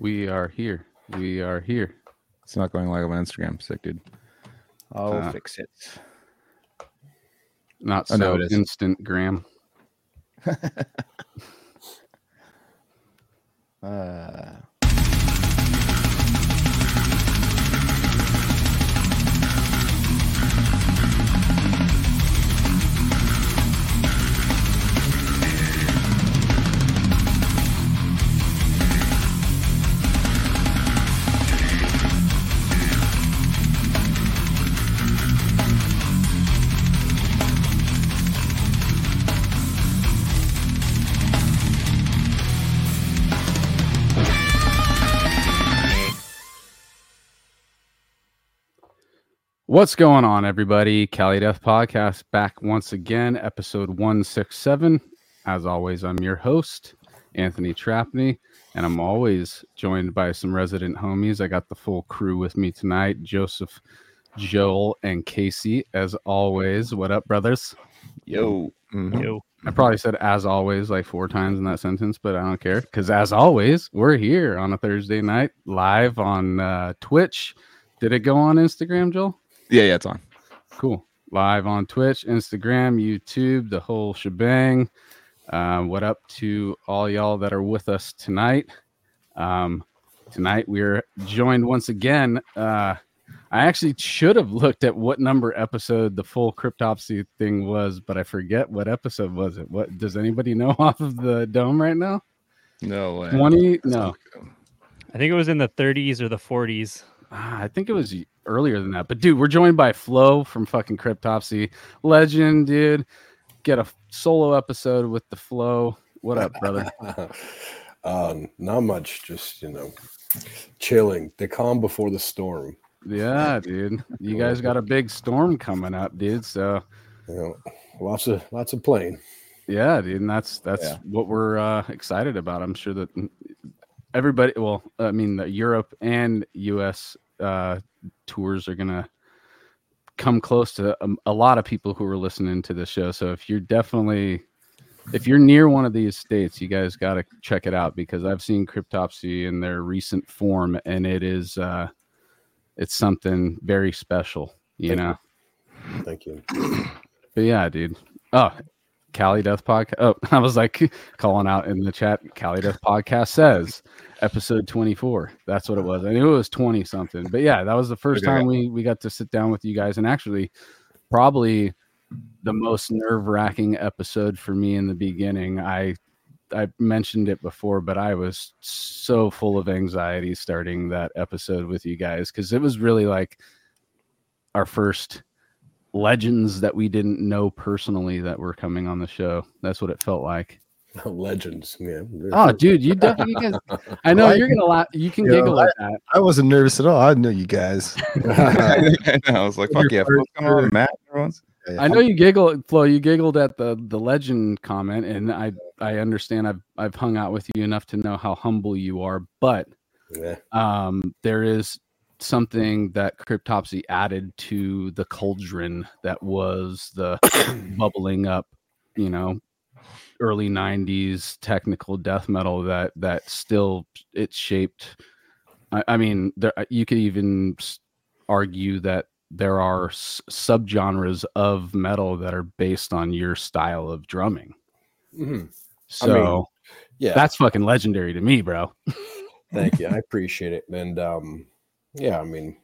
We are here. We are here. It's not going live on Instagram. Sick, dude. I'll fix it. Not so no, instant gram. What's going on, everybody? Cali Death Podcast back once again, episode 167. As always, I'm your host, Anthony Trapney, and I'm always joined by some resident homies. I got the full crew with me tonight, Joseph, Joel, and Casey, as always. What up, brothers? Yo. Mm-hmm. Yo. I probably said as always like four times in that sentence, but I don't care, because as always, we're here on a Thursday night, live on Twitch. Did it go on Instagram, Joel? Yeah, it's on. Cool. Live on Twitch, Instagram, YouTube, the whole shebang. What up to all y'all that are with us tonight? Tonight we're joined once again. I actually should have looked at what number episode the full Cryptopsy thing was, but I forget what episode was it. What does anybody know off of the dome right now? No way. 20? No. I think it was in the 30s or the 40s. I think it was earlier than that. But, dude, we're joined by Flo from fucking Cryptopsy. Legend, dude. Get a solo episode with the Flo. What up, brother? Not much. Just, chilling. The calm before the storm. Yeah, dude. You guys got a big storm coming up, dude. So, lots of playing. Yeah, dude. And that's what we're excited about. I'm sure that everybody, the Europe and U.S. Tours are gonna come close to a lot of people who are listening to this show. So if you're near one of these states, you guys gotta check it out, because I've seen Cryptopsy in their recent form, and it is it's something very special. Thank you. But yeah, dude. Oh, Cali Death Podcast. Oh, I was like calling out in the chat. Cali Death Podcast says episode 24. That's what it was. I knew it was 20 something, but yeah, that was the first time we got to sit down with you guys, and actually probably the most nerve-wracking episode for me in the beginning. I mentioned it before, but I was so full of anxiety starting that episode with you guys, because it was really like our first legends that we didn't know personally that were coming on the show. That's what it felt like. Legends, man. Oh, dude, you definitely guys. I know you're gonna laugh. You can giggle at that. I wasn't nervous at all. I knew you guys. I was like, fuck yeah, come on, Matt. I know you giggle, Flo. You giggled at the legend comment, and I understand. I've hung out with you enough to know how humble you are, but there is something that Cryptopsy added to the cauldron that was the bubbling up, early 90s technical death metal that still it shaped. I mean, there, you could even argue that there are subgenres of metal that are based on your style of drumming. Mm-hmm. So that's fucking legendary to me, bro. Thank you. I appreciate it. And, yeah, I mean,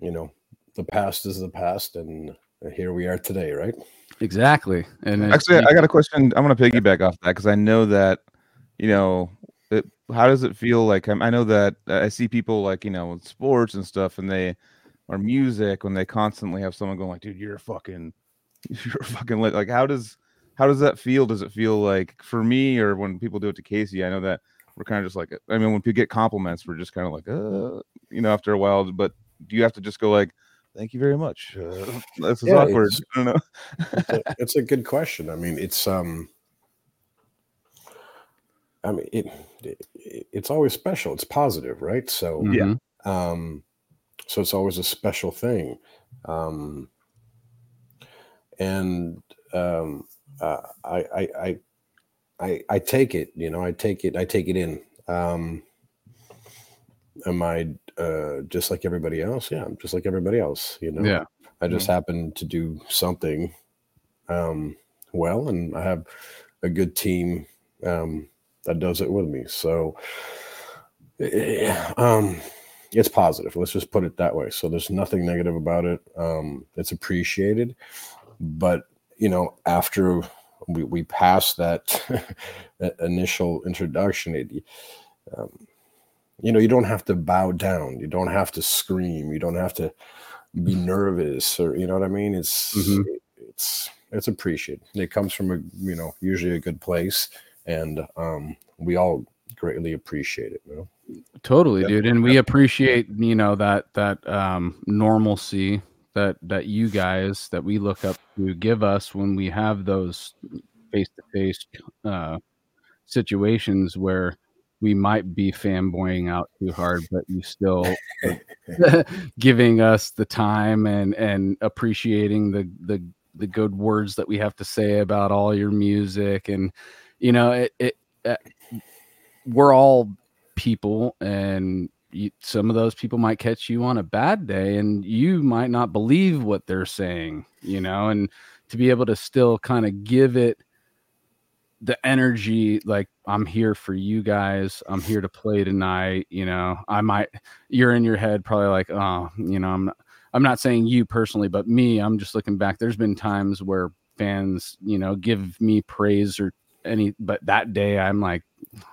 the past is the past, and here we are today, right? Exactly. And actually, I got a question. I'm going to piggyback off that, because I know that, how does it feel like? I know that I see people like, with sports and stuff, and they or music, when they constantly have someone going like, dude, you're fucking lit. Like, how does that feel? Does it feel like, for me, or when people do it to Casey, I know that we're kind of just like, I mean, when people get compliments, we're just kind of like, after a while. But do you have to just go like, thank you very much? This is awkward. I don't know. It's a good question. I mean, it's always special. It's positive, right? So so it's always a special thing, and I I take it, you know, I take it in. Am I just like everybody else? Yeah, I'm just like everybody else, you know. Yeah. I just happen to do something well, and I have a good team that does it with me. So it's positive. Let's just put it that way. So there's nothing negative about it. It's appreciated. But, you know, after we pass that initial introduction, you know, you don't have to bow down. You don't have to scream. You don't have to be nervous, or, you know what I mean? It's appreciated. It comes from usually a good place, and we all greatly appreciate it, you know? Totally, yeah, dude. And we appreciate, you know, that normalcy that you guys that we look up to give us when we have those face-to-face situations where we might be fanboying out too hard, but you still giving us the time and appreciating the good words that we have to say about all your music. And, you know, we're all people, and some of those people might catch you on a bad day, and you might not believe what they're saying, you know, and to be able to still kind of give it the energy, like, I'm here for you guys. I'm here to play tonight. You know, you're in your head probably like, oh, you know, I'm not saying you personally, but me, I'm just looking back. There's been times where fans, you know, give me praise or any, but that day I'm like,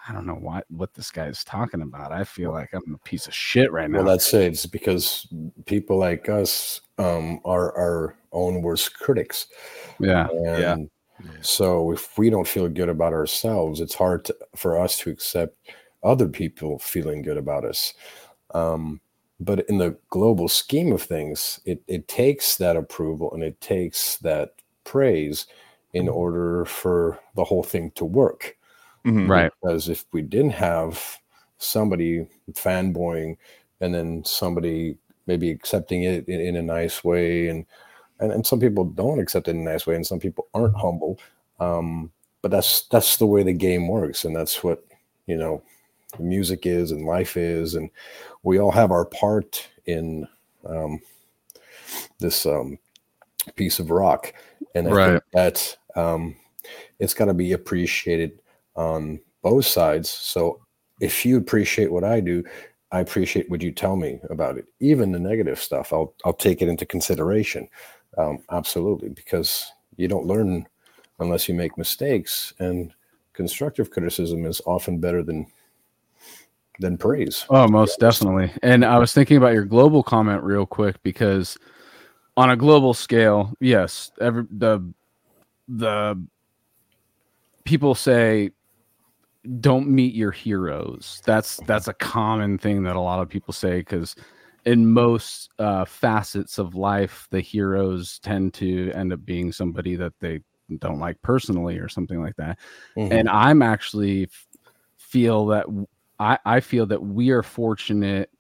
I don't know what this guy's talking about. I feel like I'm a piece of shit right now. Well, that's it. It's because people like us are our own worst critics. Yeah. And yeah. So if we don't feel good about ourselves, it's hard for us to accept other people feeling good about us. But in the global scheme of things, it takes that approval and it takes that praise in order for the whole thing to work. Mm-hmm. Right. Because if we didn't have somebody fanboying and then somebody maybe accepting it in a nice way, and some people don't accept it in a nice way, and some people aren't humble. But that's the way the game works, and that's what, you know, music is and life is, and we all have our part in this piece of rock. And I think that it's got to be appreciated on both sides. So if you appreciate what I do, I appreciate what you tell me about it. Even the negative stuff, I'll take it into consideration. Absolutely, because you don't learn unless you make mistakes, and constructive criticism is often better than praise. Oh, most definitely. And I was thinking about your global comment real quick, because on a global scale, yes, the people say, don't meet your heroes. That's a common thing that a lot of people say, because in most facets of life, the heroes tend to end up being somebody that they don't like personally or something like that. Mm-hmm. And I'm actually feel that I feel that we are fortunate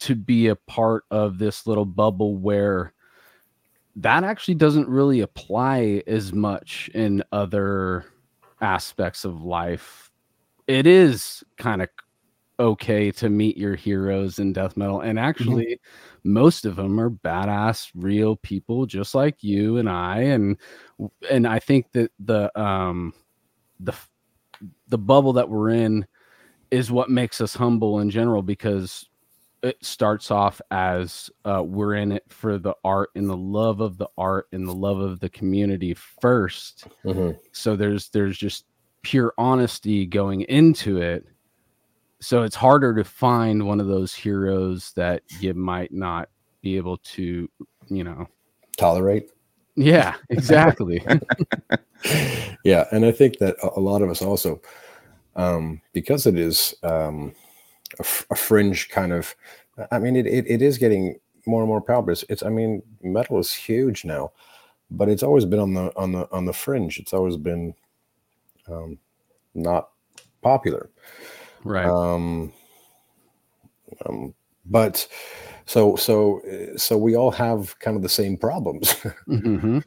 to be a part of this little bubble where that actually doesn't really apply as much in other aspects of life. It is kind of okay to meet your heroes in death metal, and actually most of them are badass real people just like you and I, and I think that the bubble that we're in is what makes us humble in general, because it starts off as we're in it for the art and the love of the art and the love of the community first. Mm-hmm. So there's just pure honesty going into it. So it's harder to find one of those heroes that you might not be able to, you know, tolerate. Yeah, exactly. Yeah. And I think that a lot of us also, because it is, a fringe kind of, I mean, it is getting more and more popular. It's I mean, metal is huge now, but it's always been on the fringe. It's always been not popular, right? But so we all have kind of the same problems. Mm-hmm.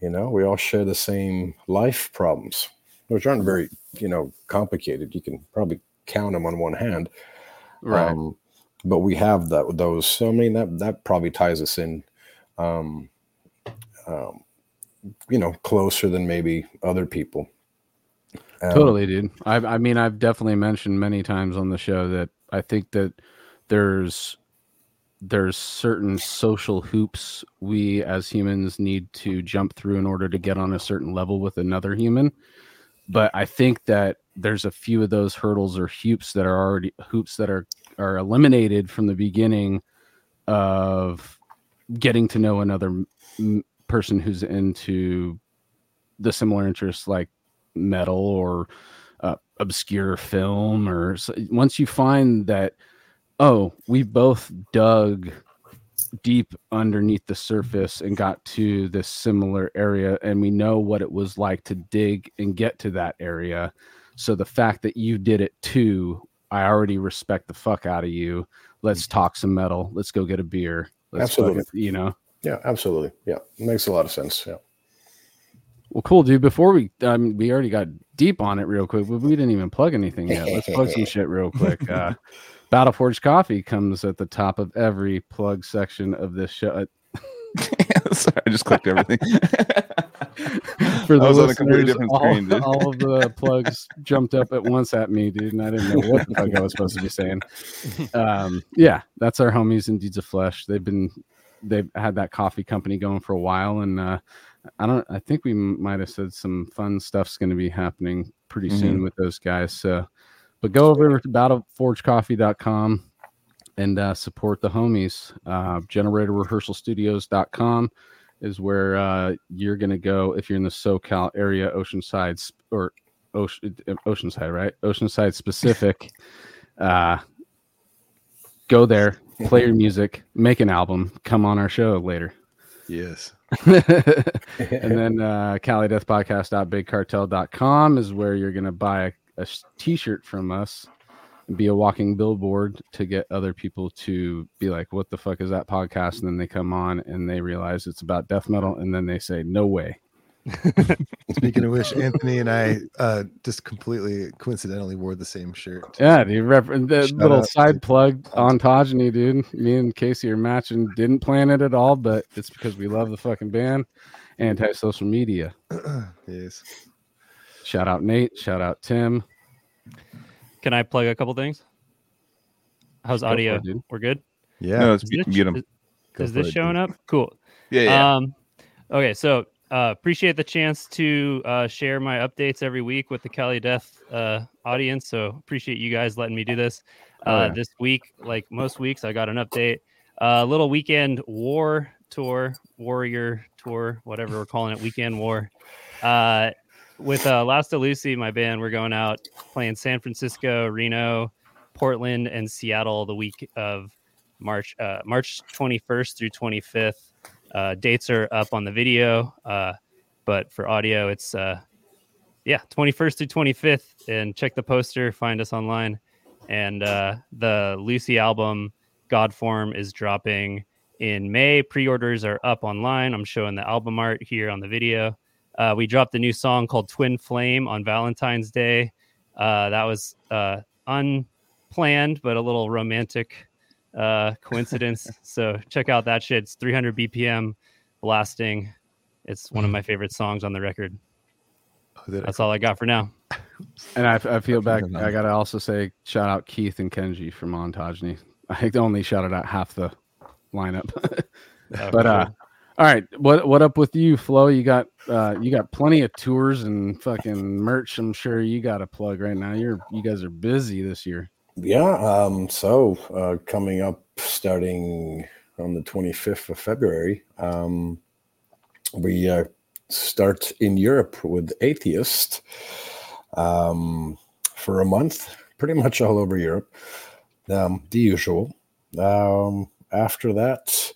You know, we all share the same life problems. which aren't very, complicated. You can probably count them on one hand. Right. But we have those. So, I mean, that probably ties us in, closer than maybe other people. Totally, dude. I've definitely mentioned many times on the show that I think that there's certain social hoops we as humans need to jump through in order to get on a certain level with another human. But I think that there's a few of those hurdles or hoops that are already are eliminated from the beginning of getting to know another person who's into the similar interests, like metal or obscure film. Or once you find that, oh, we both dug deep underneath the surface and got to this similar area, and we know what it was like to dig and get to that area. So the fact that you did it too, I already respect the fuck out of you. Let's talk some metal. Let's go get a beer. Let's absolutely. Yeah, absolutely. Yeah. It makes a lot of sense. Yeah. Well, cool, dude. Before we already got deep on it real quick, but we didn't even plug anything yet. Let's plug some shit real quick. Battleforge Coffee comes at the top of every plug section of this show. Sorry, I just clicked everything. For those on a completely different screen, dude. All of the plugs jumped up at once at me, dude, and I didn't know what the fuck I was supposed to be saying. Yeah, that's our homies in Deeds of Flesh. They've had that coffee company going for a while, and I think we might have said some fun stuff's going to be happening pretty soon with those guys. So, but go over to battleforgecoffee.com and support the homies. GeneratorRehearsalStudios.com is where you're going to go if you're in the SoCal area, Oceanside or Oceanside, right? Oceanside specific. Go there, play your music, make an album, come on our show later. Yes. And then Cali Death Podcast.bigcartel.com is where you're going to buy a t-shirt from us and be a walking billboard to get other people to be like, what the fuck is that podcast? And then they come on and they realize it's about death metal. And then they say, no way. Speaking of which, Anthony and I just completely coincidentally wore the same shirt. Yeah, dude. The little side plug, ontogeny, dude. Me and Casey are matching. Didn't plan it at all, but it's because we love the fucking band. Anti-Social Media. Yes. Shout out Nate. Shout out Tim. Can I plug a couple things? How's audio? Go for it, we're good? Yeah. No, is this showing up? Cool. Yeah. Okay, so... appreciate the chance to share my updates every week with the Cali Death audience. So appreciate you guys letting me do this. This week, like most weeks, I got an update. Little Weekend War tour, Warrior tour, whatever we're calling it, Weekend War. With Last of Lucy, my band, we're going out playing San Francisco, Reno, Portland, and Seattle the week of March 21st through 25th. Dates are up on the video, but for audio, it's 21st through 25th. And check the poster, find us online. And the Lucy album, Godform, is dropping in May. Pre-orders are up online. I'm showing the album art here on the video. We dropped a new song called Twin Flame on Valentine's Day. That was unplanned, but a little romantic coincidence. So check out that shit. It's 300 BPM blasting. It's one of my favorite songs on the record. That's all I got for now. And I feel bad. I gotta also say shout out Keith and Kenji from Ontogeny. I only shouted out half the lineup. But all right, what up with you, Flo? You got plenty of tours and fucking merch. I'm sure you got a plug right now. You guys are busy this year. Yeah, so coming up starting on the 25th of February, we start in Europe with Atheist for a month, pretty much all over Europe, the usual. After that,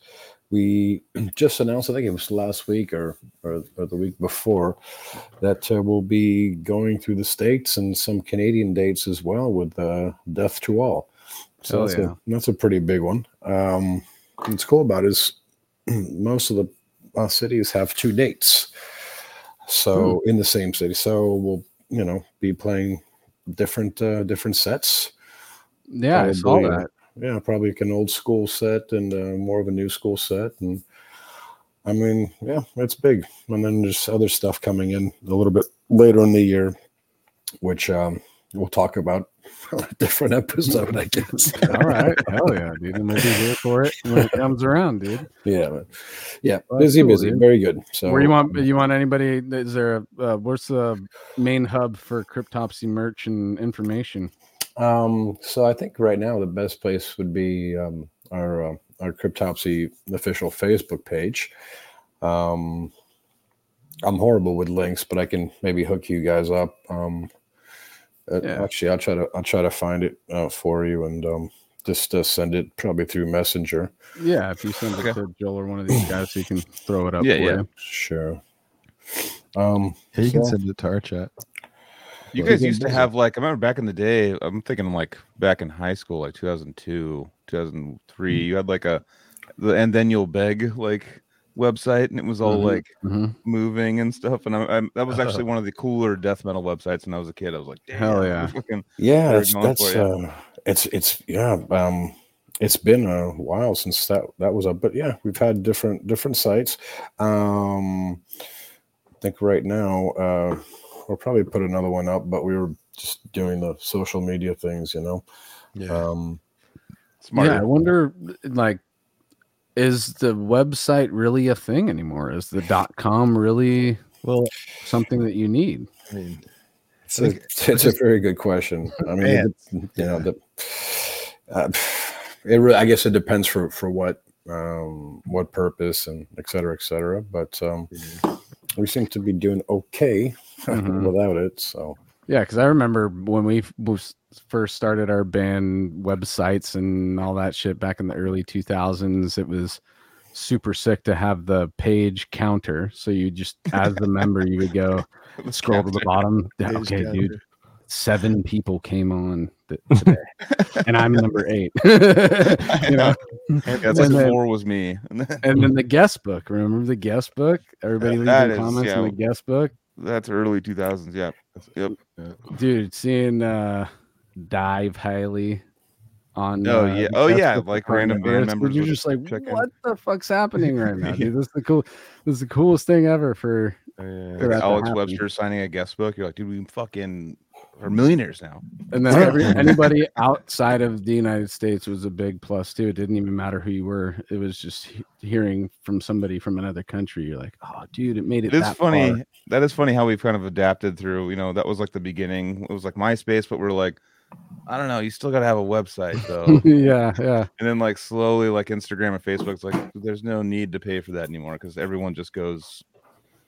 we just announced, I think it was last week or the week before, that we'll be going through the States and some Canadian dates as well with Death to All. So that's a pretty big one. What's cool about it is most of the cities have two dates in the same city. So we'll you know, be playing different sets. Yeah, probably, I saw that. Yeah, probably like an old school set and more of a new school set. And I mean, yeah, it's big. And then there's other stuff coming in a little bit later in the year, which we'll talk about on a different episode, I guess. All right. Hell yeah, dude. And we'll be here for it when it comes around, dude. Yeah. Yeah. Well, busy. Dude. Very good. So where you want anybody, is there what's the main hub for Cryptopsy merch and information? So I think right now the best place would be our Cryptopsy official Facebook page. I'm horrible with links, but I can maybe hook you guys up. Actually, I'll try to find it for you and just send it probably through Messenger. Yeah, if you send it to Joel or one of these guys, you can throw it up. Yeah, for you. Sure. Yeah, you can send it to our chat. You guys used to have, like, I remember back in the day, I'm thinking like back in high school, like 2002, 2003, you had like the And Then You'll Beg like website, and it was all moving and stuff. And I that was actually one of the cooler death metal websites when I was a kid. I was like, damn, hell yeah. Yeah, it's been a while since that was up. But yeah, we've had different sites. I think right now, we'll probably put another one up, but we were just doing the social media things, you know. Yeah. Smart. Yeah, I wonder, like, is the website really a thing anymore? Is the .com really something that you need? I mean, it's a very good question. I mean, I guess it depends for what purpose and et cetera, but we seem to be doing okay without it. So yeah, because I remember when we first started our band websites and all that shit back in the early 2000s, it was super sick to have the page counter. So you just, as the member, you would go scroll to the bottom. Okay, dude, 7 people came on today, and I'm number 8. You know? That's like 4 was me. And then the guest book. Remember the guest book? Everybody leaving comments in the guest book. That's early 2000s, yeah. Yep. Dude, seeing Dive Highly on... like random band members. You're just like, what the fuck's happening right now, dude? This is the coolest thing ever for... Like Alex Webster signing a guest book. You're like, dude, we fucking are millionaires now. And then anybody outside of the United States was a big plus, too. It didn't even matter who you were. It was just hearing from somebody from another country. You're like, oh, dude, it made it that funny. Far. That is funny how we've kind of adapted through, you know, that was like the beginning. It was like MySpace, but we're like, I don't know, you still got to have a website, though. yeah. And then like slowly like Instagram and Facebook's like, there's no need to pay for that anymore because everyone just goes...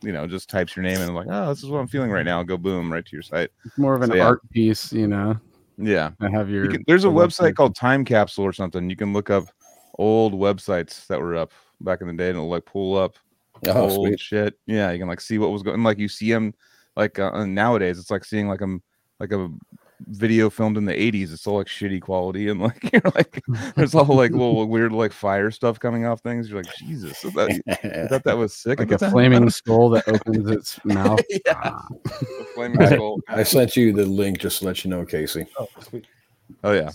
you know, just types your name and like, oh, this is what I'm feeling right now. Go boom, right to your site. It's more of an art piece, you know? Yeah. There's a website called Time Capsule or something. You can look up old websites that were up back in the day and it'll like pull up old shit. Yeah. You can like see what was going, like you see them like nowadays. It's like seeing like I'm like a video filmed in the 80s. It's all like shitty quality and like you're like there's all like little weird like fire stuff coming off things. You're like, Jesus, I thought that was sick. Like a flaming skull that opens its mouth. Yeah. Flaming skull. I sent you the link just to let you know, Casey. Oh, sweet. Oh yeah.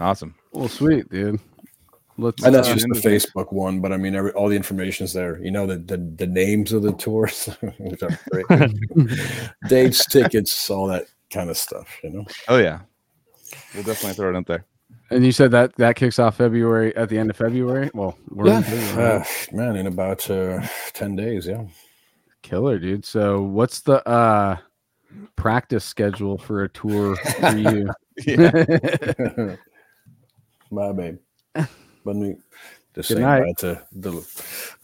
Awesome. Well, sweet, dude. Let's and that's just the Facebook one, but I mean, all the information's there. You know, the names of the tours, which are great. Dates, tickets, all that kind of stuff, you know. Oh yeah, we'll definitely throw it out there. And you said that kicks off February, at the end of February. Well, we're in about 10 days. Yeah, killer, dude. So what's the practice schedule for a tour for you? My babe, let me just say goodnight to the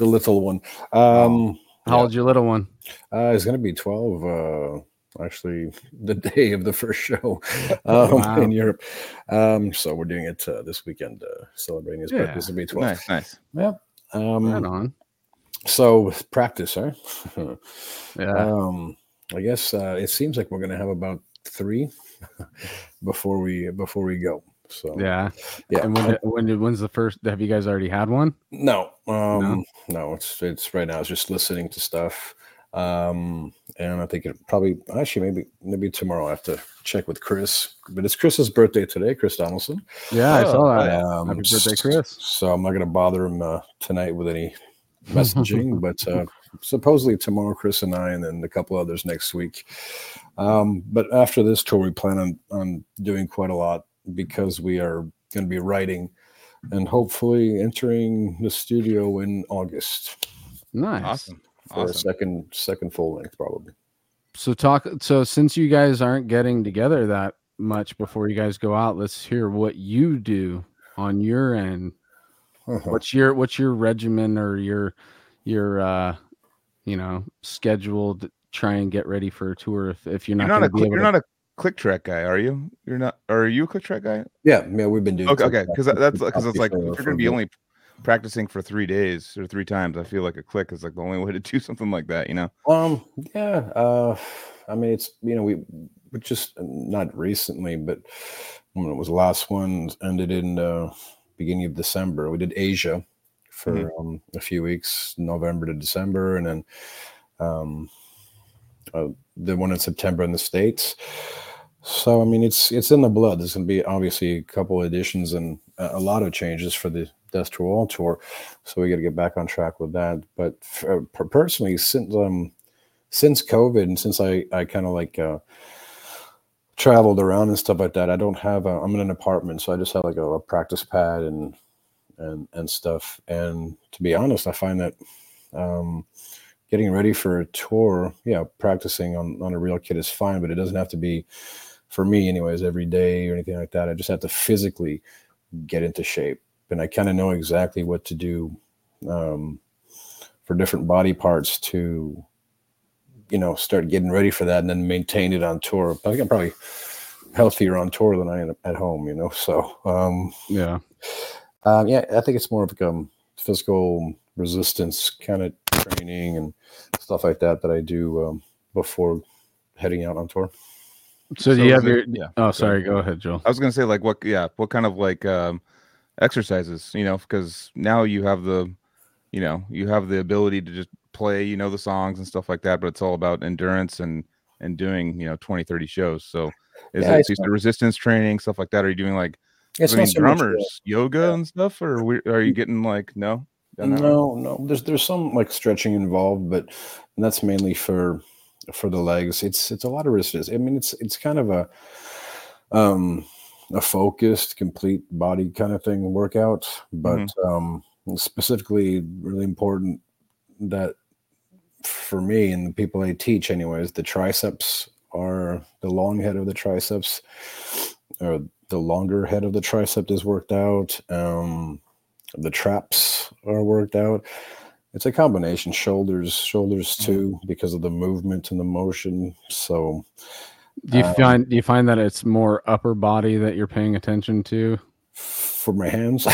little one. How old's your little one? He's gonna be 12 actually the day of the first show in Europe. So we're doing it this weekend, celebrating his birthday. This will be 12. Nice. Yeah. Right on. So practice, huh? Yeah. I guess it seems like we're going to have about 3 before we go. So yeah. And when's the first? Have you guys already had one? No. No. It's right now. It's just listening to stuff. And I think it probably actually maybe tomorrow I have to check with Chris, but it's Chris's birthday today, Chris Donaldson. Yeah, I saw that. Happy birthday, Chris. So I'm not going to bother him tonight with any messaging, but supposedly tomorrow, Chris and I, and then a couple others next week. But after this tour, we plan on doing quite a lot because we are going to be writing and hopefully entering the studio in August. Nice. Awesome. For a second full length, probably. So since you guys aren't getting together that much before you guys go out, let's hear what you do on your end. Uh-huh. What's your regimen or your schedule to try and get ready for a tour? If you're not a click track guy, are you? You're not. Are you a click track guy? Yeah, we've been doing. Okay, because it's like you're gonna be only practicing for 3 days or three times. I feel like a click is like the only way to do something like that, you know? I mean, it's, we just not recently, but when it was the last one ended in beginning of December, we did Asia for a few weeks, November to December. And then the one in September in the States. So, I mean, it's in the blood. There's going to be obviously a couple of additions and a lot of changes for the Death to All tour, so we got to get back on track with that. But personally, since COVID and since I kind of like traveled around and stuff like that, I don't have. I'm in an apartment, so I just have like a practice pad and stuff. And to be honest, I find that getting ready for a tour, practicing on a real kit is fine, but it doesn't have to be for me, anyways, every day or anything like that. I just have to physically get into shape. And I kind of know exactly what to do for different body parts to, start getting ready for that and then maintain it on tour. I think I'm probably healthier on tour than I am at home, So, I think it's more of like physical resistance kind of training and stuff like that I do before heading out on tour. So do you have go ahead, Joel. I was going to say what kind of exercises, because now you have the ability to just play, the songs and stuff like that, but it's all about endurance and doing, 20, 30 shows. So is it the resistance training, stuff like that? Are you doing drummers, yoga and stuff, or are you getting no? No. There's some stretching involved, but that's mainly for the legs. It's a lot of resistance. I mean, it's kind of a focused, complete body kind of thing workout, but specifically really important that for me and the people I teach anyways, the triceps are the long head of the triceps, or the longer head of the tricep is worked out. The traps are worked out. It's a combination, shoulders too, because of the movement and the motion. So Do you find that it's more upper body that you're paying attention to? For my hands,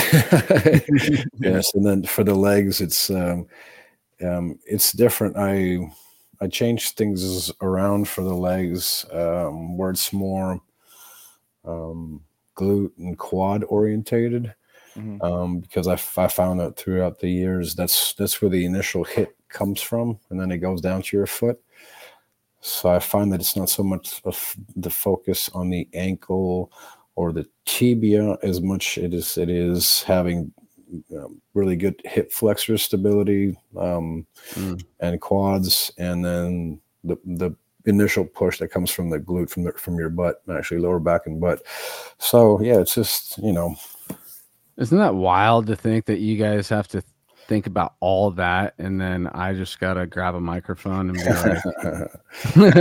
yes, and then for the legs, it's different. I change things around for the legs where it's more glute and quad orientated, because I found that throughout the years that's where the initial hit comes from, and then it goes down to your foot. So I find that it's not so much of the focus on the ankle or the tibia as much it is having really good hip flexor stability and quads, and then the initial push that comes from the glute from your butt, actually lower back and butt. So it's just isn't that wild to think that you guys have to think about all that, and then I just gotta grab a microphone and be like,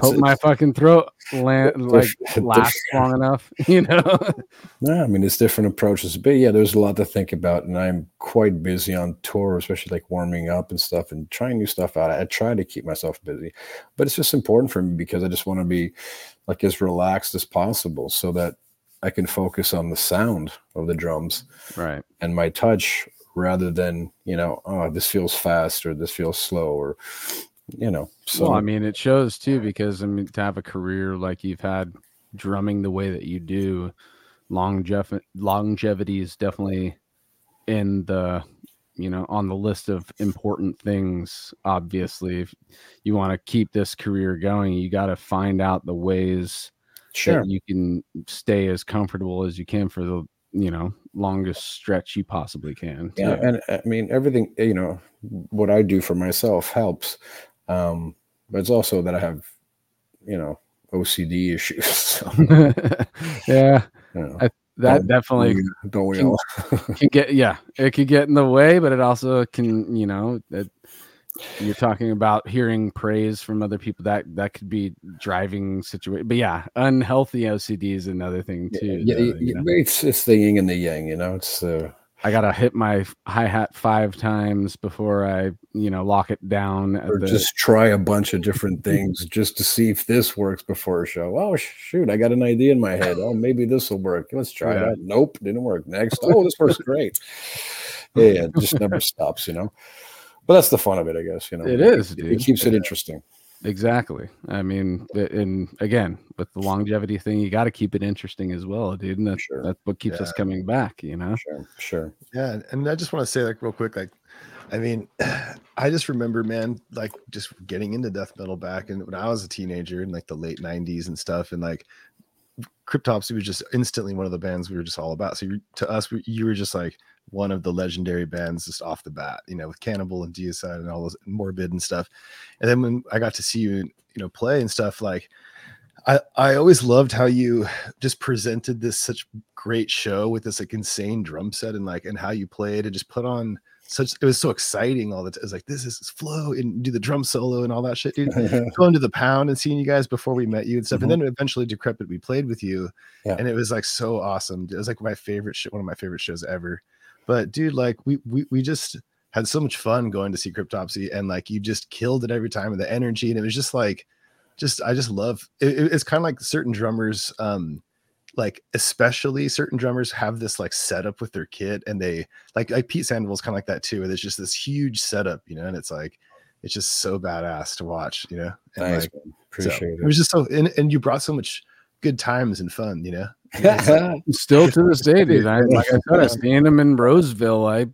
hope my fucking throat lasts long enough, No, I mean it's different approaches, but there's a lot to think about, and I'm quite busy on tour, especially warming up and stuff, and trying new stuff out. I try to keep myself busy, but it's just important for me because I just want to be as relaxed as possible, so that I can focus on the sound of the drums, right, and my touch. Rather than, this feels fast or this feels slow or, So well, I mean, it shows too, because to have a career like you've had drumming the way that you do, longevity is definitely in the you know, on the list of important things. Obviously, if you want to keep this career going, you got to find out the ways that you can stay as comfortable as you can for the, you know, longest stretch you possibly can. Yeah. And I mean, everything, you know, what I do for myself helps. But it's also that I have, you know, OCD issues. So. Yeah. You know. That definitely can get, yeah, it could get in the way, but it also can, you know, that you're talking about hearing praise from other people, that could be driving situation. But yeah, unhealthy OCD is another thing too. Yeah, though, you know? It's the yin and the yang, you know, it's I got to hit my hi-hat 5 times before I, you know, lock it down. Or just try a bunch of different things just to see if this works before a show. Oh, shoot, I got an idea in my head. Oh, maybe this will work. Let's try that. Nope, didn't work. Next. Oh, this works great. Yeah, it just never stops, you know. But that's the fun of it, I guess, you know. It is, dude. It keeps it interesting. Exactly. I mean, and again, with the longevity thing, you got to keep it interesting as well, dude. And that's what keeps us coming back, you know? Sure. Yeah. And I just want to say, like, real quick, like, I mean, I just remember, man, like, just getting into death metal back and when I was a teenager in like the late 90s and stuff. And like, Cryptopsy was just instantly one of the bands we were just all about. So to us, you were just like one of the legendary bands just off the bat, you know, with Cannibal and Deicide and all those Morbid and stuff. And then when I got to see you, you know, play and stuff, like I always loved how you just presented this such great show with this like insane drum set and like, and how you played and just put on such, it was so exciting all the time. It was like, this is flow and do the drum solo and all that shit, dude. Going to the Pound and seeing you guys before we met you and stuff. Mm-hmm. And then eventually Decrepit, we played with you and it was like so awesome. It was like my favorite shit, one of my favorite shows ever. But dude, like we just had so much fun going to see Cryptopsy and like you just killed it every time with the energy. And it was just like, I just love it. It's kind of like certain drummers, like especially certain drummers have this like setup with their kit and they like Pete Sandoval's kind of like that too. There's just this huge setup, you know, and it's like, it's just so badass to watch, you know? And nice. Like, Appreciate it. It was just so, and you brought so much good times and fun, you know? Still to this day, dude. Like I said, I stand him in Roseville. I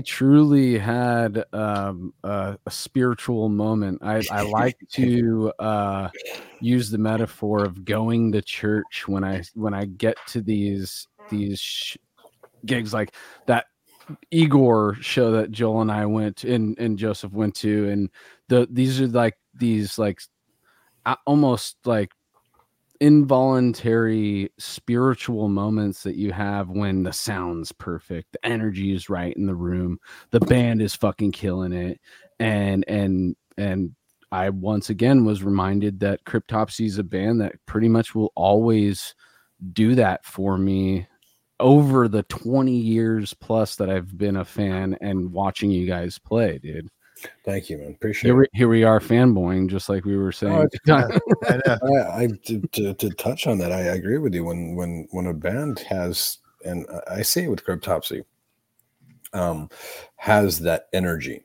truly had a spiritual moment. I like to use the metaphor of going to church when I get to these gigs like that Igor show that Joel and I went and Joseph went to, and these are like these like almost like involuntary spiritual moments that you have when the sound's perfect, the energy is right in the room, the band is fucking killing it, and I once again was reminded that Cryptopsy is a band that pretty much will always do that for me over the 20 years plus that I've been a fan and watching you guys play, dude. Thank you, man. Appreciate it. Here we are fanboying, just like we were saying. To touch on that, I agree with you. When a band has, and I say it with Cryptopsy, has that energy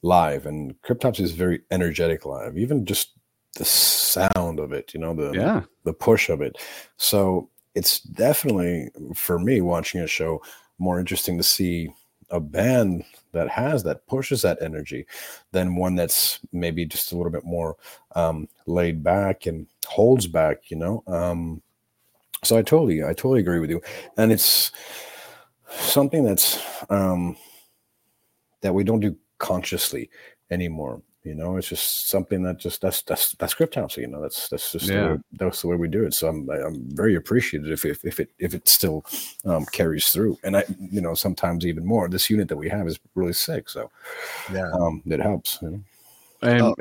live, and Cryptopsy is very energetic live. Even just the sound of it, you know, the push of it. So it's definitely for me watching a show more interesting to see a band that has that, pushes that energy, than one that's maybe just a little bit more laid back and holds back, you know. So I totally agree with you, and it's something that's that we don't do consciously anymore, you know. It's just something that just that's Cryptopsy, you know. That's just that's the way we do it. So I'm very appreciative if it still carries through, and I, you know, sometimes even more. This unit that we have is really sick, so it helps, you know?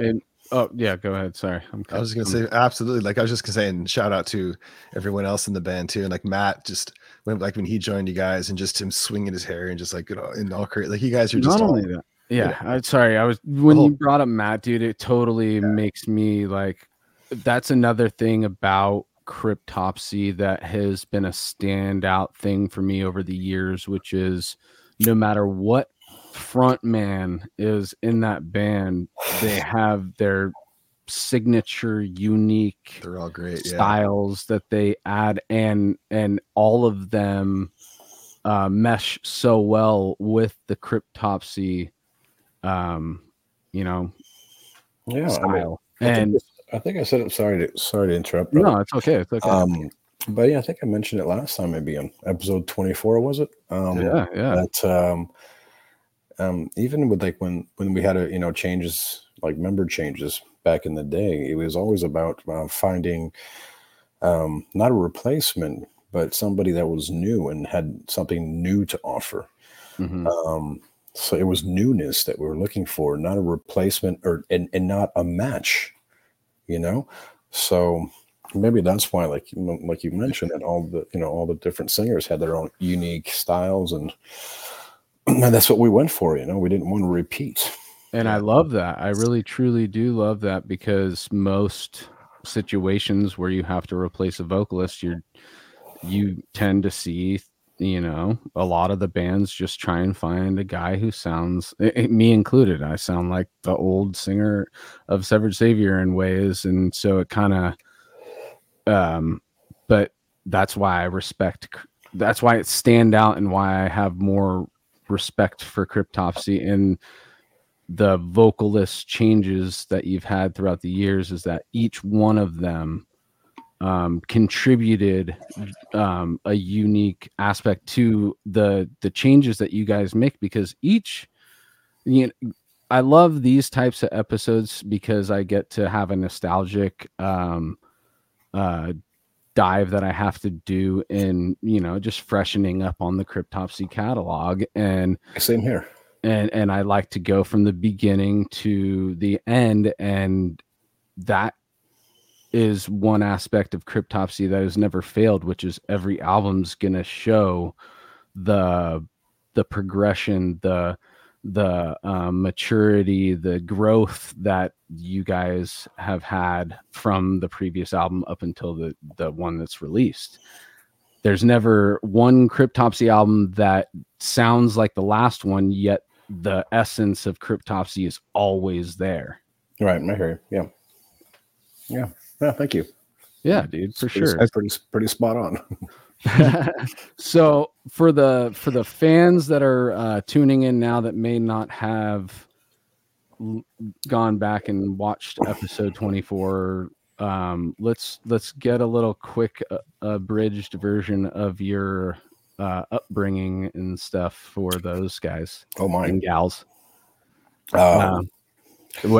Go ahead. Sorry. I was just going to say, absolutely. Like I was just going to say, and shout out to everyone else in the band too. And like Matt, just when he joined you guys, and just him swinging his hair and just like, you know, and all crazy. Like you guys are just not only that. Yeah, I'm sorry. I was when you brought up Matt, dude. It totally makes me like. That's another thing about Cryptopsy that has been a standout thing for me over the years, which is no matter what frontman is in that band, they have their signature, unique. They're all great styles that they add, and all of them mesh so well with the Cryptopsy, style. I mean, and I think I said it. Sorry to interrupt. But, no, it's okay. It's okay. But yeah, I think I mentioned it last time. Maybe on episode 24, was it? That even with like when we had changes, like member changes back in the day, it was always about finding not a replacement, but somebody that was new and had something new to offer. Mm-hmm. So it was newness that we were looking for, not a replacement and not a match, So maybe that's why, like you mentioned, that all the different singers had their own unique styles, and that's what we went for. We didn't want to repeat. And I love that. I really, truly do love that, because most situations where you have to replace a vocalist, you tend to see, a lot of the bands just try and find a guy who sounds, me included, I sound like the old singer of Severed Savior in ways. And so it kind of, but that's why that's why it stand out and why I have more respect for Cryptopsy and the vocalist changes that you've had throughout the years, is that each one of them contributed a unique aspect to the changes that you guys make, because I love these types of episodes because I get to have a nostalgic dive that I have to do in, just freshening up on the Cryptopsy catalog. And same here. And I like to go from the beginning to the end, and that is one aspect of Cryptopsy that has never failed, which is every album's gonna show the progression, the maturity, the growth that you guys have had from the previous album up until the one that's released. There's never one Cryptopsy album that sounds like the last one, yet the essence of Cryptopsy is always there. Right, I hear you. Yeah. Yeah. Thank you. Yeah, dude, for sure. That's pretty spot on. So for the fans that are tuning in now that may not have gone back and watched episode 24, let's get a little quick abridged version of your upbringing and stuff for those guys. Oh, mine. And gals.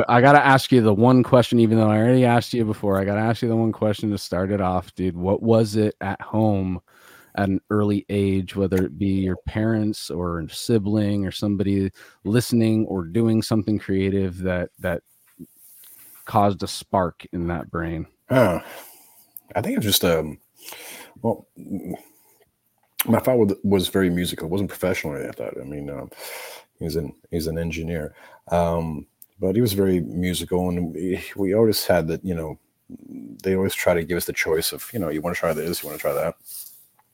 I got to ask you the one question, even though I already asked you before. I got to ask you the one question to start it off, dude. What was it at home at an early age, whether it be your parents or a sibling or somebody listening or doing something creative that caused a spark in that brain? I think it was just, my father was very musical. He wasn't professional at that. I mean, he's an engineer. But he was very musical, and we always had that, they always try to give us the choice of, you want to try this, you want to try that.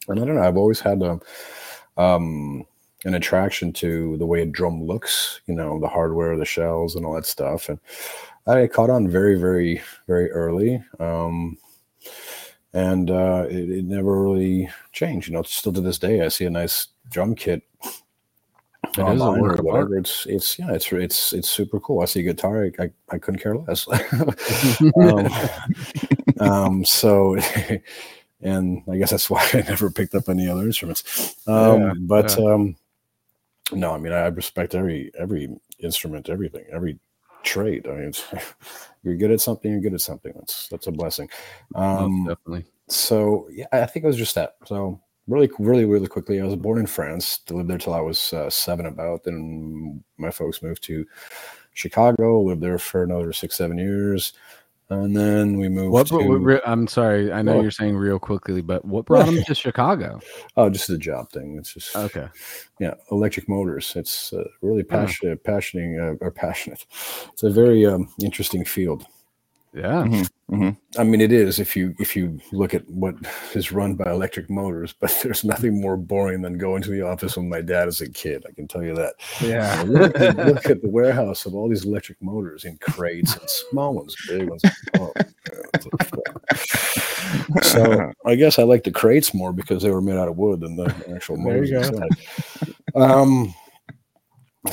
And I don't know, I've always had an attraction to the way a drum looks, the hardware, the shells and all that stuff. And I caught on very, very, very early. And it never really changed. Still to this day, I see a nice drum kit. It is a work of art. It's super cool. I see a guitar, I couldn't care less. And I guess that's why I never picked up any other instruments. No, I mean, I respect every instrument, everything, every trade. I mean, you're good at something, you're good at something. That's a blessing. Definitely. So yeah, I think it was just that. So really, really, really quickly, I was born in France, to live there till I was 7 about. Then my folks moved to Chicago, lived there for another 6-7 years. And then we moved I'm sorry, I know you're saying real quickly, but what brought them to Chicago? Oh, just the job thing. It's just... Okay. Yeah, electric motors. It's really passionate. It's a very interesting field. Yeah. Mm-hmm. Mm-hmm. I mean, it is if you look at what is run by electric motors, but there's nothing more boring than going to the office when my dad is a kid. I can tell you that. Yeah. Look at the warehouse of all these electric motors in crates and small ones, big ones. Oh, So I guess I like the crates more because they were made out of wood than the actual motors.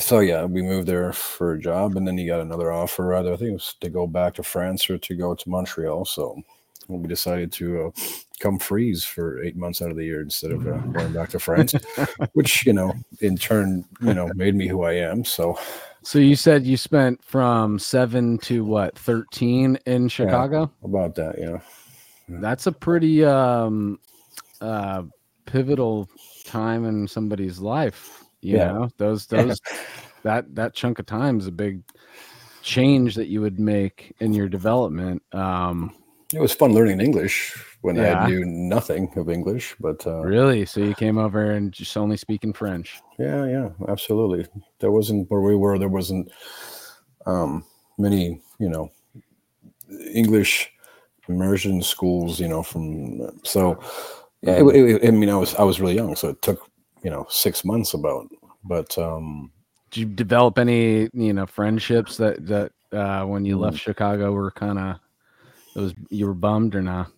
So yeah, we moved there for a job, and then he got another offer. Rather, I think it was to go back to France or to go to Montreal. So we decided to come freeze for 8 months out of the year instead of going back to France, which, you know, in turn, you know, made me who I am. So you said you spent from 7 to what, 13 in Chicago? Yeah, about that, yeah. That's a pretty pivotal time in somebody's life. You know, those that chunk of time is a big change that you would make in your development. It was fun learning English when I knew nothing of English, but really, so you came over and just only speaking French. Yeah, absolutely. There wasn't where we were. There wasn't many, you know, English immersion schools. You know, from so yeah. I mean, I was really young, so it took 6 months about. But did you develop any friendships that when you left Chicago were kind of? You were bummed or not?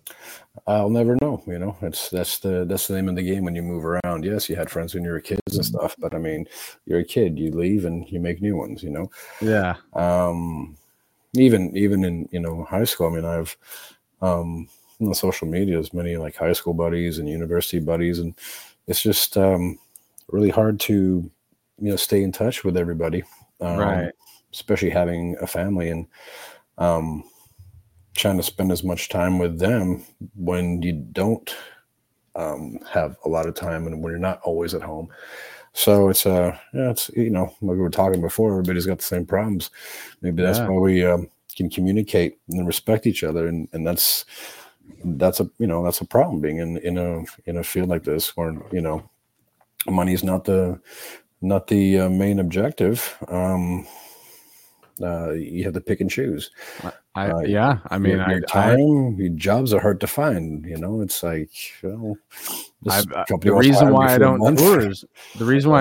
I'll never know. That's the name of the game when you move around. Yes, you had friends when you were kids and stuff, but I mean, you're a kid. You leave and you make new ones. Yeah. Even in high school. I mean, I've on social media as many like high school buddies and university buddies, and it's just really hard to stay in touch with everybody, right? Especially having a family and trying to spend as much time with them when you don't have a lot of time and when you're not always at home. So it's like we were talking before, everybody's got the same problems. Maybe that's why we can communicate and respect each other, and that's a problem being in a field like this where money's not the main objective. You have to pick and choose. Your time, your jobs are hard to find. It's like, the reason why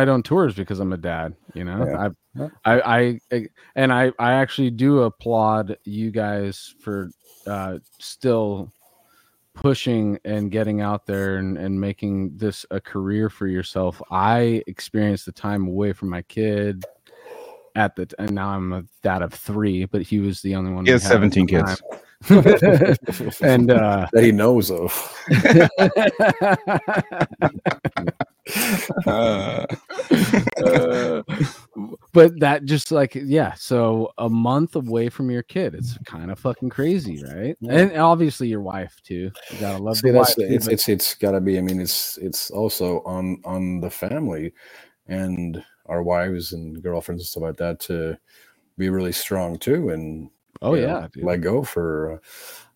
I don't tour is because I'm a dad. I actually do applaud you guys for still pushing and getting out there and making this a career for yourself. I experienced the time away from my kid. And now I'm a dad of 3, but he was the only one. He has 17 kids, and that he knows of. But that just so a month away from your kid, it's kind of fucking crazy, right? Yeah. And obviously your wife too. You gotta love the wife. It's gotta be. I mean, it's also on the family and our wives and girlfriends and stuff like that to be really strong too. And let go for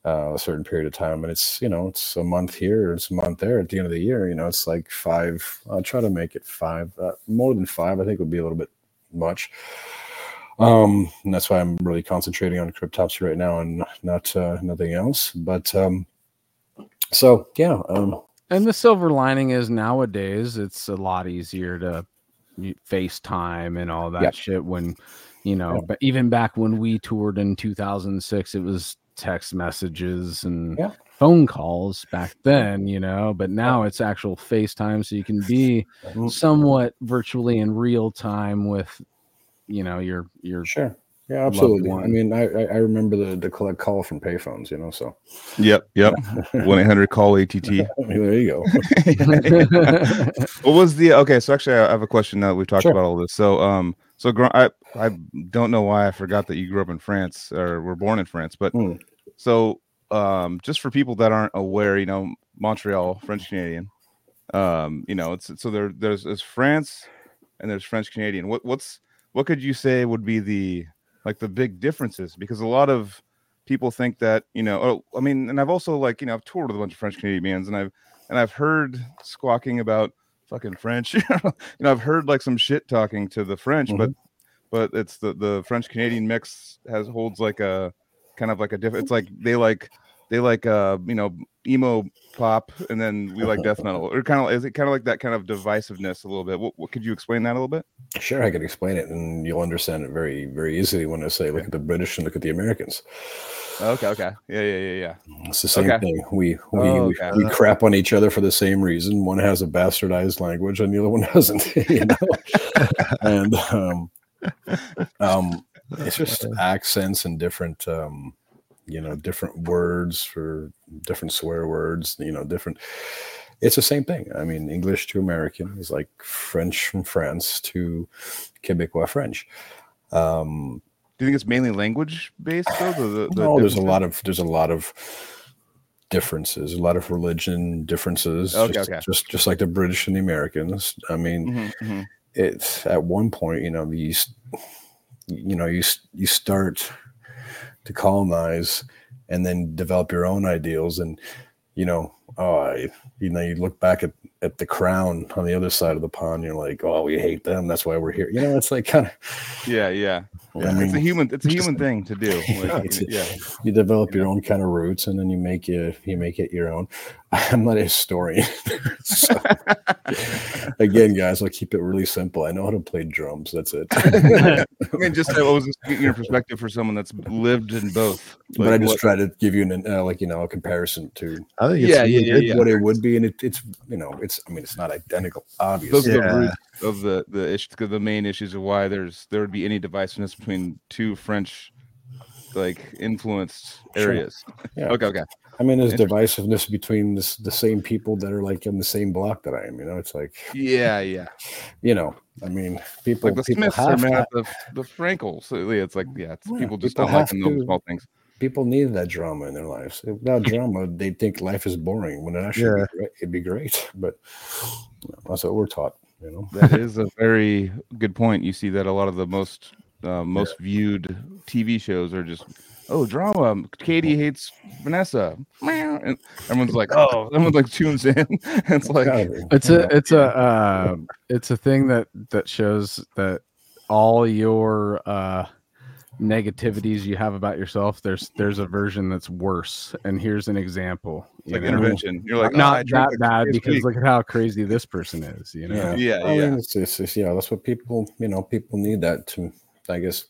a certain period of time. And it's, it's a month here, it's a month there at the end of the year, it's like 5. I'll try to make it 5, more than 5, I think would be a little bit much. And that's why I'm really concentrating on Cryptopsy right now and not, nothing else. But, and the silver lining is nowadays it's a lot easier to FaceTime and all that shit when but even back when we toured in 2006, it was text messages and phone calls back then, but now it's actual FaceTime, so you can be somewhat virtually in real time with your sure. Yeah, absolutely. I mean, I remember the collect call from payphones, so. Yep. 1-800-CALL-ATT. There you go. What was so actually I have a question now that we've talked about all this. So, I don't know why I forgot that you grew up in France or were born in France, but just for people that aren't aware, Montreal, French Canadian, there's France and there's French Canadian. What could you say would be the big differences, because a lot of people think that I've also I've toured with a bunch of French Canadian bands, and I've heard squawking about fucking French, I've heard some shit talking to the French, but it's the French Canadian mix holds a kind of a different. It's like they emo pop, and then we like death metal. Or kind of, is it kind of like that kind of divisiveness a little bit? What could you explain that a little bit? Sure, I could explain it, and you'll understand it very, very easily when I say, look at the British and look at the Americans. Okay, yeah. It's the same thing. We crap on each other for the same reason. One has a bastardized language, and the other one doesn't. You know, and it's just accents and different. Different words for different swear words, different. It's the same thing. I mean, English to American is like French from France to Quebecois French. Do you think it's mainly language based? No, there's a lot of differences, a lot of religion differences, just like the British and the Americans. I mean, It's at one point, you start to colonize and then develop your own ideals. And, you look back at the crown on the other side of the pond, you're like, oh, we hate them. That's why we're here. It's like kind of. Yeah. I mean, it's a human thing to do. You develop your own kind of roots and then you make it your own. I'm not a historian. So, again, guys, I'll keep it really simple. I know how to play drums. That's it. I mean, just I was getting your perspective for someone that's lived in both. Like, but I just try to give you an a comparison to. I think it's what it would be, and it's not identical, obviously. Those are the roots of the main issues of why there would be any divisiveness between two French influenced areas. Sure. Yeah. Okay. I mean, there's divisiveness between the same people that are like in the same block that I am. It's like yeah. People like the people Smiths have the Frankels. It's like people just don't like them, those small things. People need that drama in their lives. Without drama, they think life is boring. When it actually it'd be great, but that's what we're taught. That is a very good point. You see that a lot of the most viewed TV shows are just, oh, drama. Katie hates Vanessa. And everyone's like, oh, everyone's like tunes in. It's like it's a thing that shows that all your negativities you have about yourself, there's a version that's worse, and here's an example. Intervention. You're like, not that bad because look at how crazy this person is. I mean, it's that's what people need that to, I guess,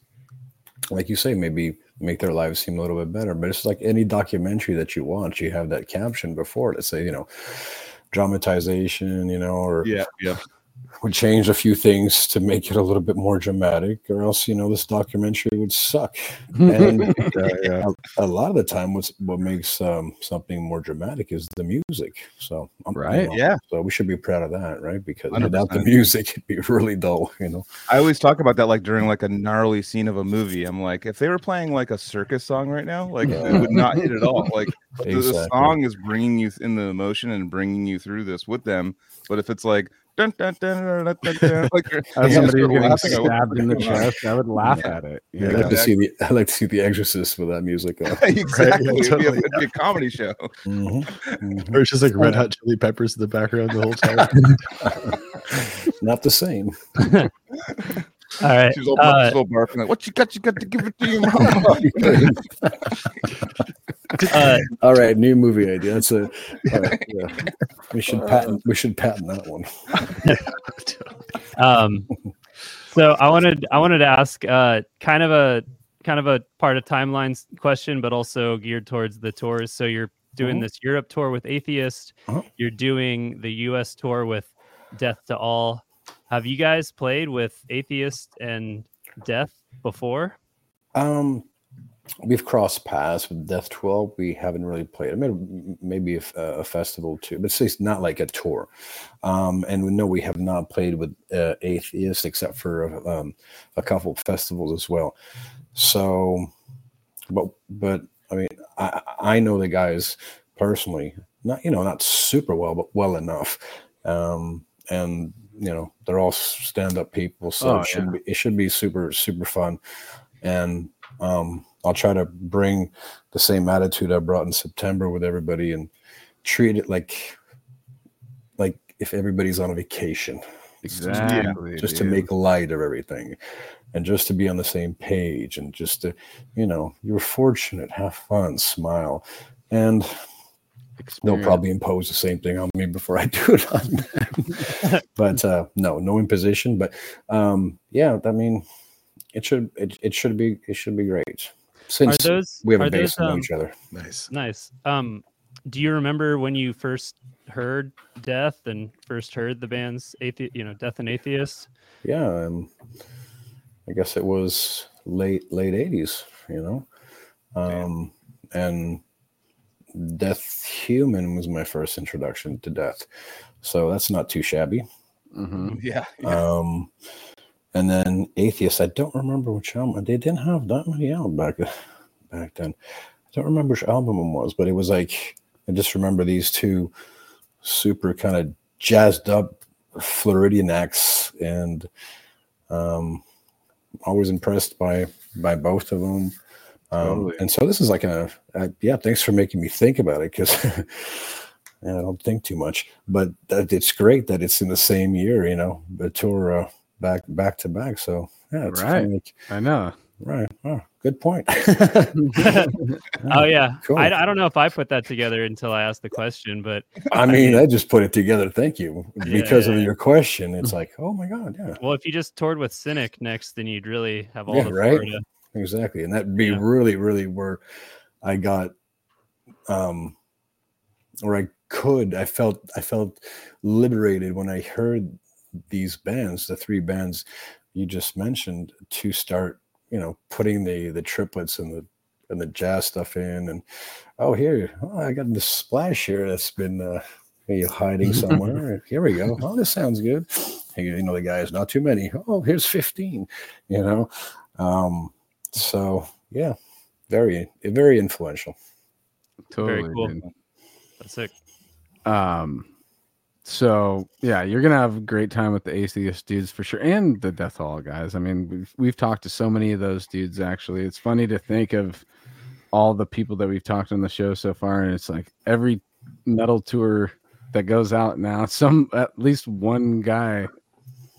like you say, maybe make their lives seem a little bit better. But it's like any documentary that you watch, you have that caption before to say, dramatization, or would change a few things to make it a little bit more dramatic, or else this documentary would suck. And a lot of the time, what makes something more dramatic is the music. So so we should be proud of that, right? Because 100%. Without the music, it'd be really dull. I always talk about that, like during like a gnarly scene of a movie. I'm like, if they were playing like a circus song right now, like it would not hit at all. Like the song is bringing you in the emotion and bringing you through this with them. But if it's like dun, dun, dun, dun, dun, dun, dun. Like somebody getting stabbed in the chest, I would laugh at it. I'd like to see The Exorcist with that music on. Exactly. Right? It'd be a comedy show. Mm-hmm. Or it's just like Red Hot Chili Peppers in the background the whole time. Not the same. All right. She's all barking like, what you got? You got to give it to your mom. All right, new movie idea. That's a. We should patent that one. So I wanted to ask kind of a part of timelines question, but also geared towards the tours. So you're doing this Europe tour with Atheist. Uh-huh. You're doing the U.S. tour with Death to All. Have you guys played with Atheist and Death before? We've crossed paths with Death 12. We haven't really played. I mean, maybe a festival too, but it's not like a tour. And no, we have not played with Atheist except for a couple of festivals as well. So, but I mean, I know the guys personally, not not super well, but well enough. And they're all stand-up people, so it should be super, super fun. And I'll try to bring the same attitude I brought in September with everybody and treat it like if everybody's on a vacation. Exactly. Just to make light of everything and just to be on the same page and just to, you're fortunate, have fun, smile. And experience. They'll probably impose the same thing on me before I do it on them. But no imposition. But yeah, I mean, it should be great. Since we have a base and know each other. Nice. Do you remember when you first heard Death and first heard the band's Death and Atheist? Yeah, I guess it was late 80s, and Death Human was my first introduction to Death, so that's not too shabby. Mm-hmm. And then Atheist, I don't remember which album. They didn't have that many albums back then. I don't remember which album it was, but it was like, I just remember these two super kind of jazzed up Floridian acts, and always impressed by both of them. Totally. And so this is like thanks for making me think about it, because I don't think too much, but it's great that it's in the same year, the tour back to back. So yeah, it's right. Like, I know. Right. Oh, good point. Oh yeah. Cool. I don't know if I put that together until I asked the question, but I just put it together. Thank you. Because of your question. It's like, oh my God. Yeah. Well, if you just toured with Cynic next, then you'd really have all the right. Florida. Exactly. And that'd be really, really where I got, or I felt liberated when I heard these bands, the three bands you just mentioned, to start, putting the triplets and the jazz stuff in, and I got this splash here that's been hiding somewhere. Here we go. Oh, this sounds good. The guy is not too many. Oh, here's 15. So yeah, very, very influential. Totally. Very cool. Dude. That's sick. So yeah, you're gonna have a great time with the Atheist dudes for sure, and the Death to All guys. I mean, we've talked to so many of those dudes. Actually, it's funny to think of all the people that we've talked on the show so far, and it's like every metal tour that goes out now, at least one guy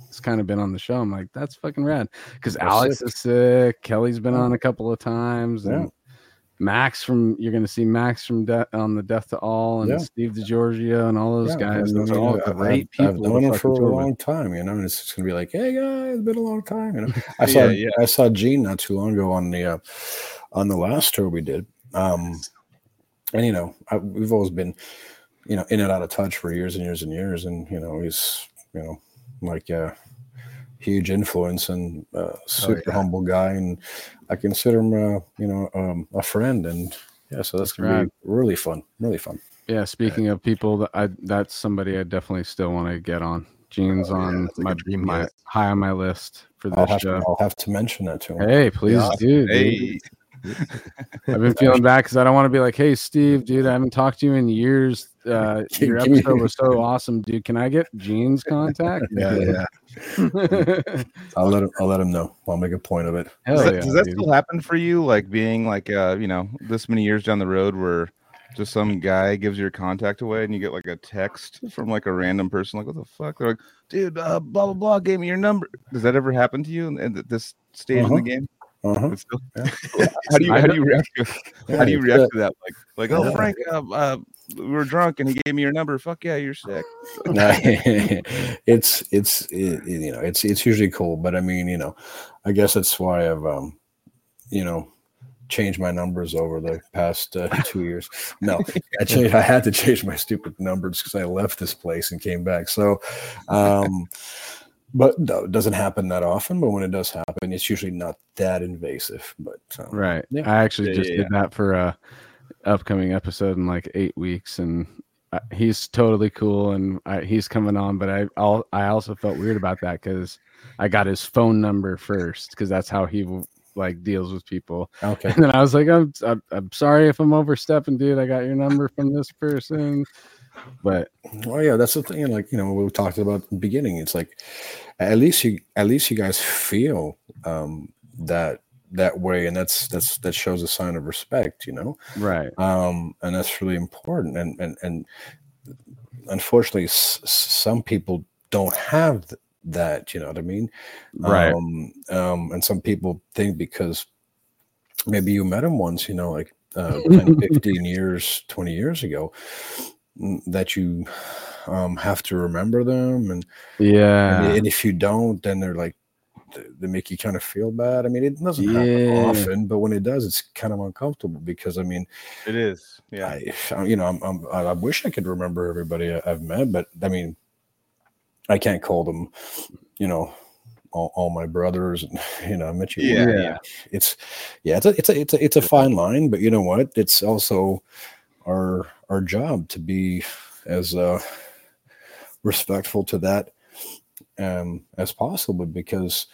has kind of been on the show. I'm like, that's fucking rad, because Alex is sick. Kelly's been on a couple of times, and Max you're going to see Max from on the Death to All, and Steve DiGiorgio and all those guys. And those are all great people. I've known him for a long time, and it's just going to be like, hey guys, it's been a long time. I saw Gene not too long ago on the last tour we did, and we've always been, in and out of touch for years and years and years, and he's like huge influence, and super humble guy, and I consider him a friend, and so that's gonna be really fun. Speaking of people, that's somebody I definitely still want to get on. Gene's on my high on my list for this show. I'll have to mention that to him. Hey, please do. Hey. I've been feeling bad because I don't want to be like, hey Steve, dude, I haven't talked to you in years. Your episode was so awesome, dude. Can I get Gene's contact? I'll let him know. I'll make a point of it. Does that still happen for you? Like being like, this many years down the road where just some guy gives your contact away and you get like a text from like a random person, like, what the fuck? They're like, dude, blah, blah, blah, gave me your number. Does that ever happen to you at this stage in the game? Uh-huh. Yeah. How do you react to that? Like, oh, Frank, we were drunk and he gave me your number. Fuck yeah, you're sick. It's usually cool, but I mean, I guess that's why I've changed my numbers over the past 2 years. No, I had to change my stupid numbers because I left this place and came back. So, but no, it doesn't happen that often. But when it does happen, it's usually not that invasive. But I actually did that for a upcoming episode in like 8 weeks, and he's totally cool, and he's coming on. But I also felt weird about that because I got his phone number first, because that's how he like deals with people. Okay. And then I was like, I'm sorry if I'm overstepping, dude. I got your number from this person. But that's the thing. Like we talked about at the beginning. It's like at least you guys feel that way, and that shows a sign of respect. Right. And that's really important. And unfortunately, some people don't have that. You know what I mean? Right. And some people think because maybe you met him once. Like 15 years, 20 years ago, that you have to remember them. And yeah, and if you don't, then they're like, they make you kind of feel bad. I mean, it doesn't happen often, but when it does, it's kind of uncomfortable because, I mean, it is. Yeah, I wish I could remember everybody I've met, but I mean, I can't call them, you know, all my brothers, and you know, I met you. Yeah, yeah. It's a fine line, but you know what? It's also our job to be as respectful to that as possible, because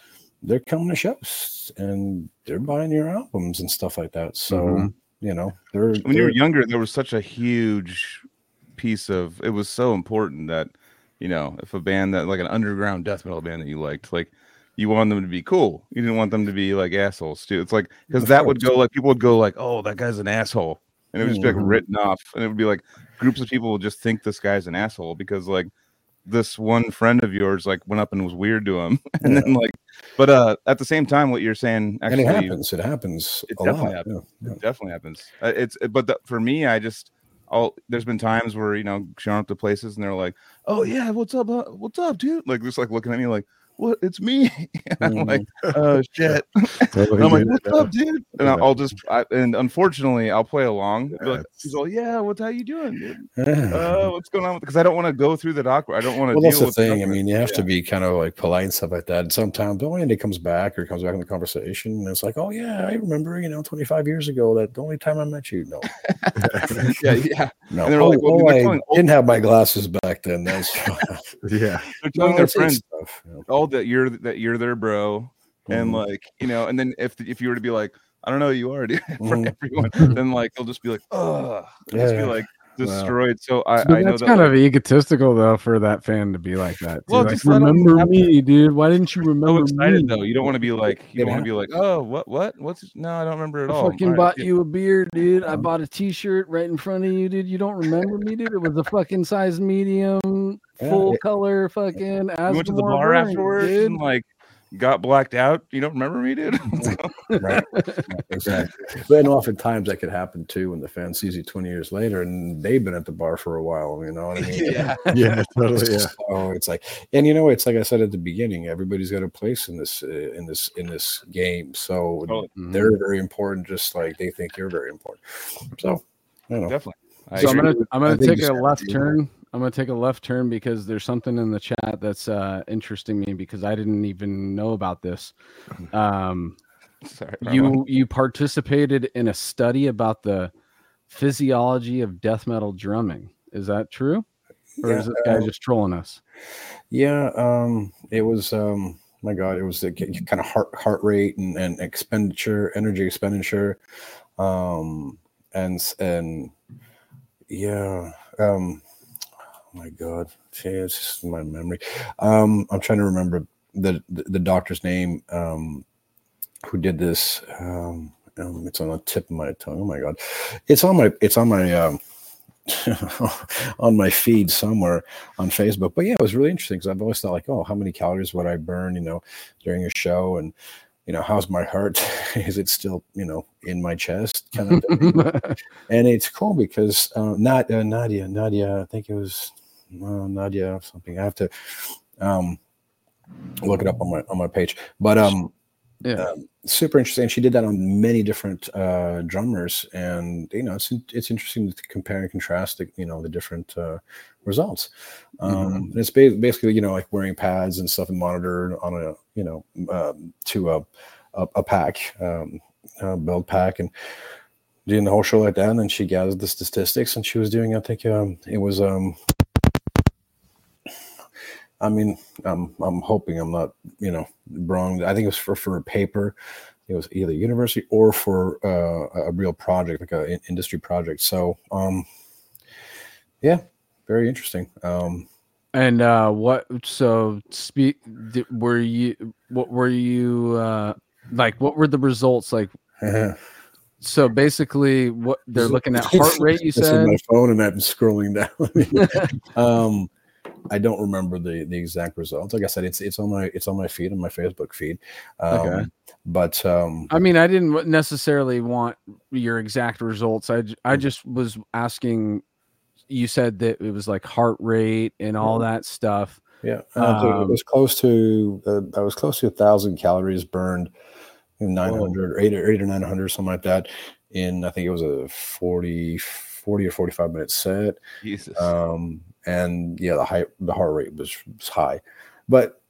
they're coming to shows and they're buying your albums and stuff like that. So you know, when you were younger, there was such a huge piece of it was so important that, you know, if a band that like an underground death metal band that you liked, like you wanted them to be cool, you didn't want them to be like assholes too. It's like because that would go like people would go like, oh, that guy's an asshole, and it would just be like written off, and it would be like groups of people would just think this guy's an asshole because like this one friend of yours like went up and was weird to him, and then like, but at the same time, what you're saying actually and it happens. It definitely happens. Yeah. It definitely happens. For me, I just. There's been times where, you know, showing up to places and they're like, oh yeah, what's up dude, like just like looking at me like, what, it's me, and I'm like, oh shit. And I'm like, what's up dude, and I'll just and unfortunately I'll play along. I'll be like, he's all, yeah, what's how you doing dude? What's going on, because I don't want to go through that awkward, I don't want to deal with the thing. I mean, you have to be kind of like polite and stuff like that, and sometimes and it comes back in the conversation and it's like, oh yeah, I remember, you know, 25 years ago that the only time I met you. No. yeah. No. And they're like, I didn't have my glasses back then. That's yeah. They're telling their friends stuff. You know. Oh, that you're their bro, and like, you know, and then if you were to be like, I don't know who you are, dude, for everyone, then like they'll just be like, oh, just be like destroyed. Wow. So I know that's kind of egotistical though for that fan to be like that. Well, like, remember me, dude? Why didn't you remember? So excited me? Though. You don't want to be like, oh, what's? No, I don't remember at all. I fucking bought you a beer, dude. I bought a T-shirt right in front of you, dude. You don't remember me, dude? It was a fucking size medium. Full color fucking ass. We went to the bar afterwards and like got blacked out. You don't remember me, dude? Right. Exactly. But oftentimes that could happen too when the fan sees you 20 years later and they've been at the bar for a while, you know what I mean? Yeah, totally. Yeah. So it's like, and you know, it's like I said at the beginning, everybody's got a place in this in this game. So they're very important, just like they think you're very important. So you know. Definitely. So I'm gonna take a left turn. I'm going to take a left turn because there's something in the chat that's interesting me because I didn't even know about this. Sorry, you participated in a study about the physiology of death metal drumming. Is that true? Or is this guy just trolling us? Yeah, it was... my God, it was the kind of heart rate and expenditure, energy expenditure. My God, it's just my memory. I'm trying to remember the doctor's name who did this. It's on the tip of my tongue. Oh my God, it's on my on my feed somewhere on Facebook. But yeah, it was really interesting because I've always thought like, oh, how many calories would I burn, you know, during a show, and you know, how's my heart? Is it still, you know, in my chest? Kind of. And it's cool because Nadia, I think it was. Nadia or something. I have to look it up on my page, but super interesting. She did that on many different drummers, and you know, it's interesting to compare and contrast the, you know, the different results. And it's basically, you know, like wearing pads and stuff and monitor on a, you know, to a pack, a build pack, and doing the whole show like that. And then she gathered the statistics, and she was doing, I think it was. I mean, I'm hoping I'm not, you know, wrong. I think it was for a paper. It was either university or for a real project, like an industry project. So, yeah, very interesting. And what were the results like? So basically, what they're looking at, heart rate. You said. This is my phone, and I'm scrolling down. I don't remember the exact results. Like I said, it's on my feed, on my Facebook feed. Okay. But I mean, I didn't necessarily want your exact results. I just was asking. You said that it was like heart rate and all that stuff. Yeah, so it was close to. I was close to 1,000 calories burned, 900, or eight or 900, something like that. In I think it was a 40 or 45 minute set. Jesus. And yeah, the heart rate was high, but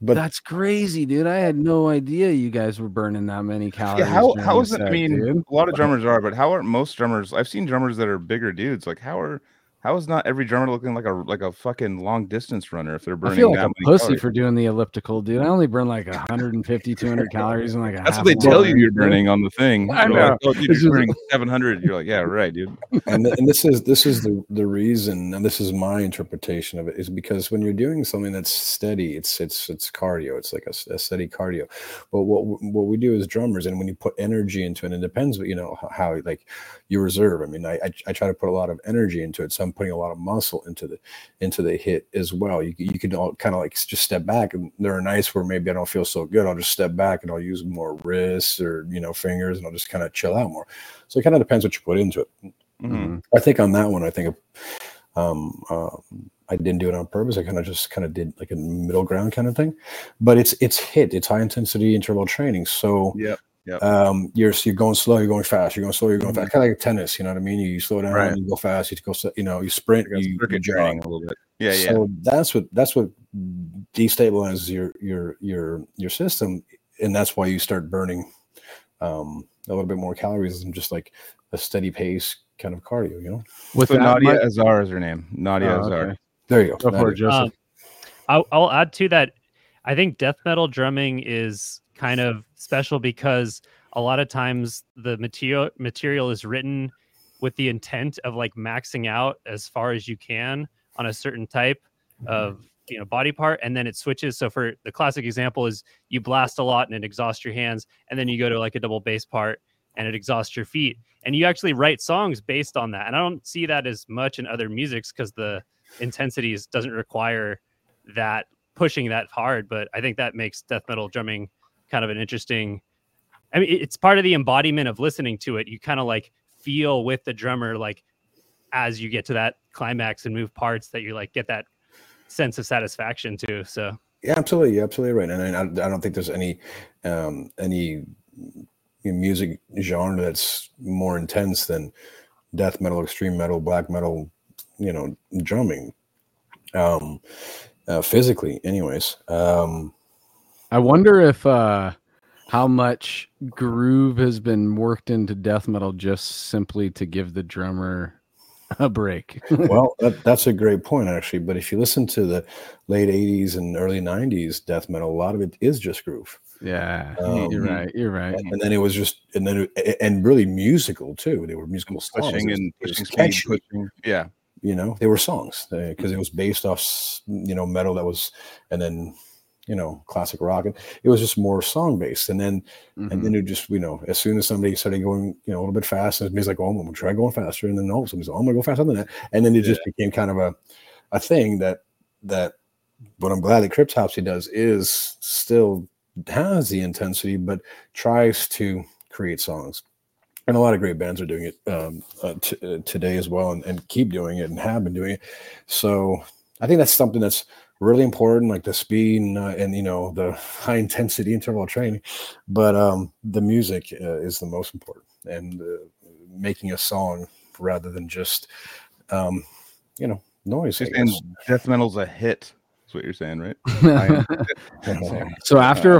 that's crazy, dude. I had no idea you guys were burning that many calories. Yeah, how is it? I mean, dude, a lot of drummers are, but how are most drummers? I've seen drummers that are bigger dudes. Like how is not every drummer looking like a fucking long distance runner if they're burning? I feel like that a pussy calories? For doing the elliptical, dude. I only burn like 150, 200 calories in like a. That's what they tell you you're burning on the thing. I know. Like, oh, dude, you're burning 700. You're like, yeah, right, dude. And this is the reason, and this is my interpretation of it, is because when you're doing something that's steady, it's cardio. It's like a steady cardio. But what we do as drummers, and when you put energy into it, and it depends, you know, how like you reserve. I mean, I try to put a lot of energy into it. So I'm putting a lot of muscle into the hit as well. You can all kind of like just step back, and there are nights where maybe I don't feel so good. I'll just step back and I'll use more wrists or, you know, fingers, and I'll just kind of chill out more. So it kind of depends what you put into it. Mm-hmm. I think on that one, I didn't do it on purpose. I kind of did like a middle ground kind of thing, but it's high intensity interval training. So yeah. Yep. You're going slow, you're going fast, you're going slow, you're going fast. Kind of like tennis, you know what I mean? You slow down, right. You go fast, you go, you know, you sprint, you jog a little bit. Yeah, so yeah. So that's what destabilizes your system, and that's why you start burning a little bit more calories than just like a steady pace kind of cardio, you know. With so Nadia Azar is her name. Nadia Azar. Okay. There you go. Go for it, Joseph. I'll add to that. I think death metal drumming is kind of special because a lot of times the material is written with the intent of like maxing out as far as you can on a certain type of, you know, body part, and then it switches. So for the classic example is you blast a lot and it exhausts your hands, and then you go to like a double bass part and it exhausts your feet, and you actually write songs based on that. And I don't see that as much in other musics because the intensities doesn't require that pushing that hard, but I think that makes death metal drumming kind of an interesting, I mean, it's part of the embodiment of listening to it. You kind of like feel with the drummer, like as you get to that climax and move parts that you like get that sense of satisfaction to. So yeah, absolutely. You're absolutely right. And I don't think there's any music genre that's more intense than death metal, extreme metal, black metal, you know, drumming, physically anyways. I wonder if how much groove has been worked into death metal just simply to give the drummer a break. Well, that's a great point, actually. But if you listen to the late 80s and early 90s death metal, a lot of it is just groove. Yeah, you're right. And then it was just, and really musical, too. They were musical songs. Pushing. Yeah. You know, they were songs because it was based off, you know, metal that was, and then, you know, classic rock, and it was just more song based. And then, and then it just, you know, as soon as somebody started going, you know, a little bit fast, and it's like, oh, I'm gonna try going faster, and then all of a sudden, oh, I'm gonna go faster than that, and then it just became kind of a thing that. But I'm glad that Cryptopsy does is still has the intensity, but tries to create songs, and a lot of great bands are doing it today as well, and keep doing it, and have been doing it. So I think that's something that's really important, like the speed and you know, the high intensity interval training, but the music is the most important, and making a song rather than just you know, noise. And death metal's a hit. That's what you're saying, right? So after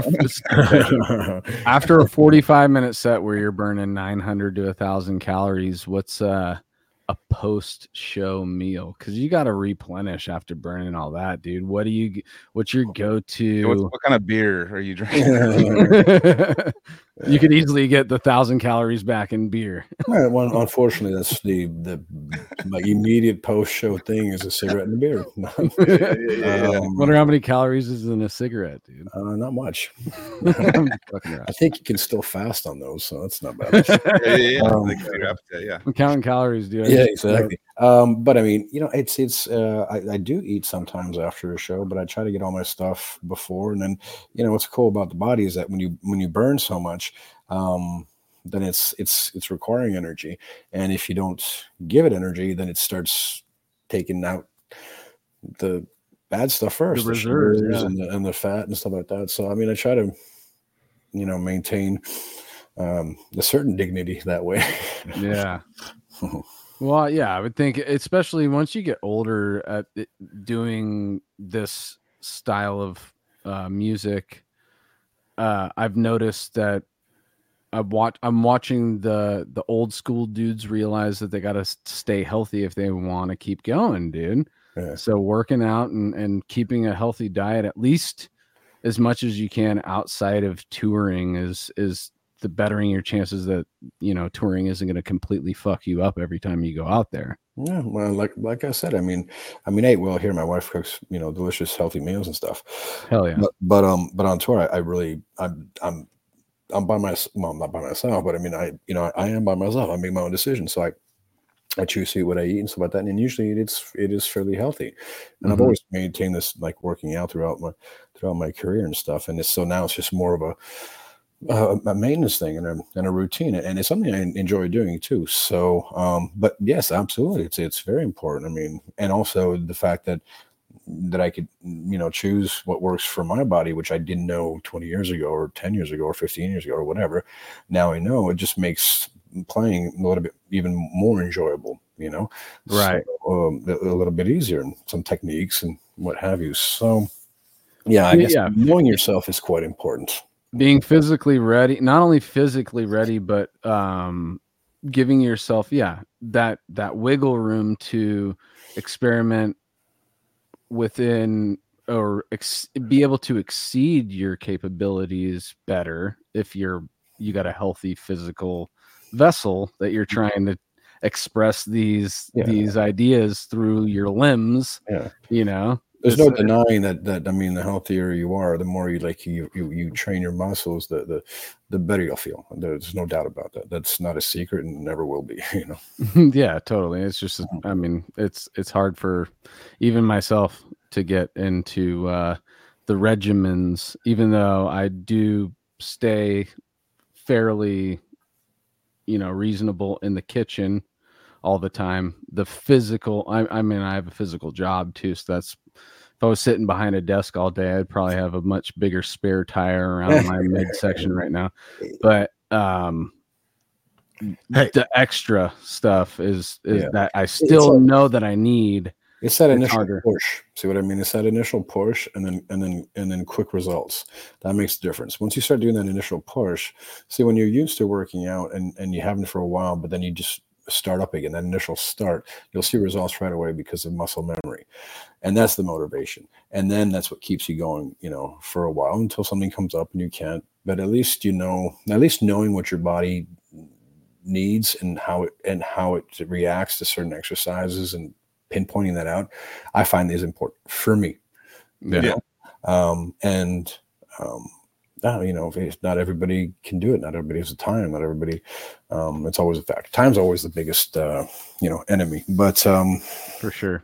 a 45 minute set where you're burning 900 to 1,000 calories, what's a post-show meal? Because you got to replenish after burning all that, dude. What's your go-to? What kind of beer are you drinking? You could easily get the 1,000 calories back in beer. Right, well, unfortunately, that's the my immediate post-show thing is a cigarette and a beer. I wonder how many calories is in a cigarette, dude. Not much. I think you can still fast on those, so that's not bad. I'm counting calories, dude. Yeah, exactly. But I mean, you know, I do eat sometimes after a show, but I try to get all my stuff before. And then, you know, what's cool about the body is that when you burn so much, then it's requiring energy. And if you don't give it energy, then it starts taking out the bad stuff first, the reserves, and the fat and stuff like that. So, I mean, I try to, you know, maintain, a certain dignity that way. Yeah. Well, yeah, I would think, especially once you get older at doing this style of music, I've noticed that I'm watching the old school dudes realize that they got to stay healthy if they want to keep going, dude. Yeah. So working out and keeping a healthy diet, at least as much as you can outside of touring, is the bettering your chances that, you know, touring isn't going to completely fuck you up every time you go out there. Yeah, well, like I said, I mean, hey, well, here my wife cooks, you know, delicious, healthy meals and stuff. Hell yeah! But on tour, I'm by myself. Well, not by myself, but I mean, I am by myself. I make my own decisions, so I choose to eat what I eat and stuff like that. And usually, it is fairly healthy. And I've always maintained this, like working out throughout my career and stuff. And so now it's just more of a maintenance thing and a routine, and it's something I enjoy doing too. So, but yes, absolutely, it's very important. I mean, and also the fact that I could, you know, choose what works for my body, which I didn't know 20 years ago, or 10 years ago, or 15 years ago, or whatever. Now I know. It just makes playing a little bit even more enjoyable, you know, right? So, a little bit easier, and some techniques and what have you. So, yeah, I guess knowing yourself is quite important. Being physically ready, not only physically ready, but giving yourself, that wiggle room to experiment within or be able to exceed your capabilities better if you got a healthy physical vessel that you're trying to express these ideas through your limbs, you know. There's no denying that I mean, the healthier you are, the more you you train your muscles, the better you'll feel. There's no doubt about that. That's not a secret and never will be, you know. Yeah, totally. It's just, I mean, it's hard for even myself to get into the regimens, even though I do stay fairly, you know, reasonable in the kitchen all the time. The physical, I mean, I have a physical job too, so that's, if I was sitting behind a desk all day, I'd probably have a much bigger spare tire around my midsection right now. But the extra stuff is that I still know that I need. It's that initial push. See what I mean? It's that initial push, and then quick results. That makes the difference. Once you start doing that initial push, see, when you're used to working out and you haven't for a while, but then you just start up again, that initial start, you'll see results right away because of muscle memory. And that's the motivation. And then that's what keeps you going, you know, for a while, until something comes up and you can't. But at least, you know, knowing what your body needs and how it reacts to certain exercises and pinpointing that out, I find is important for me. Yeah. You know, not everybody can do it. Not everybody has the time. Not everybody. It's always a fact. Time's always the biggest, you know, enemy. But for sure,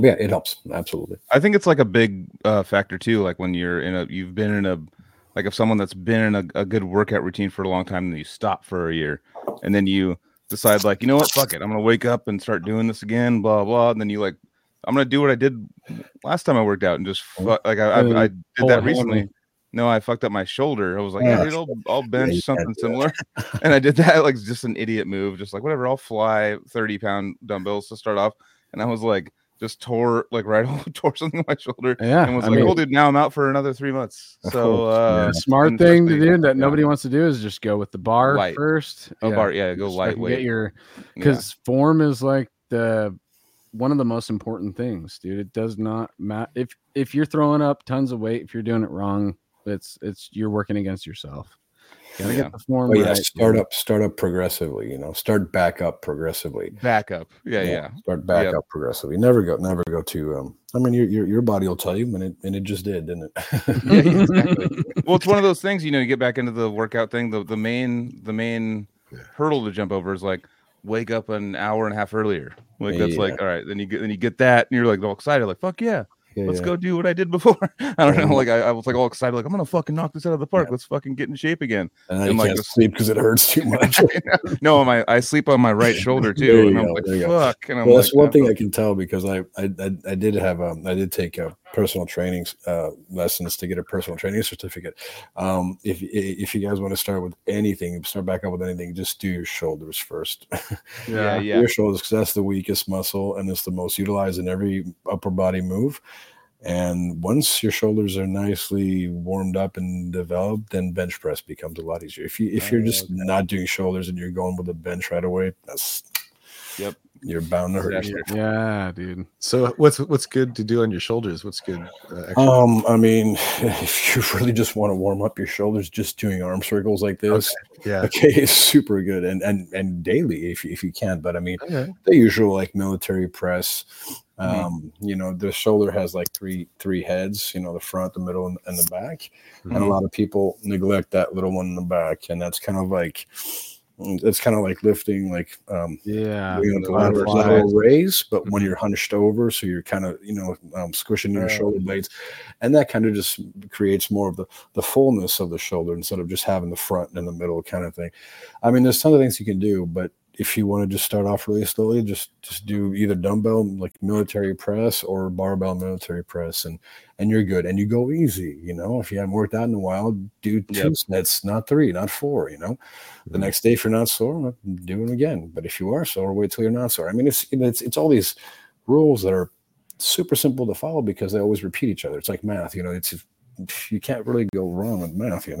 yeah, it helps, absolutely. I think it's like a big factor too. Like when if someone that's been in a good workout routine for a long time, and then you stop for a year, and then you decide, like, you know what, fuck it, I'm gonna wake up and start doing this again, blah blah, and then you like, I'm gonna do what I did last time I worked out, and just I did that recently. No, I fucked up my shoulder. I was like, I'll bench something similar. And I did that, like, just an idiot move. Just like, whatever, I'll fly 30-pound dumbbells to start off. And I was like, just tore something on my shoulder. Yeah, and was like, well, dude, now I'm out for another 3 months. So smart thing to do that nobody wants to do is just go with the bar light first. Go lightweight. Because form is like one of the most important things, dude. It does not matter. If you're throwing up tons of weight, if you're doing it wrong, it's you're working against yourself. Gotta get the form right. Start up progressively, start back up progressively. Back up. Yeah. Start back up progressively. Never go to your body will tell you, and it just did, didn't it? Yeah, exactly. Well, it's one of those things, you get back into the workout thing. The main hurdle to jump over is like wake up an hour and a half earlier. Like that's like all right, then you get that and you're like all excited, like fuck yeah. Let's go do what I did before. I don't know. Like I was like all excited. Like I'm gonna fucking knock this out of the park. Yeah. Let's fucking get in shape again. And I can't sleep because it hurts too much. No, I sleep on my right shoulder too. And I'm like fuck. And I'm that's one thing I can tell because I did have take a personal training lessons to get a personal training certificate. If you guys want to start with anything, start back up with anything. Just do your shoulders first. Do your shoulders because that's the weakest muscle and it's the most utilized in every upper body move. And once your shoulders are nicely warmed up and developed, then bench press becomes a lot easier. If you're just not doing shoulders and you're going with a bench right away, that's you're bound to hurt yourself. Yeah, dude. So what's good to do on your shoulders? What's good? I mean, if you really just want to warm up your shoulders, just doing arm circles like this, is super good and daily if you can. But I mean, the usual like military press. The shoulder has like three heads, the front, the middle, and the back. Mm-hmm. And a lot of people neglect that little one in the back, and that's kind of like. It's kind of like lifting, like lateral raise, but when you're hunched over, so you're kind of squishing your shoulder blades, and that kind of just creates more of the fullness of the shoulder instead of just having the front and the middle kind of thing. I mean, there's tons of things you can do, but if you want to just start off really slowly, just do either dumbbell like military press or barbell military press, and you're good. And you go easy, If you haven't worked out in a while, do 2 sets, not 3, not 4. The next day if you're not sore, do it again. But if you are sore, wait till you're not sore. I mean, it's all these rules that are super simple to follow because they always repeat each other. It's like math, you can't really go wrong with math, It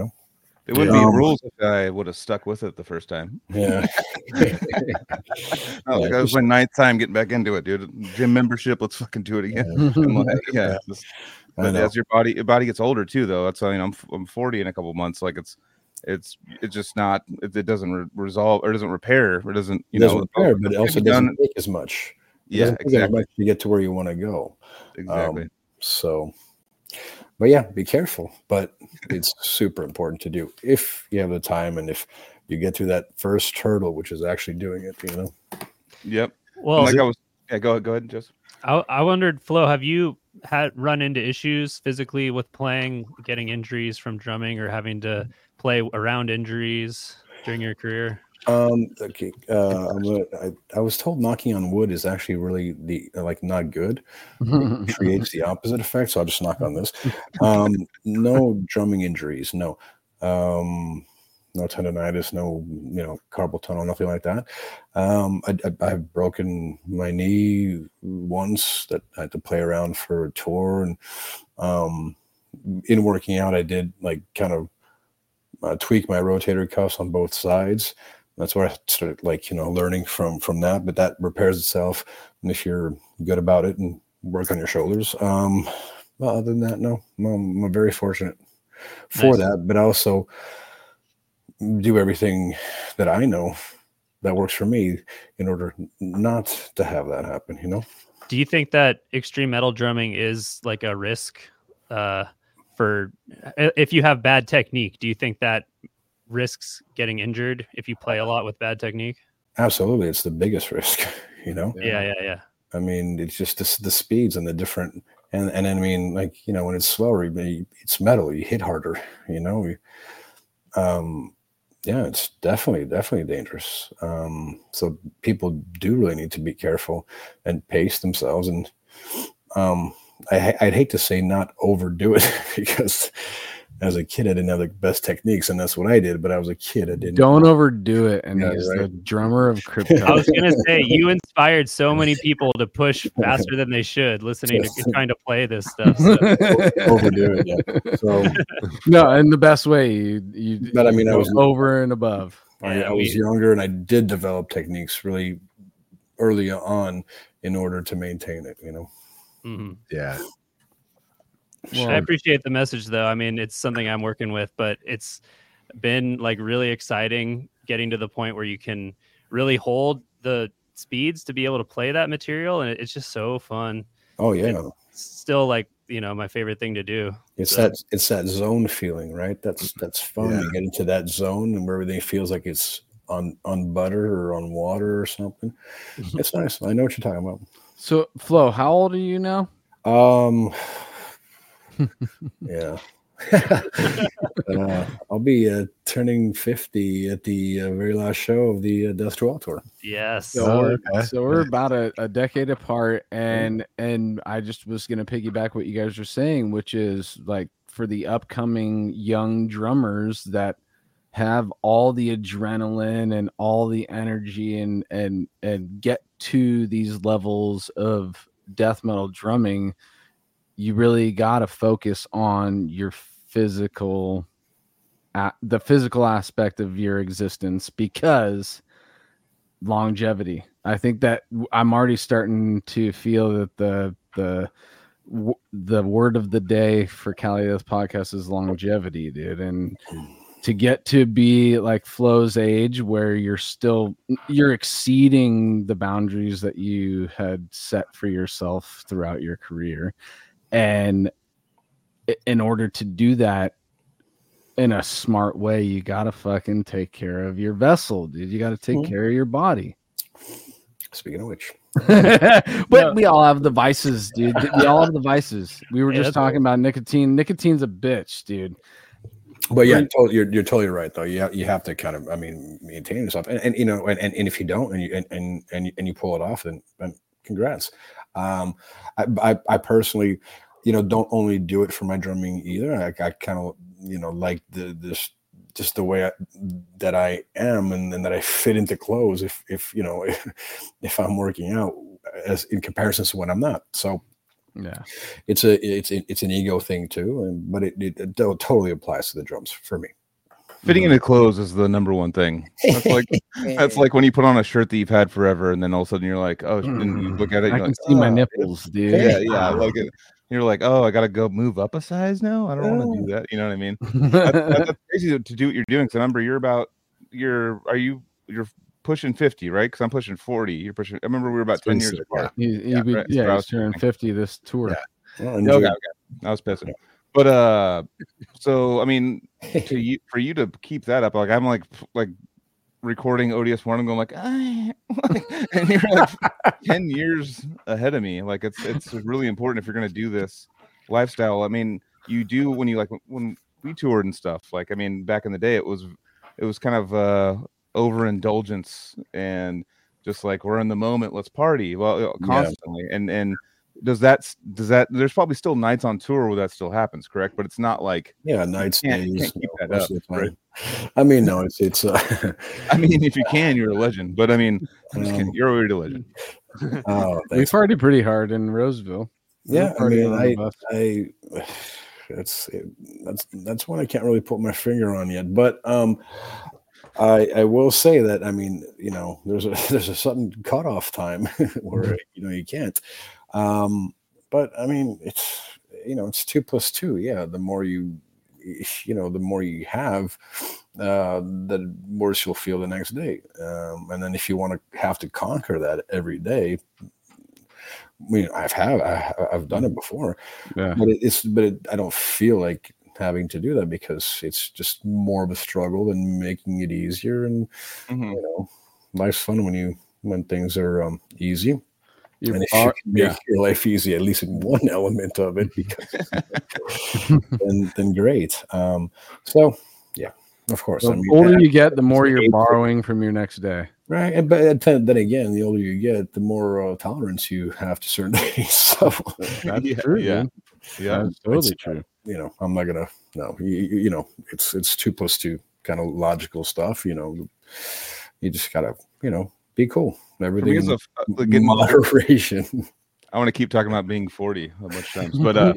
wouldn't be rules if I would have stuck with it the first time. Yeah. That was my 9th time getting back into it, dude. Gym membership, let's fucking do it again. As your body gets older too, though. That's I'm 40 in a couple months. Like it's just not. It doesn't resolve or doesn't repair or doesn't repair, but it also doesn't take as much. Yeah, exactly. You get to where you want to go. Exactly. But be careful. But it's super important to do if you have the time and if you get through that first hurdle, which is actually doing it, Yep. Well, go ahead, Joseph. I wondered, Flo, have you had run into issues physically with playing, getting injuries from drumming, or having to play around injuries during your career? Okay. I was told knocking on wood is actually really not good. It creates the opposite effect. So I'll just knock on this. No drumming injuries. No. No tendonitis. No. Carpal tunnel. Nothing like that. I've broken my knee once that I had to play around for a tour, and in working out, I did tweak my rotator cuffs on both sides. That's where I started, learning from that. But that repairs itself, and if you're good about it and work on your shoulders. Other than that, no, I'm very fortunate for that. But I also do everything that I know that works for me in order not to have that happen. Do you think that extreme metal drumming is like a risk for if you have bad technique? Do you think that risks getting injured if you play a lot with bad technique? Absolutely, it's the biggest risk. I mean, it's just the speeds and the different and I mean, when it's slower, it's metal. You hit harder. It's definitely dangerous. So people do really need to be careful and pace themselves. And I'd hate to say not overdo it because. As a kid, I didn't have the best techniques, and that's what I did. But I was a kid; I didn't. Don't overdo it, and he's the drummer of Cryptopsy. I was gonna say you inspired so many people to push faster than they should, listening to trying to play this stuff. So. Overdo it, yeah. So no, in the best way. But I mean, I was over and above. I was younger, and I did develop techniques really early on in order to maintain it. Mm-hmm. Yeah. Well, I appreciate the message, though. I mean, it's something I'm working with, but it's been like really exciting getting to the point where you can really hold the speeds to be able to play that material, and it's just so fun. Oh yeah, it's still like, you know, my favorite thing to do. It's so. It's that zone feeling, right? That's fun. Yeah. You get into that zone and where everything feels like it's on butter or on water or something. It's nice. I know what you're talking about. So Flo, how old are you now? Yeah. I'll be turning 50 at the very last show of the Death to All tour. Yes. So we're about a decade apart, and I just was going to piggyback what you guys are saying, which is like for the upcoming young drummers that have all the adrenaline and all the energy and get to these levels of death metal drumming, you really got to focus on your physical aspect of your existence, because longevity. I think that I'm already starting to feel that the word of the day for Cali Death Podcast is longevity, dude. And to get to be like Flo's age, where you're exceeding the boundaries that you had set for yourself throughout your career. And in order to do that in a smart way, you got to fucking take care of your vessel, dude. You got to take care of your body. Speaking of which. But we all have the vices, dude. We all have the vices. We were just talking about nicotine. Nicotine's a bitch, dude. But yeah, you're totally right though. You have to kind of, I mean, maintain yourself, and you know, and if you don't, and you pull it off, then congrats. I personally, you know, don't only do it for my drumming either. I kind of, you know, like just the way that I am, and that I fit into clothes. If you know, if I'm working out, as in comparison to when I'm not, so. Yeah, it's an ego thing too, but it totally applies to the drums for me. Fitting into clothes is the number one thing. That's like that's like when you put on a shirt that you've had forever, and then all of a sudden you're like, oh, and you look at it, I can see my nipples, dude. Yeah, like it. You're like, oh, I gotta go move up a size now. I don't want to do that. You know what I mean? That's crazy to do what you're doing. Because I remember you're pushing 50, right? Because I'm pushing 40. You're pushing. I remember we were about 10 years apart. Yeah, I was turning 50 this tour. Yeah. Well, okay. I was pissing. But so I mean, for you to keep that up, like I'm like recording ODS1 and going like, and you're like 10 years ahead of me. Like it's really important if you're gonna do this lifestyle. I mean, you do when we toured and stuff. Like I mean, back in the day, it was kind of overindulgence and just like we're in the moment, let's party constantly. Yeah. And does that there's probably still nights on tour where that still happens, correct? But it's not like nights, days. I mean, no, it's I mean, if you can, you're a legend. But I mean, I'm just kidding, you're already a legend. We partied pretty hard in Roseville. Yeah, I mean, I that's one I can't really put my finger on yet, but I will say that, I mean, you know, there's a sudden cutoff time where, you know, you can't. But I mean, it's, you know, it's 2 + 2. Yeah. The more you have, the worse you'll feel the next day. And then if you want to have to conquer that every day, I mean, I've done it before, but I don't feel like having to do that, because it's just more of a struggle than making it easier. And you know, life's fun when things are easy. And if you can make your life easy, at least in one element of it, because then great. So yeah, of course. The older you get, the more you're borrowing from your next day. Right, but then again, the older you get, the more tolerance you have to certain things. So that's true. Yeah, man. Yeah, that's totally true. You know, I'm not gonna. No, you know, it's 2 + 2 kind of logical stuff. You know, you just gotta, you know, be cool. Everything is in moderation. I want to keep talking about being 40 a bunch of times, but I'm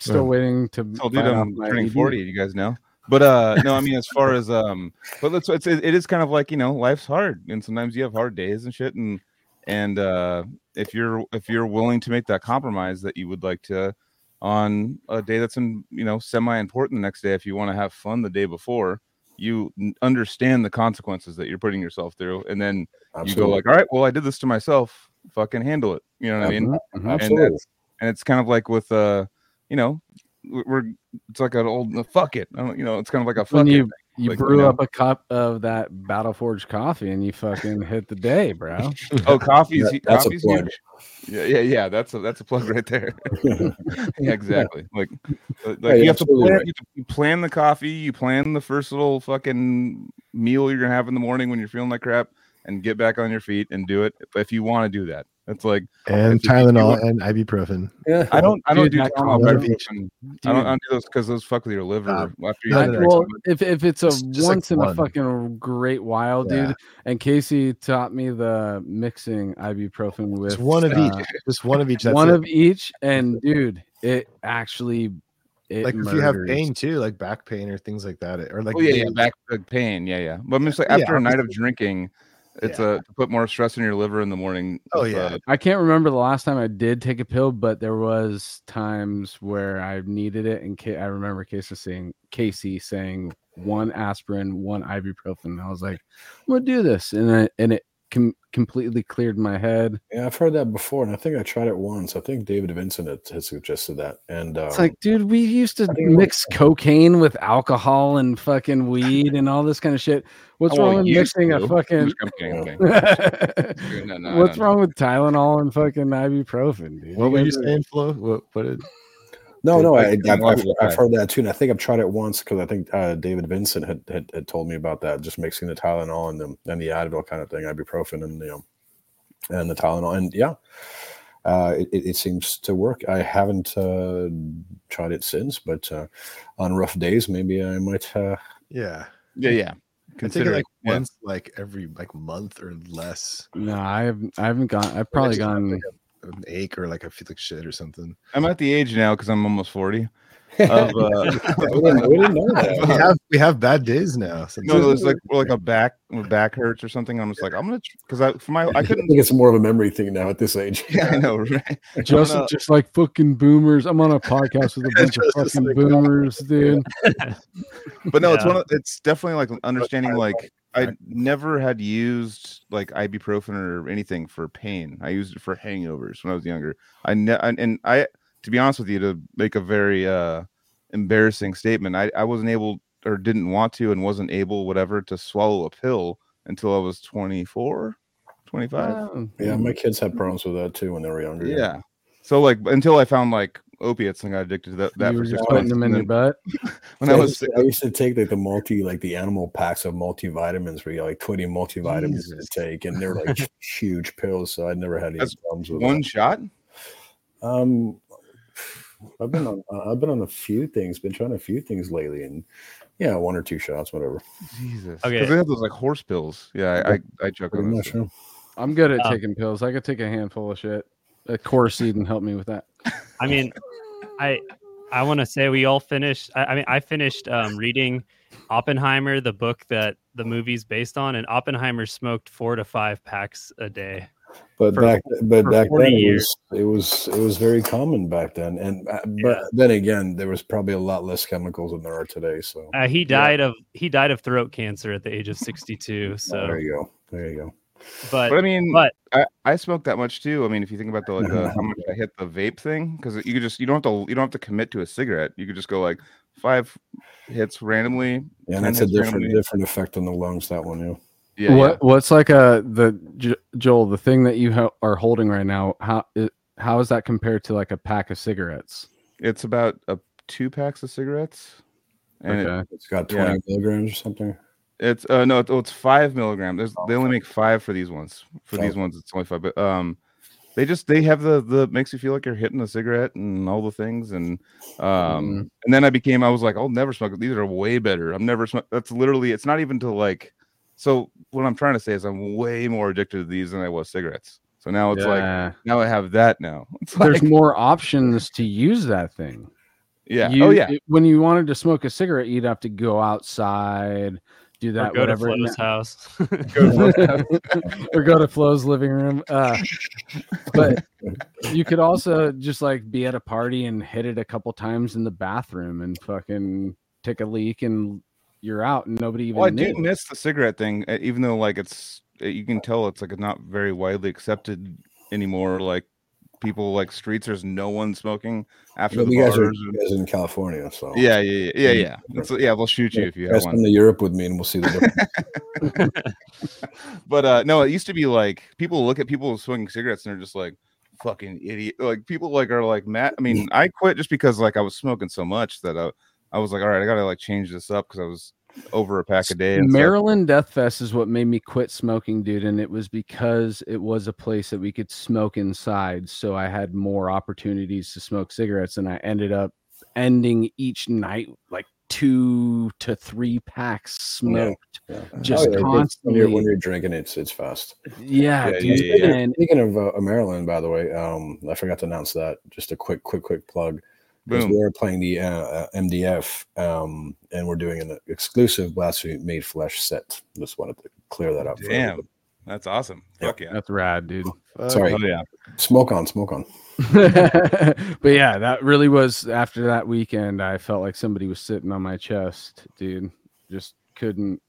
still waiting to. Oh, dude, I'm turning 40. You guys know. But no, I mean, as far as but it is kind of like, you know, life's hard, and sometimes you have hard days and shit, and if you're willing to make that compromise that you would like to on a day that's, in, you know, semi-important the next day. If you want to have fun the day before, you understand the consequences that you're putting yourself through. And then absolutely. You go like, all right, well, I did this to myself. Fucking handle it. You know what I mean? Absolutely. And it's kind of like with, you know, it's like an old fuck it. I don't, you know, it's kind of like a fuck it. You like, brew up a cup of that Battleforge coffee and you fucking hit the day, bro. Oh, coffee's huge. Yeah. That's a plug right there. Yeah, exactly. Like hey, you have to plan, right. You plan the coffee. You plan the first little fucking meal you're gonna have in the morning when you're feeling like crap, and get back on your feet and do it if you want to do that. It's like and Tylenol and ibuprofen. Yeah. I don't do Tylenol. I don't do those because those fuck with your liver. Well, if it's a once in a fucking great while, dude. And Casey taught me the mixing ibuprofen with one of each. Just one of each. One of each, and dude, it actually. It like murders. If you have pain too, like back pain or things like that, or like back pain, But I'm just like after a night of drinking. It's to put more stress in your liver in the morning. Oh yeah, I can't remember the last time I did take a pill, but there was times where I needed it, and I remember Casey saying one aspirin, one ibuprofen. And I was like, I'm gonna do this, and it completely cleared my head. Yeah, I've heard that before, and I think I tried it once. I think David Vincent has suggested that, and it's like, dude, we used to mix cocaine with alcohol and fucking weed and all this kind of shit. What's wrong with mixing a fucking? What's wrong with Tylenol and fucking ibuprofen, dude? What were you saying, Flo? What did? No, I've heard that too, and I think I've tried it once because I think David Vincent had told me about that, just mixing the Tylenol and the Advil kind of thing, ibuprofen and and the Tylenol, and it seems to work. I haven't tried it since, but on rough days, maybe I might. Yeah. Consider like once, like every like month or less. No, I've probably gone. An ache or like I feel like shit or something. I'm at the age now because I'm almost 40. We didn't know that. We have bad days now. Sometimes. No, it's like we're like my back hurts or something. I'm just like I'm gonna because I couldn't think it's more of a memory thing now at this age. Yeah, I know, right? Just like fucking boomers. I'm on a podcast with a bunch of fucking boomers, dude. But no, it's definitely like understanding like. I never had used like ibuprofen or anything for pain. I used it for hangovers when I was younger. I to be honest with you, to make a very embarrassing statement, I wasn't able or didn't want to and wasn't able whatever to swallow a pill until I was 24, 25. Yeah, my kids had problems with that too when they were younger. Yeah. So like until I found like opiates and got addicted to that for 6 months. Putting them in your butt. When I used to take like the animal packs of multivitamins where you like 20 multivitamins to take, and they're like huge pills. So I never had any problems with one shot. I've been on a few things. Been trying a few things lately, and yeah, one or two shots, whatever. Jesus. Okay. Because they have those like horse pills. Yeah, I joke on that. Sure. I'm good at taking pills. I could take a handful of shit. A core seed and help me with that. I mean, I want to say we all finished. I finished reading Oppenheimer, the book that the movie's based on, and Oppenheimer smoked 4 to 5 packs a day. But back then it was very common back then, and but then again, there was probably a lot less chemicals than there are today. So he died of throat cancer at the age of 62. So there you go. But I mean, I smoked that much too. I mean, if you think about the like how much I hit the vape thing, because you don't have to commit to a cigarette. You could just go like 5 hits randomly. Yeah, and that's a different effect on the lungs. That one, yeah. What's like Joel, the thing that you are holding right now? How is that compared to like a pack of cigarettes? It's about 2 packs of cigarettes, and it's got 20 milligrams or something. It's it's 5 milligrams. They only make 5 for these ones. These ones, it's only 5. But they have the makes you feel like you're hitting a cigarette and all the things. And and then I was like, I'll never smoke. These are way better. I'm never smoking. That's literally. It's not even to like. So what I'm trying to say is I'm way more addicted to these than I was cigarettes. So now it's like now I have that. Now it's there's more options to use that thing. Yeah. When you wanted to smoke a cigarette, you'd have to go outside. Do that, or go whatever. To Flo's house. Or go to Flo's living room. But You could also just like be at a party and hit it a couple times in the bathroom and fucking take a leak and you're out and nobody even knew. I do miss the cigarette thing, even though like it's, you can tell it's like it's not very widely accepted anymore. Like people like streets, there's no one smoking after the bars. You guys are in California, so yeah. It's, yeah, they'll shoot you if you have one. Come to Europe with me, and we'll see the difference. But no, it used to be like people look at people smoking cigarettes and they're just like fucking idiot. Like people like are like Matt. I mean, I quit just because like I was smoking so much that I was like, all right, I gotta like change this up because I was over a pack a day. And Maryland Death Fest is what made me quit smoking, dude, and it was because it was a place that we could smoke inside, so I had more opportunities to smoke cigarettes, and I ended up ending each night like 2 to 3 packs smoked, just constantly. When you're drinking, it's fast. Yeah, dude. Speaking of Maryland, by the way, I forgot to announce that. Just a quick plug. Because we are playing the MDF, and we're doing an exclusive Blasphemy Made Flesh set. Just wanted to clear that up. Damn, that's awesome. Fuck yeah. That's rad, dude. Sorry. Oh, yeah. Smoke on. But yeah, that really was, after that weekend, I felt like somebody was sitting on my chest, dude. Just couldn't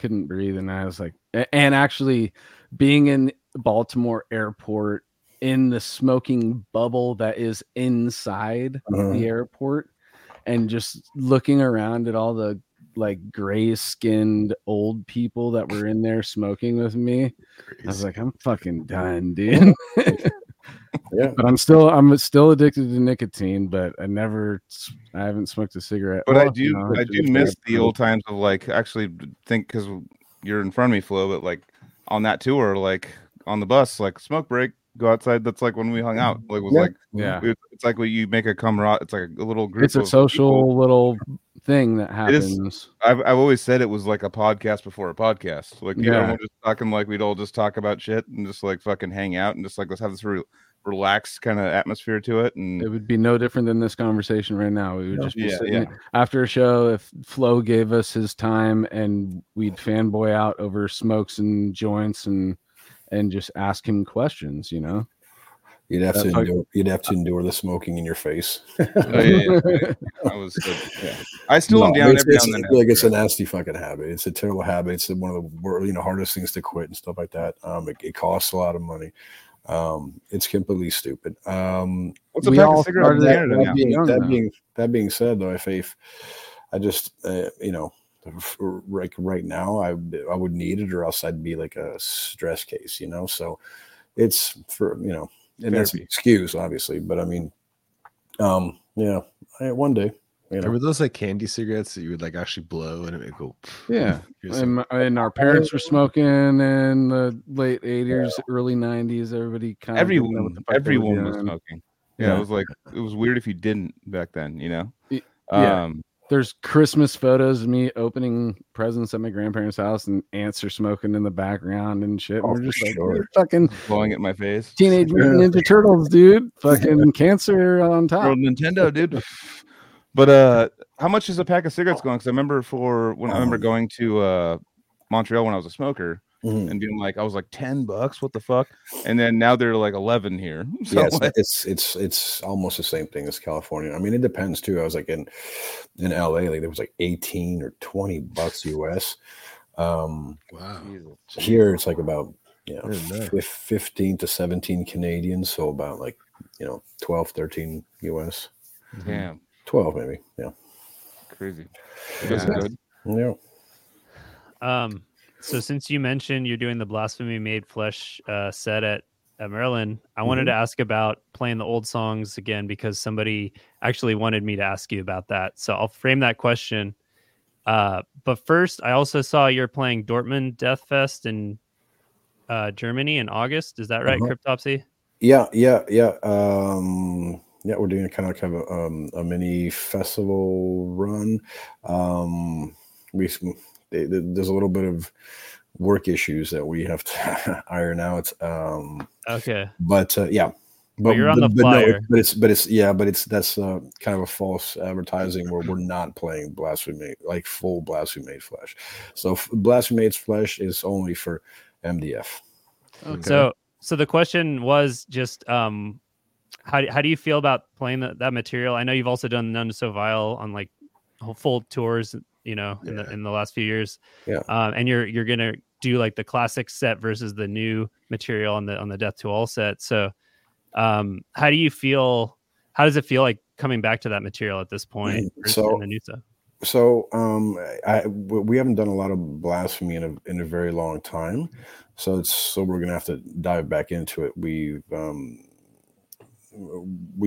breathe. And I was like, and actually being in Baltimore airport, in the smoking bubble that is inside the airport, and just looking around at all the like gray skinned old people that were in there smoking with me. I was like, I'm fucking done, dude. Yeah. But I'm still addicted to nicotine, but I haven't smoked a cigarette. But I do miss the old times of like, actually think, cause you're in front of me, Flo, but like on that tour, like on the bus, like smoke break, go outside. That's like when we hung out. Like was like it's like when you make a camaraderie. It's like a little group. It's a social people. Little thing that happens. I've always said it was like a podcast before a podcast. Like you know, we're just talking. Like we'd all just talk about shit and just like fucking hang out and just like let's have this relaxed kind of atmosphere to it. And it would be no different than this conversation right now. We would just be sitting after a show. If Flo gave us his time and we'd fanboy out over smokes and joints and just ask him questions, you know. You'd have to endure the smoking in your face. I still am down every now and then. Like it's a nasty fucking habit. It's a terrible habit. It's one of the hardest things to quit and stuff like that. It costs a lot of money. It's completely stupid. What's a pack of cigarettes? That being said, though, if I just you know. Like right now, I would need it, or else I'd be like a stress case, you know. So it's for, you know, and that's an excuse, obviously. But I mean, one day. You know. Were those like candy cigarettes that you would like actually blow and it would go? Yeah, and our parents were smoking in the late '80s, early '90s. Everyone was smoking. Yeah, it was like it was weird if you didn't back then, you know. Yeah. There's Christmas photos of me opening presents at my grandparents' house, and ants are smoking in the background and shit. Oh, we're just like fucking blowing at my face. Teenage Mutant Ninja Turtles, dude. Fucking cancer on top. World Nintendo, dude. But how much is a pack of cigarettes going? Because I remember going to Montreal when I was a smoker. Mm-hmm. And being like, I was like $10, what the fuck? And then now they're like 11 here. So yeah, it's almost the same thing as California. I mean, it depends too. I was like in LA, like there was like $18 or $20 US. Wow. Here it's like about 15 to 17 Canadian, so about like 12, 13 US. Damn, 12 maybe. Yeah, crazy. That's good. Yeah. So since you mentioned you're doing the Blasphemy Made Flesh set at Maryland, I wanted to ask about playing the old songs again, because somebody actually wanted me to ask you about that. So I'll frame that question. But first, I also saw you're playing Dortmund Death Fest in Germany in August. Is that right, Cryptopsy? Yeah. Yeah, we're doing a mini festival run. There's a little bit of work issues that we have to iron out. But you're on the flyer. That's kind of a false advertising where we're not playing Blasphemy, like full Blasphemy Made Flesh. So Blasphemy Made Flesh is only for MDF. Okay. So the question was just How do you feel about playing that material? I know you've also done None So Vile on like full tours, you know, in the last few years. Yeah. And you're going to do like the classic set versus the new material on the Death to All set. So how does it feel like coming back to that material at this point? So, in the new stuff? So we haven't done a lot of Blasphemy in a very long time. So we're going to have to dive back into it. We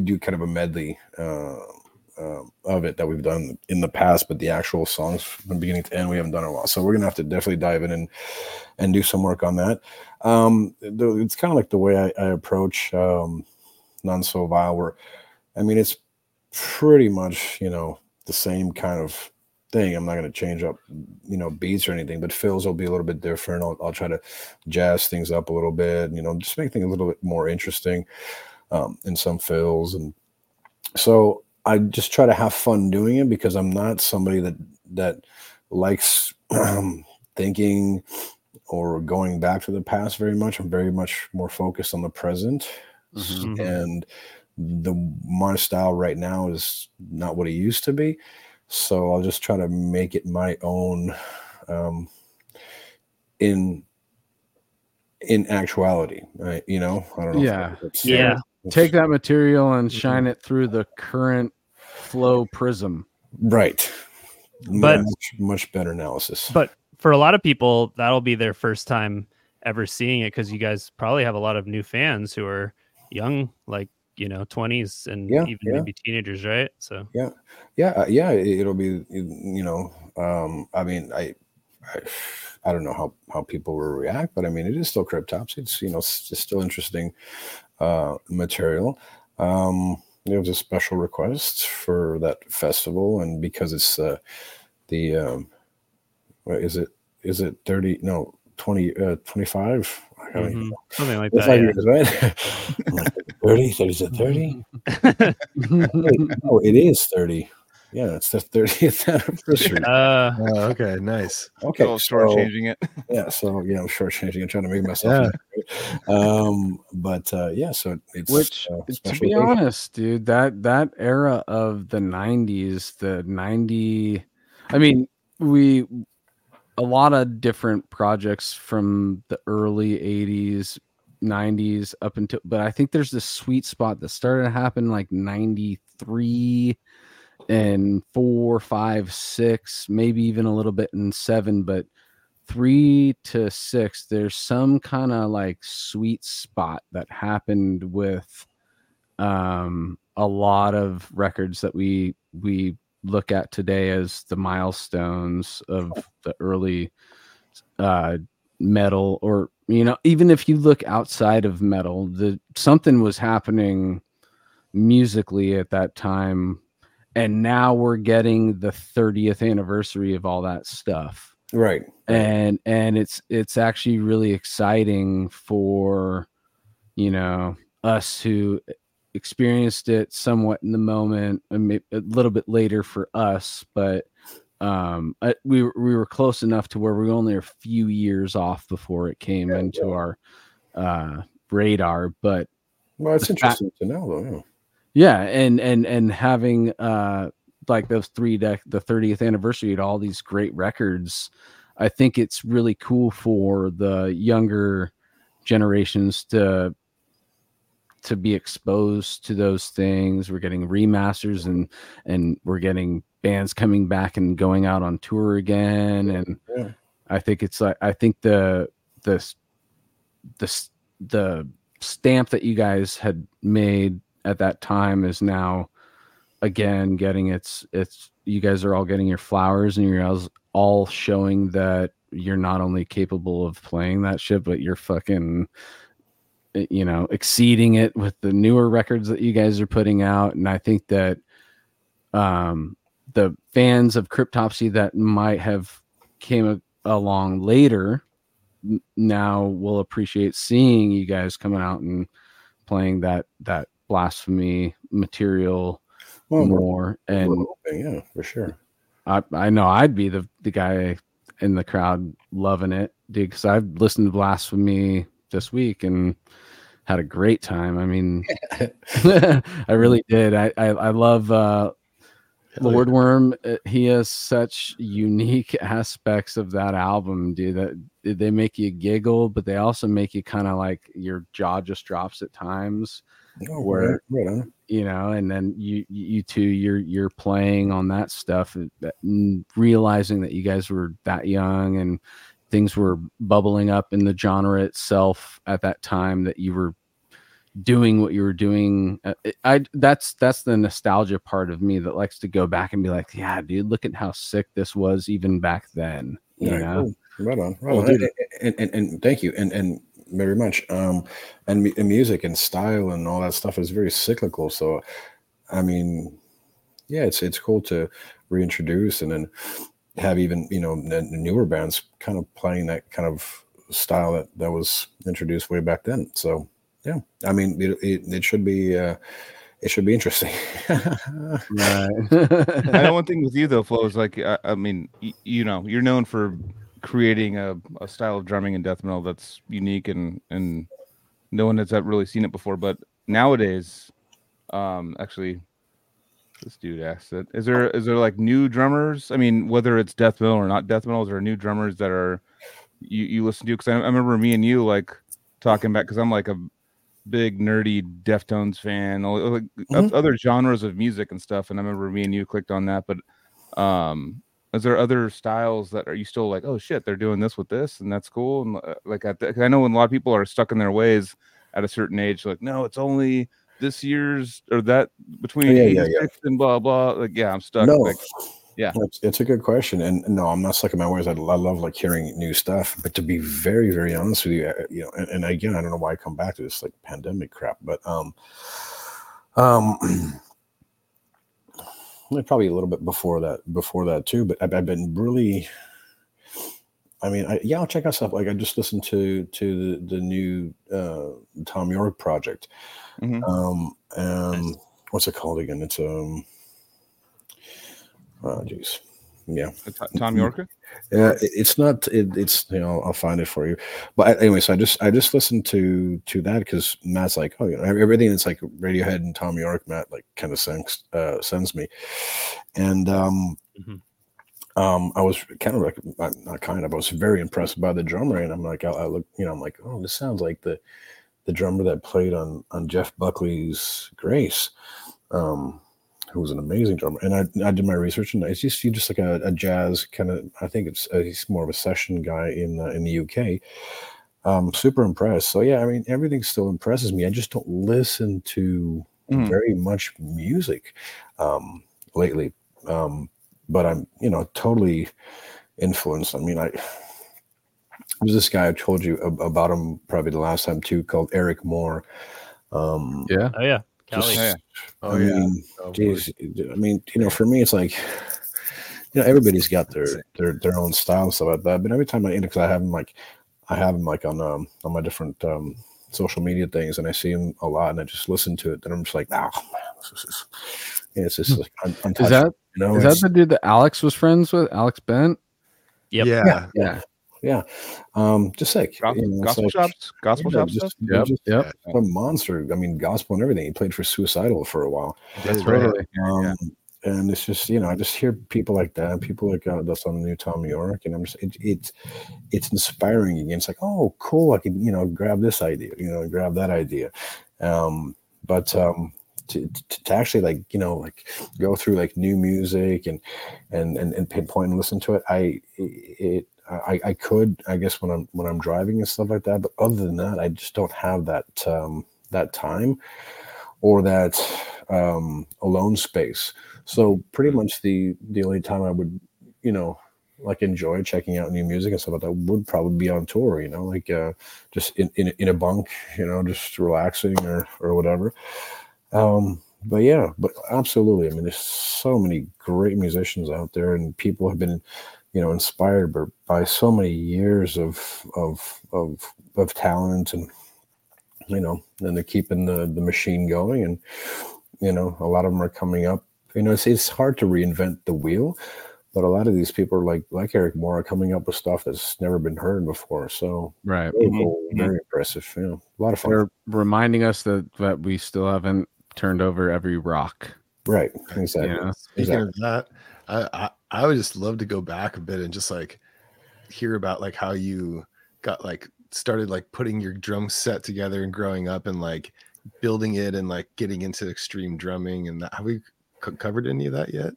do kind of a medley of it that we've done in the past, but the actual songs from beginning to end we haven't done in a while. So we're gonna have to definitely dive in and do some work on that. It's kind of like the way I approach None So Vile, where I mean it's pretty much, you know, the same kind of thing. I'm not going to change up, you know, beats or anything, but fills will be a little bit different. I'll try to jazz things up a little bit, you know, just make things a little bit more interesting in some fills. And so I just try to have fun doing it, because I'm not somebody that likes thinking or going back to the past very much. I'm very much more focused on the present. Mm-hmm. And my style right now is not what it used to be. So I'll just try to make it my own in actuality, right? You know, I don't know. Yeah. Take that material and shine it through the current flow prism. Right. But much better analysis. But for a lot of people, that'll be their first time ever seeing it, because you guys probably have a lot of new fans who are young, like, you know, 20s and maybe teenagers, right? So yeah, it'll be, you know, I mean, I don't know how people will react, but I mean, it is still Cryptopsy. It's, you know, it's still interesting material. There was a special request for that festival, and because it's what is it? Is it 30? No, 20, 25? Mm-hmm. Something like that. Years, right? 30? Is it 30? No, it is 30. Yeah, it's the 30th anniversary. Okay, nice. Okay, so shortchanging it. Yeah, so yeah, I'm shortchanging it, trying to make myself. Yeah. So it's to be honest, dude, that era of the 90s, I mean, a lot of different projects from the early 80s, 90s up until, but I think there's this sweet spot that started to happen like 93. And 4, 5, 6, maybe even a little bit in 7, but 3 to 6, there's some kind of like sweet spot that happened with a lot of records that we look at today as the milestones of the early metal, or, you know, even if you look outside of metal, something was happening musically at that time. And now we're getting the 30th anniversary of all that stuff. Right. And it's actually really exciting for, you know, us who experienced it somewhat in the moment, a little bit later for us, but we were close enough to where we were only a few years off before it came into our radar. But well, it's interesting to know, though. Yeah. Yeah, and having like those the 30th anniversary and all these great records, I think it's really cool for the younger generations to be exposed to those things. We're getting remasters and we're getting bands coming back and going out on tour again. And yeah. I think it's like I think the stamp that you guys had made at that time is now again getting its you guys are all getting your flowers, and you're all showing that you're not only capable of playing that shit, but you're fucking, you know, exceeding it with the newer records that you guys are putting out. And I think that the fans of Cryptopsy that might have came along later now will appreciate seeing you guys coming out and playing that Blasphemy material more, and hoping, yeah, for sure. I know I'd be the guy in the crowd loving it, dude, because I've listened to Blasphemy this week and had a great time. I mean, I really did. I love Lordworm. He has such unique aspects of that album, dude. That they make you giggle, but they also make you kind of like your jaw just drops at times. Oh, where yeah. You know, and then you're playing on that stuff, realizing that you guys were that young and things were bubbling up in the genre itself at that time, that you were doing what you were doing. That's the nostalgia part of me that likes to go back and be like, yeah, dude, look at how sick this was even back then. You know? Cool. Right on. And thank you. And very much. And music and style and all that stuff is very cyclical. So, I mean, yeah, it's cool to reintroduce and then have even, you know, the newer bands kind of playing that kind of style that was introduced way back then. So, yeah, I mean, it should be interesting. Right. I know one thing with you though, Flo, is like, I mean, you know, you're known for creating a style of drumming in death metal that's unique and no one has really seen it before. But nowadays, actually, this dude asked it. Is there like new drummers? I mean, whether it's death metal or not death metal, is there new drummers that are you listen to? Because I remember me and you like talking about, because I'm like a big nerdy Deftones fan, like other genres of music and stuff. And I remember me and you clicked on that. But is there other styles that are you still like, oh shit, they're doing this with this, and that's cool? And like cause I know when a lot of people are stuck in their ways at a certain age, like, no, it's only this year's or that between 86 and blah blah. Like, yeah, I'm stuck. No. Like, yeah, it's a good question. And no, I'm not stuck in my ways. I love like hearing new stuff. But to be very, very honest with you, you know, and again, I don't know why I come back to this like pandemic crap, but probably a little bit before that too. But I've been really, I mean, I'll check out stuff. Like I just listened to the new Tom Yorke project. Mm-hmm. What's it called again? It's oh geez, yeah, Tom Yorke. Yeah, it's not. It's you know, I'll find it for you. But anyway, so I just listened to that because Matt's like, oh, you know, everything that's like Radiohead and Tom Yorke, Matt like kind of sends me, and I was kind of like not kind of. I was very impressed by the drummer, and I'm like, I look, you know, I'm like, oh, this sounds like the drummer that played on Jeff Buckley's Grace. Who was an amazing drummer, and I did my research, and it's just like a jazz kind of. I think he's more of a session guy in the UK. Super impressed. So yeah, I mean everything still impresses me. I just don't listen to very much music lately, but I'm you know totally influenced. I mean there's this guy I told you about him probably the last time too, called Eric Moore. Yeah. Oh yeah. Just, oh, yeah. I mean, oh, geez, I mean, you know, for me, it's like, you know, everybody's got their own style and stuff like that. But every time I, because I have them like on my different social media things, and I see them a lot, and I just listen to it, and I'm just like, oh, man, this is, yeah, it's just like, is that you know, is that the dude that Alex was friends with, Alex Bent? Yep. Yeah. Just like gospel shops. Just a monster. I mean, gospel and everything. He played for Suicidal for a while. That's right. And it's just, you know, I just hear people like that, people like that's on the new Tom Yorke, and I'm just it's inspiring again. It's like, oh, cool, I can, you know, grab this idea, you know, grab that idea. But to actually like, you know, like go through like new music and pinpoint and listen to it, I could, I guess, when I'm driving and stuff like that. But other than that, I just don't have that time or that alone space. So pretty much the only time I would, you know, like enjoy checking out new music and stuff like that would probably be on tour. You know, like just in a bunk, you know, just relaxing or whatever. But yeah, but absolutely. I mean, there's so many great musicians out there, and people have been, you know, inspired by so many years of talent, and you know, and they're keeping the machine going, and you know, a lot of them are coming up. You know, it's hard to reinvent the wheel, But a lot of these people are like Eric Moore, coming up with stuff that's never been heard before. So right, very, mm-hmm. very impressive. Yeah, a lot of fun. They're reminding us that we still haven't turned over every rock. Right. Exactly. Yeah. Speaking of that, I would just love to go back a bit and just like hear about like how you got like started like putting your drum set together and growing up and like building it and like getting into extreme drumming and that. Have we covered any of that yet?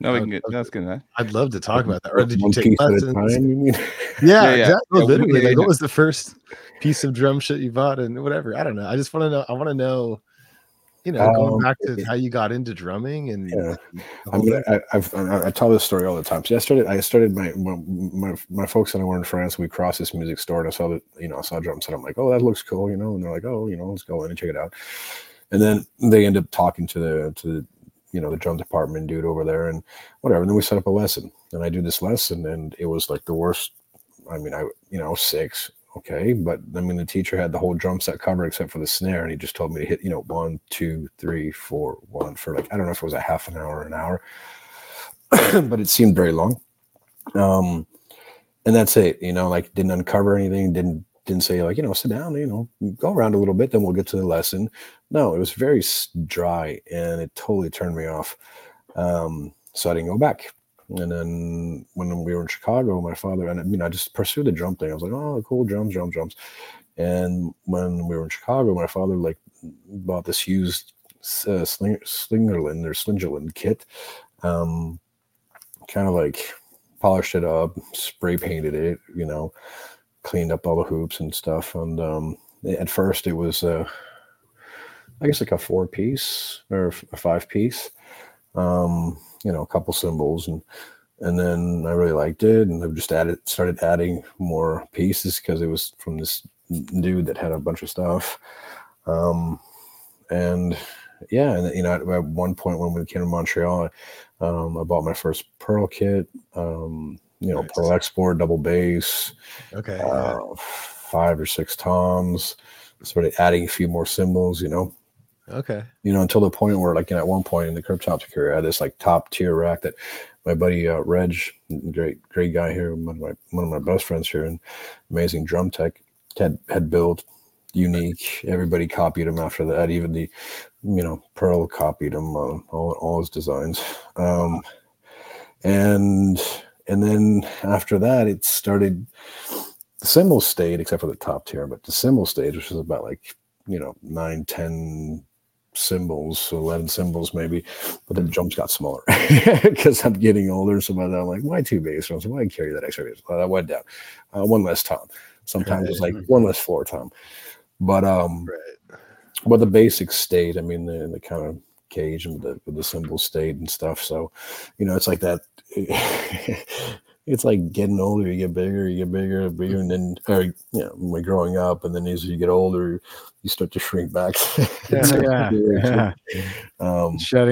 No, we can get that's good. I'd love to talk about that. Or did you take lessons? Time, you mean? Yeah, exactly. Yeah. Literally, like, what was the first piece of drum shit you bought and whatever? I don't know. I just want to know. I want to know. You know, going back to how you got into drumming and. Yeah. I tell this story all the time. So I started my folks and I were in France. We crossed this music store and I saw that, you know, I saw a drum set. I'm like, oh, that looks cool, you know. And they're like, oh, you know, let's go in and check it out. And then they end up talking to the you know, the drum department dude over there and whatever. And then we set up a lesson and I do this lesson and it was like the worst. I mean, I was six. Okay, but I mean, the teacher had the whole drum set covered except for the snare, and he just told me to hit, you know, 1, 2, 3, 4, 1 for like, I don't know if it was a half an hour or an hour, but it seemed very long. And that's it, you know, like didn't uncover anything, didn't say like, you know, sit down, you know, go around a little bit, then we'll get to the lesson. No, it was very dry, and it totally turned me off. So I didn't go back. And then when we were in Chicago, my father, and I mean, I just pursued the drum thing. I was like, oh, cool, drums. And when we were in Chicago, my father like bought this used Slingerland kit, kind of like polished it up, spray painted it, you know, cleaned up all the hoops and stuff. And at first it was, I guess like a 4-piece or a 5-piece. You know, a couple cymbals, and then I really liked it, and I just started adding more pieces because it was from this dude that had a bunch of stuff, and yeah, and you know, at one point when we came to Montreal, I bought my first Pearl kit, you know, nice. Pearl Export, double bass, okay, 5 or 6 toms, started adding a few more cymbals, you know. Okay. You know, until the point where, like, you know, at one point in the Cryptopsy career, I had this like top tier rack that my buddy Reg, great guy here, one of my best friends here, and amazing drum tech, had built. Unique. Everybody copied him after that. Even the, you know, Pearl copied him on all his designs. And then after that, it started. The cymbal stayed except for the top tier, but the cymbal stage, which was about like, you know, 9, 10. Cymbals, 11 cymbals maybe, but the drums got smaller because I'm getting older. So by then I'm like, why 2 bass drums? Why carry that extra bass? Well, that went down. 1 less tom. Sometimes it's like 1 less floor tom. But but the basics stayed. I mean, the kind of cage and the cymbals stayed and stuff. So, you know, it's like that. It's like getting older, you get bigger, and then, or, you know, when growing up, and then as you get older, you start to shrink back. Shedding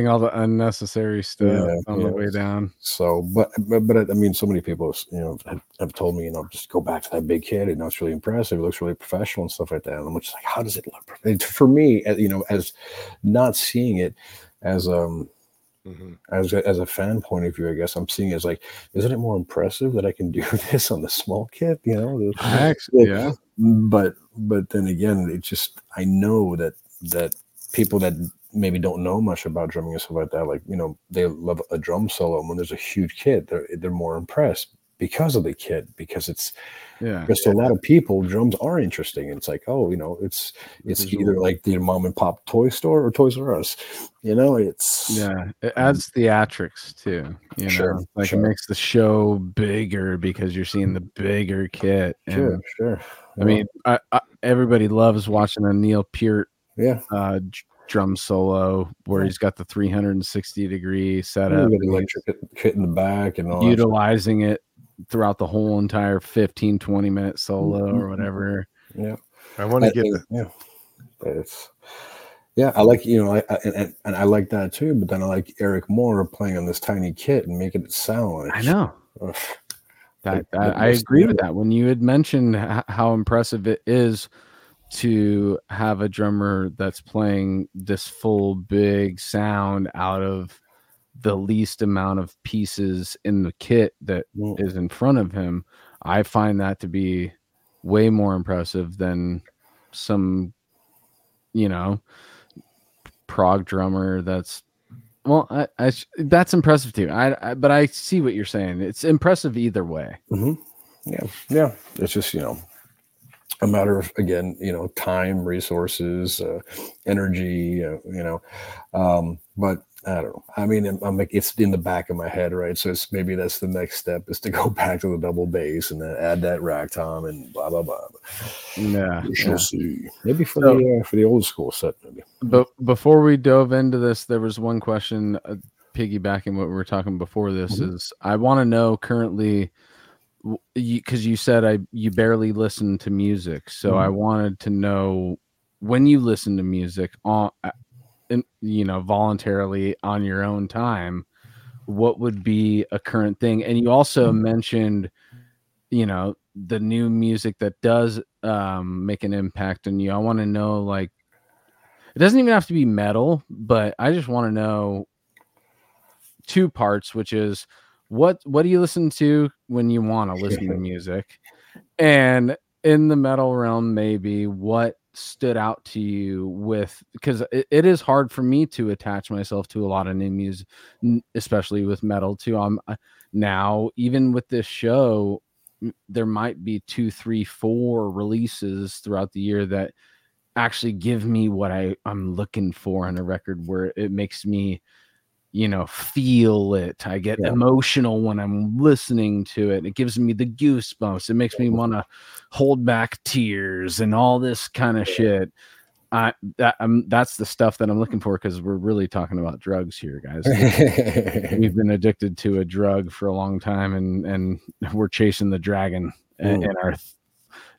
all the unnecessary stuff the way down. So, but I mean, so many people, you know, have told me, you know, just go back to that big kid, and now it's really impressive. It looks really professional and stuff like that. And I'm just like, how does it look? And for me, you know, as not seeing it as mm-hmm. As a fan point of view, I guess I'm seeing it as like, isn't it more impressive that I can do this on the small kit? You know, actually. But then again, it just, I know that people that maybe don't know much about drumming and stuff like that, like, you know, they love a drum solo, and when there's a huge kit, they're more impressed because of the kit, because it's to a lot of people, drums are interesting. It's like, oh, you know, it's either like the mom and pop toy store or Toys R Us, you know. It's it adds theatrics too, you know, like it makes the show bigger because you're seeing the bigger kit. And sure. I mean, I everybody loves watching a Neil Peart drum solo where he's got the 360-degree setup, electric kit in the back, and all utilizing it throughout the whole entire 15-20 minute solo or whatever. I want to get it. I like, you know, I like that too, but then I like Eric Moore playing on this tiny kit and making it sound like, I know I agree with that. When you had mentioned how impressive it is to have a drummer that's playing this full big sound out of the least amount of pieces in the kit that is in front of him. I find that to be way more impressive than some, you know, prog drummer. That's, well, I that's impressive too. But I see what you're saying. It's impressive either way. Mm-hmm. Yeah. It's just, you know, a matter of, again, you know, time, resources, energy, you know, but I don't know. I mean, it's in the back of my head, right? So it's maybe that's the next step, is to go back to the double bass and then add that rack tom and blah blah blah. Yeah, we shall see. Maybe for the old school set, maybe. But before we dove into this, there was one question, piggybacking what we were talking before this, mm-hmm. is I want to know currently, because you said you barely listen to music, so mm-hmm. I wanted to know when you listen to music on. You know, voluntarily on your own time, what would be a current thing? And you also mentioned, you know, the new music that does make an impact on you. I want to know, like, it doesn't even have to be metal, but I just want to know two parts, which is what do you listen to when you want to listen to music? And in the metal realm, maybe what stood out to you with, because it is hard for me to attach myself to a lot of new music, especially with metal too. Now, even with this show, there might be 2, 3, 4 releases throughout the year that actually give me what I'm looking for on a record, where it makes me, you know, feel it. I get emotional when I'm listening to it. It gives me the goosebumps. It makes me want to hold back tears and all this kind of shit. That's the stuff that I'm looking for, because we're really talking about drugs here, guys. We've been addicted to a drug for a long time, and we're chasing the dragon. And our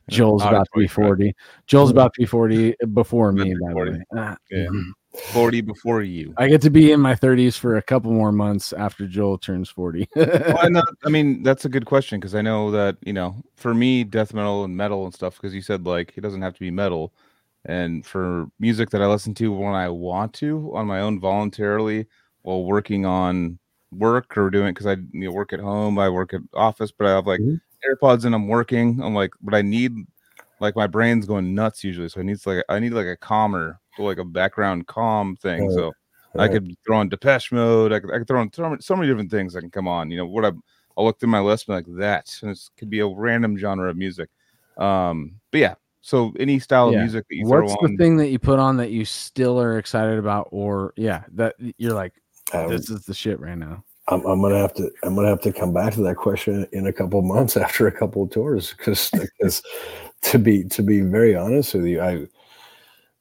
Joel's about to be 40. Joel's about to be 40 before me, by the way. 40 before you. I get to be in my 30s for a couple more months after Joel turns 40. I mean, that's a good question, because I know that, you know, for me, death metal and stuff, because you said, like, it doesn't have to be metal. And for music that I listen to when I want to on my own voluntarily while working on work or doing, because I work at home, I work at office, but I have like AirPods and I'm working. I'm like, but I need, like, my brain's going nuts usually. So I need a calmer, like a background calm thing. Right. So right. I could throw on Depeche Mode. I could throw on so many different things that can come on. You know what? I'll look through my list and like that, and it could be a random genre of music. But yeah. So any style of music that you throw on. What's the thing that you put on that you still are excited about, or that you're like, this is the shit right now? I'm gonna have to come back to that question in a couple of months after a couple of tours, because to be very honest with you,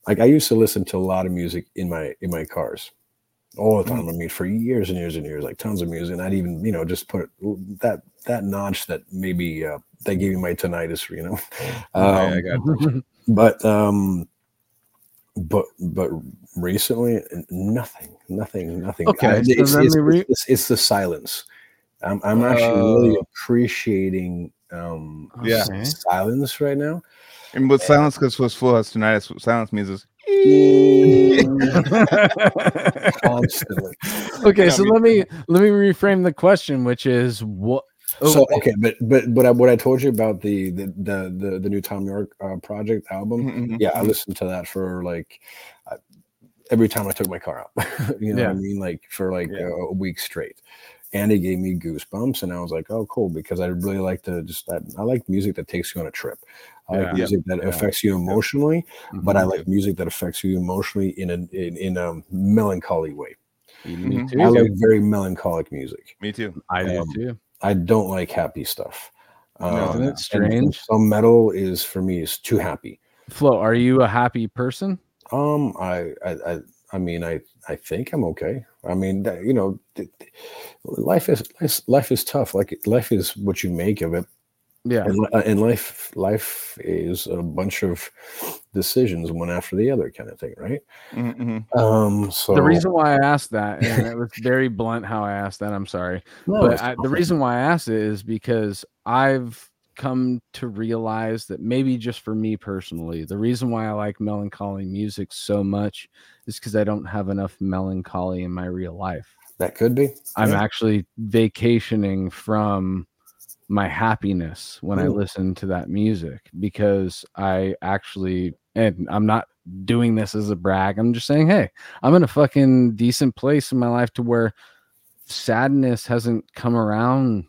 I used to listen to a lot of music in my cars all the time. I mean, for years and years and years, like tons of music. And I'd even, you know, just put that notch that maybe that gave me my tinnitus, you know. I got but recently, nothing. Okay, it's the silence. I'm actually really appreciating silence right now. And with silence, because Swiss Flow has tinnitus, silence means is constantly. Okay, so let me reframe the question, which is what. Oh, so okay, but what I told you about the new Tom Yorke project album, mm-hmm. I listened to that for like every time I took my car out. You know what I mean? Like for a week straight. And it gave me goosebumps, and I was like, "Oh, cool!" Because I really like to I like music that takes you on a trip. I like music that affects you emotionally, but I like music that affects you emotionally in a melancholy way. Me too. I like very melancholic music. Me too. I do too. I don't like happy stuff. Isn't it strange? Some metal is, for me, is too happy. Flo, are you a happy person? I think I'm okay. I mean, you know, life is tough. Like, life is what you make of it. Yeah. And life is a bunch of decisions, one after the other, kind of thing, right? Mm-hmm. So the reason why I asked that, and it was very blunt how I asked that. I'm sorry, the reason why I asked it is because I've come to realize that, maybe just for me personally, the reason why I like melancholy music so much is because I don't have enough melancholy in my real life. That could be. I'm actually vacationing from my happiness when I listen to that music, because I actually, and I'm not doing this as a brag, I'm just saying, hey, I'm in a fucking decent place in my life to where sadness hasn't come around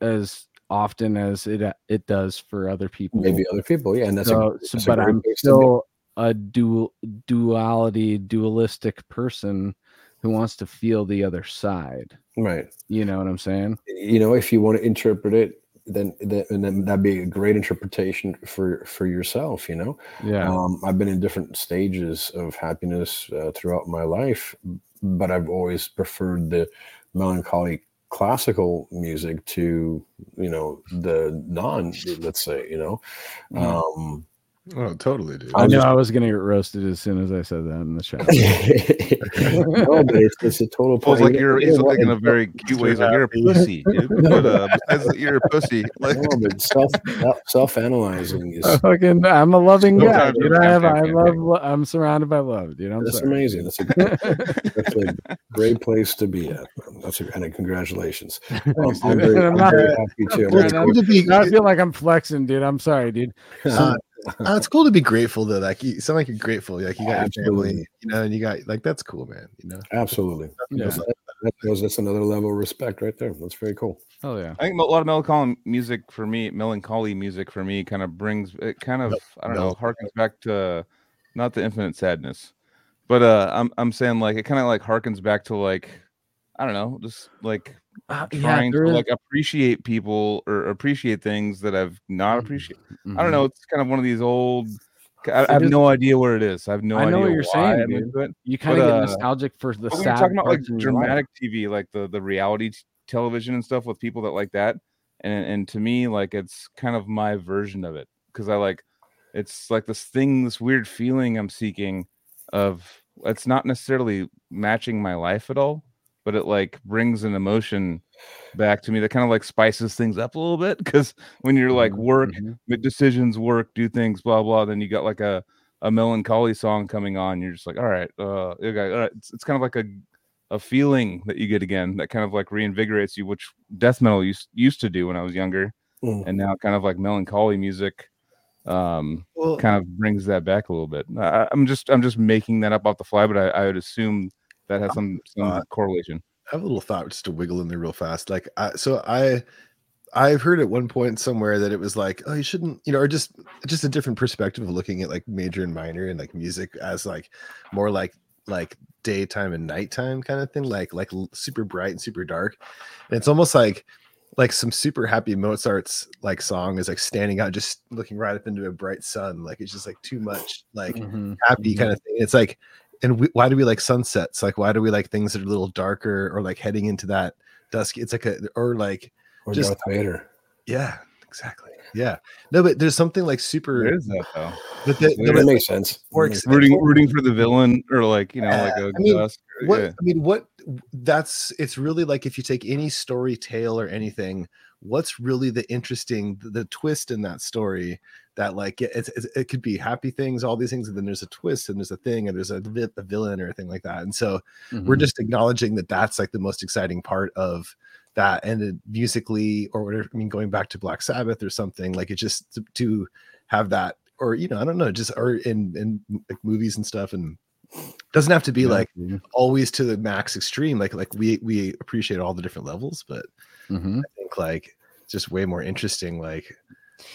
as often as it does for other people. Maybe other people, yeah. And that's but I'm still a dualistic person who wants to feel the other side. Right. You know what I'm saying? You know, if you want to interpret it, then that'd be a great interpretation for yourself, you know? Yeah. I've been in different stages of happiness throughout my life, but I've always preferred the melancholy classical music to, you know, the non, let's say, you know? Oh, totally, dude. I know I was going to get roasted as soon as I said that in the chat. No, but it's a total point. Like he's like in a very cute way. He's like, you're a pussy, dude. But besides, you're a pussy. Like, no, but self-analyzing is fucking. I'm a loving guy. You know, I'm surrounded by love. You know, that's amazing. That's a great place to be at. That's and congratulations. I'm not very happy too. I feel like I'm flexing, dude. I'm sorry, dude. It's cool to be grateful though. Like you sound like you're grateful. Like you got your family, you know, and you got like that's cool, man. You know, absolutely. Yeah. That's another level of respect right there. That's very cool. Oh yeah. I think a lot of melancholy music for me, kind of brings it. Kind of harkens back to not the infinite sadness, but I'm saying like it kind of like harkens back to like I don't know, just like trying to like appreciate people or appreciate things that I've not appreciated. Mm-hmm. I don't know. It's kind of one of these old. I have no idea what it is. I have no idea. I know what you're saying, dude. You kind of get nostalgic for the sad. We're talking about like dramatic TV, like the reality television and stuff with people that like that. And to me, like it's kind of my version of it because I like it's like this weird feeling I'm seeking of. It's not necessarily matching my life at all, but it like brings an emotion back to me that kind of like spices things up a little bit. Cause when you're like work, make decisions, work, do things, blah, blah. Then you got like a melancholy song coming on. You're just like, all right. It's kind of like a feeling that you get again, that kind of like reinvigorates you, which death metal used to do when I was younger. And now kind of like melancholy music kind of brings that back a little bit. I'm just making that up off the fly, but I would assume that has some correlation. I have a little thought just to wiggle in there real fast. Like, I've heard at one point somewhere that it was like, oh, you shouldn't, you know, or just a different perspective of looking at like major and minor and like music as like more like daytime and nighttime kind of thing, like super bright and super dark. And it's almost like some super happy Mozart's like song is like standing out, just looking right up into a bright sun. Like it's just like too much, like happy kind of thing. It's like, and why do we like sunsets? Like, why do we like things that are a little darker or like heading into that dusk? It's like or just Darth Vader. Yeah, exactly. Yeah, no, but there's something like super. There is that though. But that makes sense. Rooting for the villain or like you know like a dusk. It's really like if you take any story tale or anything, what's really the twist in that story that like it could be happy things, all these things, and then there's a twist and there's a thing and there's a villain or a thing like that. And so we're just acknowledging that that's like the most exciting part of that. And it, musically or whatever, I mean, going back to Black Sabbath or something, like it just to have that, or you know, I don't know, just or in like movies and stuff, and doesn't have to be like always to the max extreme. Like we appreciate all the different levels, but I think like just way more interesting, like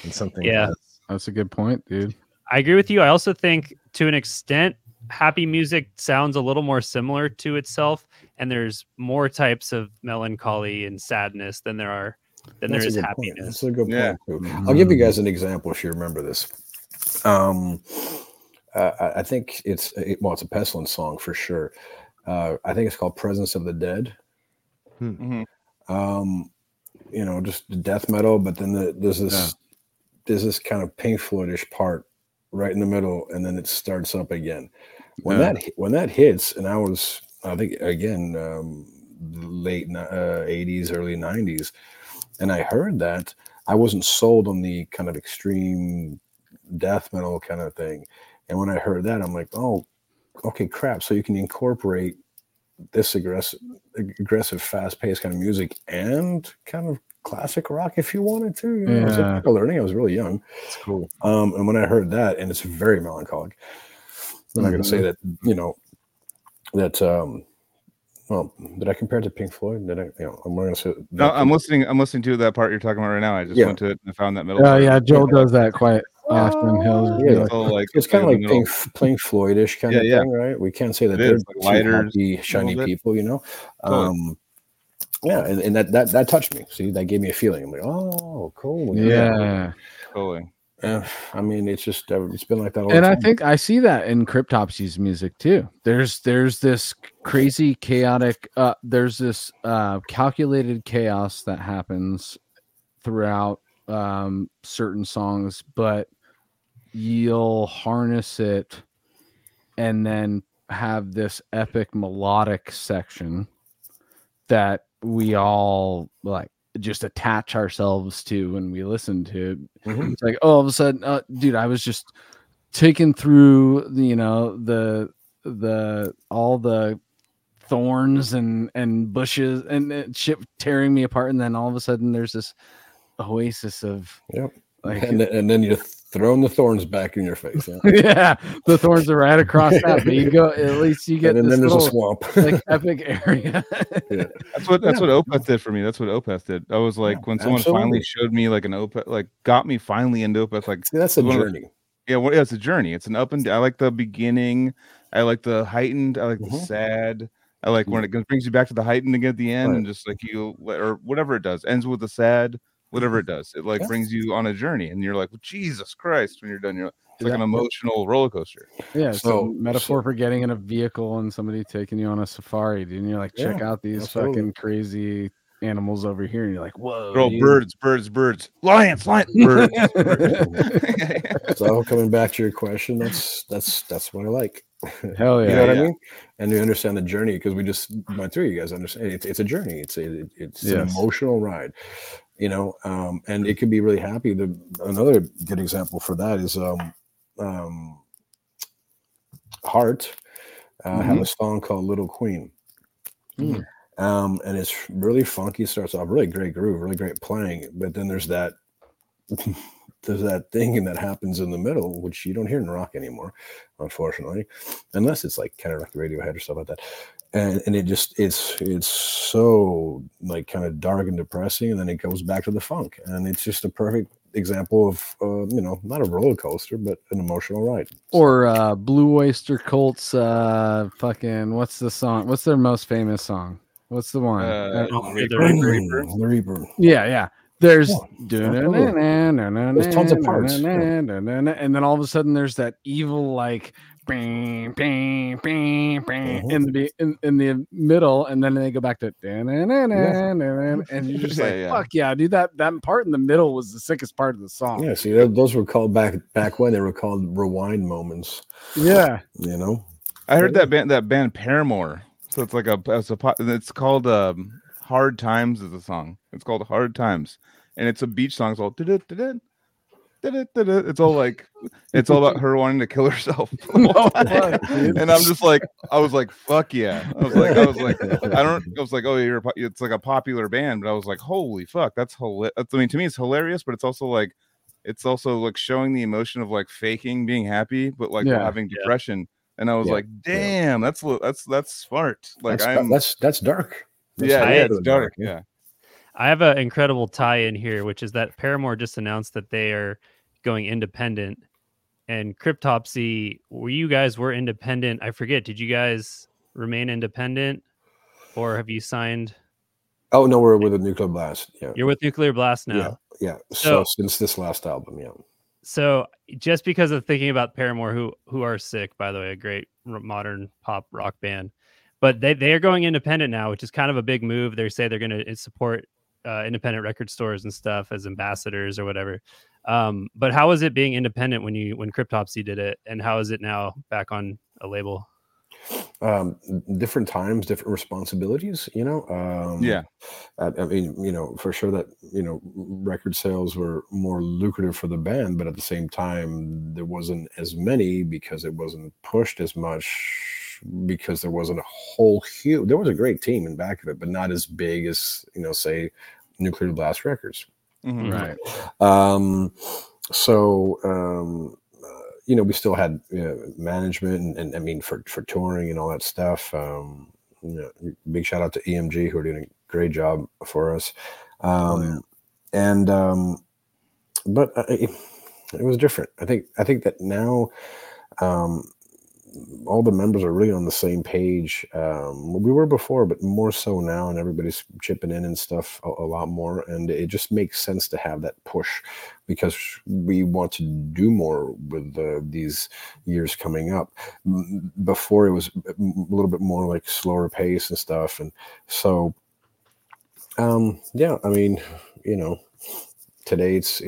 in something. Yeah, that's a good point, dude. I agree with you. I also think to an extent, happy music sounds a little more similar to itself, and there's more types of melancholy and sadness than there are there is happiness. Point. That's a good point. Yeah. I'll give you guys an example if you remember this. I think it's a Pestilence song for sure. I think it's called Presence of the Dead. You know, just death metal, but then there's this kind of Pink Floyd-ish part right in the middle, and then it starts up again. When that hits, and I think late 80s, early 90s, and I heard that, I wasn't sold on the kind of extreme death metal kind of thing. And when I heard that, I'm like, oh, okay, crap. So you can incorporate this aggressive, fast-paced kind of music and kind of classic rock if you wanted to. You know, yeah. It was like learning. I was really young. It's cool. And when I heard that, and it's very melancholic. I'm not going to say that, you know, that, well, did I compare it to Pink Floyd? Did I, you know, I'm going to say. No, I'm listening to that part you're talking about right now. I just went to it and found that middle. Yeah, Joel does that quite often. It's kind of like Pink Floyd-ish kind of thing, right? We can't say that they're lighter, happy, shiny people, you know? Yeah, and that touched me. See, that gave me a feeling. I'm like, oh, cool. Yeah. Cool. I mean, it's just it's been like that all the time. And I think I see that in Cryptopsy's music too. There's this crazy chaotic there's this calculated chaos that happens throughout certain songs, but you'll harness it and then have this epic melodic section that we all like just attach ourselves to when we listen to it. Mm-hmm. It's like, oh, all of a sudden, dude, I was just taken through, you know, the all the thorns and bushes and shit tearing me apart, and then all of a sudden there's this oasis of like, and then you're throwing the thorns back in your face. Huh? Yeah, the thorns are right across that, but you go, at least you get. And then there's a swamp, like epic area. Yeah. That's what Opeth did for me. That's what Opeth did. I was like, when someone finally showed me like an Opeth, like got me finally into Opeth. Like, see, that's a journey. It's a journey. It's an up and down. I like the beginning. I like the heightened. I like the sad. I like when it brings you back to the heightened again at the end, and just like you or whatever it does ends with the sad. Whatever it does, it like brings you on a journey, and you're like, well, Jesus Christ! When you're done, you're like, it's like an emotional roller coaster. Yeah, it's a metaphor for getting in a vehicle and somebody taking you on a safari, dude. And you're like, check out these fucking crazy animals over here, and you're like, whoa! Girl, birds, lions, birds. So coming back to your question, that's what I like. Hell yeah! You know what I mean? And you understand the journey because we just went through. You guys understand? It's a journey. It's an emotional ride. You know, and it could be really happy. Another good example for that is Heart have a song called Little Queen. Mm. And it's really funky, starts off really great groove, really great playing, but then there's that thing that happens in the middle, which you don't hear in rock anymore, unfortunately, unless it's like kind of like Radiohead or stuff like that. And it just it's so like kind of dark and depressing, and then it goes back to the funk, and it's just a perfect example of you know, not a roller coaster, but an emotional ride. Or Blue Oyster Cult's fucking what's the song? What's their most famous song? What's the one? The Reaper. Yeah. There's tons of parts, and then all of a sudden there's that evil like. In the middle, and then they go back to and you're just like, fuck yeah, dude, that part in the middle was the sickest part of the song. Yeah, see, those were called back when they were called rewind moments. Yeah, you know, I heard that band Paramore. So it's like it's called Hard Times is the song. It's called Hard Times, and it's a beach song. It's all. It's all like, it's all about her wanting to kill herself. And I'm just like, fuck yeah. I was like, oh, it's like a popular band, but I was like, holy fuck, that's hilarious. I mean, to me, it's hilarious, but it's also like showing the emotion of like faking being happy, but like having depression. And I was like, damn, that's smart. Like that's dark. It's dark. Yeah. I have an incredible tie in here, which is that Paramore just announced that they are going independent, and Cryptopsy, you guys were independent. I forget. Did you guys remain independent, or have you signed? Oh no, we're with a Nuclear Blast. Yeah, you're with Nuclear Blast now. Yeah. So since this last album, So just because of thinking about Paramore, who are sick, by the way, a great modern pop rock band, but they are going independent now, which is kind of a big move. They say they're going to support. Independent record stores and stuff as ambassadors or whatever. But how was it being independent when Cryptopsy did it, and how is it now back on a label? Different times, different responsibilities, you know? I mean, you know, for sure that, you know, record sales were more lucrative for the band, but at the same time, there wasn't as many because it wasn't pushed as much much because there wasn't a whole huge, there was a great team in back of it, but not as big as, you know, say Nuclear Blast Records. Mm-hmm. Right. You know, we still had management and I mean, for touring and all that stuff. You know, big shout out to EMG who are doing a great job for us. It was different. I think that now, all the members are really on the same page. We were before, but more so now, and everybody's chipping in and stuff a lot more. And it just makes sense to have that push because we want to do more with these years coming up. Before it was a little bit more like slower pace and stuff. And so, yeah, I mean, you know, today it's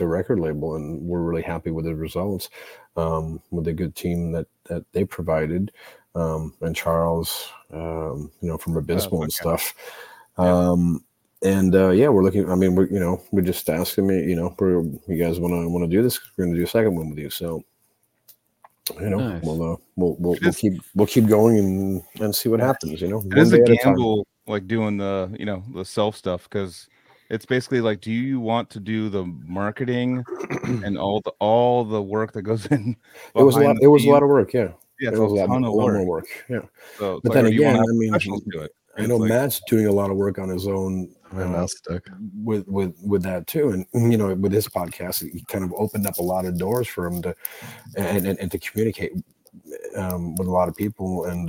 a record label, and we're really happy with the results, with a good team that they provided, and Charles, you know, from Abysmal and stuff. We're looking. I mean, we we just asked him, you know, you guys want to do this? We're going to do a second one with you. So, you know, nice. we'll keep going and see what happens. You know, it is a gamble, like doing the the self stuff, because it's basically like, do you want to do the marketing and all the work that goes in? It was a lot of work, yeah. Yeah, it was a ton of work. Yeah. So but like, then again, I know Matt's doing a lot of work on his own with that too, and you know, with his podcast, he kind of opened up a lot of doors for him to and to communicate with a lot of people, and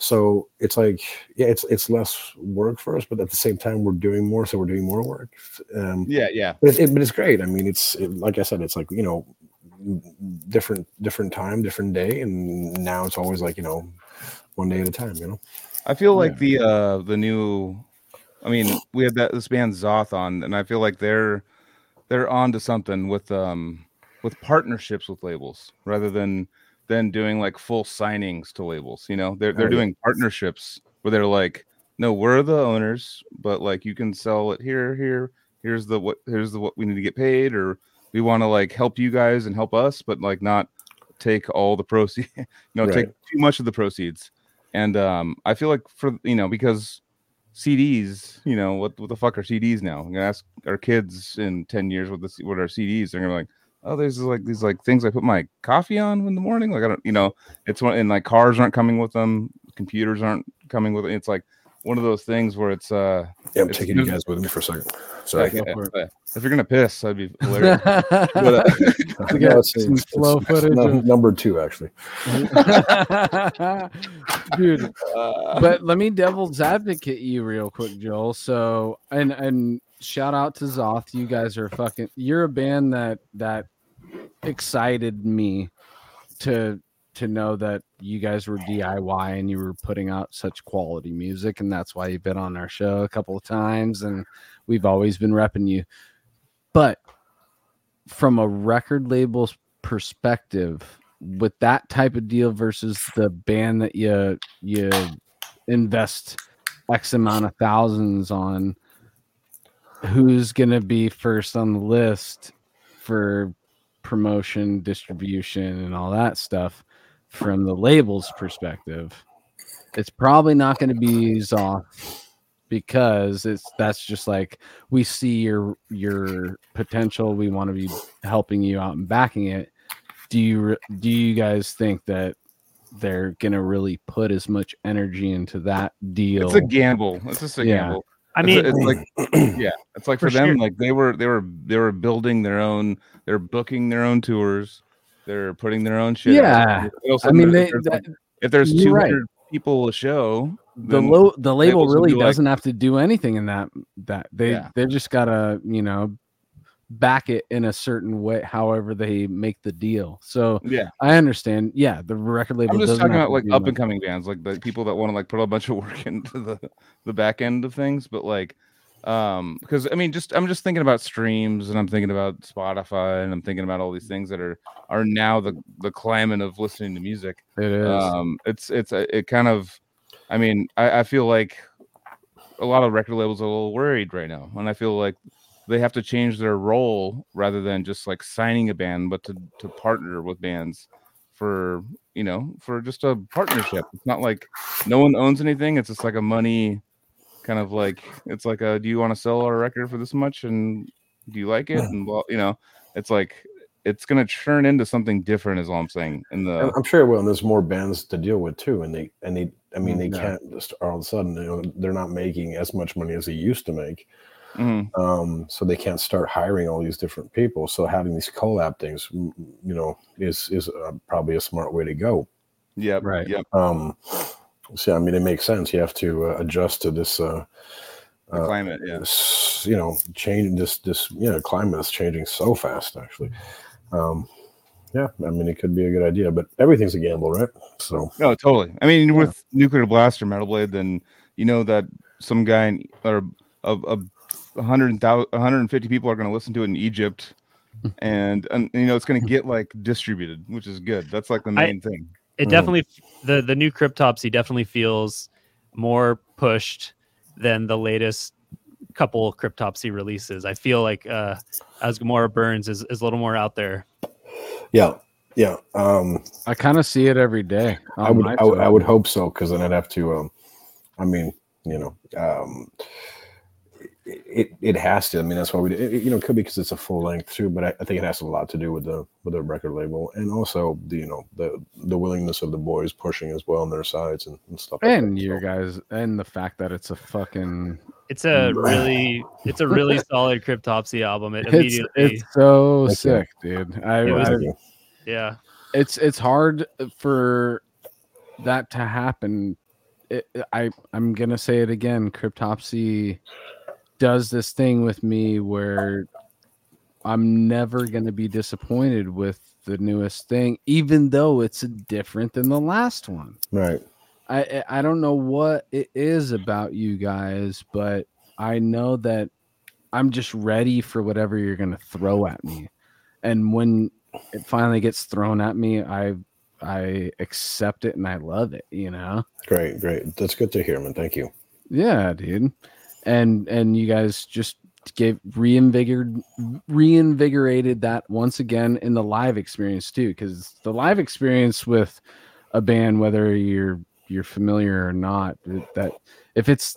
so it's like, yeah, it's less work for us, but at the same time we're doing more, so we're doing more work. But it's great. I mean, like I said, it's like, you know, different time, different day, and now it's always like, you know, one day at a time. You know, I feel like the new, I mean, we had this band Zoth on, and I feel like they're on to something with partnerships with labels rather than doing like full signings to labels. You know, they're doing partnerships where they're like, no, we're the owners, but like you can sell it here. Here's what we need to get paid, or we want to like help you guys and help us, but like not take all the proceeds. Take too much of the proceeds. And I feel like because CDs, you know, what the fuck are CDs now? I'm gonna ask our kids in 10 years what are CDs? They're gonna be like, oh, there's like these like things I put my coffee on in the morning. Like, I don't, it's one, and like cars aren't coming with them. Computers aren't coming with it. It's like one of those things where it's, I'm taking you guys with me for a second. Sorry. If you're going to piss, I'd be hilarious. Slow footage. Number two, actually. Dude. But let me devil's advocate you real quick, Joel. So, and shout out to Zoth. You guys are you're a band that excited me to know that you guys were DIY and you were putting out such quality music, and that's why you've been on our show a couple of times, and we've always been repping you. But from a record label's perspective, with that type of deal versus the band that you invest X amount of thousands on, who's gonna be first on the list for promotion, distribution, and all that stuff? From the label's perspective, it's probably not going to be Zoth, because that's just like, we see your potential, we want to be helping you out and backing it. Do you guys think that they're gonna really put as much energy into that deal? It's a gamble. It's just a gamble. I mean, it's like for them, sure. Like they were building their own, they're booking their own tours, they're putting their own shit. Yeah, I mean, if there's 200 people a show, the label really doesn't have to do anything in that they just gotta back it in a certain way, however they make the deal. So I understand. Yeah, the record label. I'm just talking about like up and coming bands, like the people that want to like put a bunch of work into the back end of things. But like, because I mean, I'm just thinking about streams, and I'm thinking about Spotify, and I'm thinking about all these things that are now the climate of listening to music. It is. It kind of, I mean, I feel like a lot of record labels are a little worried right now, and I feel like they have to change their role rather than just like signing a band, but to partner with bands for, you know, for just a partnership. It's not like no one owns anything. It's just like a money kind of like, it's like a, do you want to sell our record for this much? And do you like it? And, well, you know, it's like, it's going to churn into something different is all I'm saying. And I'm sure it will. And there's more bands to deal with too. And they can't just all of a sudden, you know, they're not making as much money as they used to make. Mm-hmm. So they can't start hiring all these different people. So having these collab things, you know, is probably a smart way to go. Yeah. Right. Yeah. So, I mean, it makes sense. You have to adjust to this, climate. Yeah. This, you know, change this, you know, climate is changing so fast actually. Yeah, I mean, it could be a good idea, but everything's a gamble, right? So no, totally. I mean, with Nuclear Blast or Metal Blade, then you know that some guy or of 150 people are going to listen to it in Egypt, and you know it's going to get like distributed, which is good. That's like the main thing. It definitely the new Cryptopsy definitely feels more pushed than the latest couple Cryptopsy releases. I feel like Asgamora Burns is a little more out there. Yeah, yeah. I kind of see it every day. I would hope so, because then I'd have to. I mean, you know, it has to. I mean, that's why we. It, you know, it could be because it's a full length too, but I think it has a lot to do with the record label and also the, you know, the willingness of the boys pushing as well on their sides and stuff. And like that, your guys, and the fact that it's a fucking. It's a really solid Cryptopsy album. It's so sick, dude. Yeah. It's hard for that to happen. I'm gonna say it again. Cryptopsy does this thing with me where I'm never gonna be disappointed with the newest thing, even though it's different than the last one. Right. I don't know what it is about you guys, but I know that I'm just ready for whatever you're going to throw at me. And when it finally gets thrown at me, I accept it and I love it, you know? Great. That's good to hear, man. Thank you. Yeah, dude. And you guys just reinvigorated that once again in the live experience too, because the live experience with a band, whether you're familiar or not, that if it's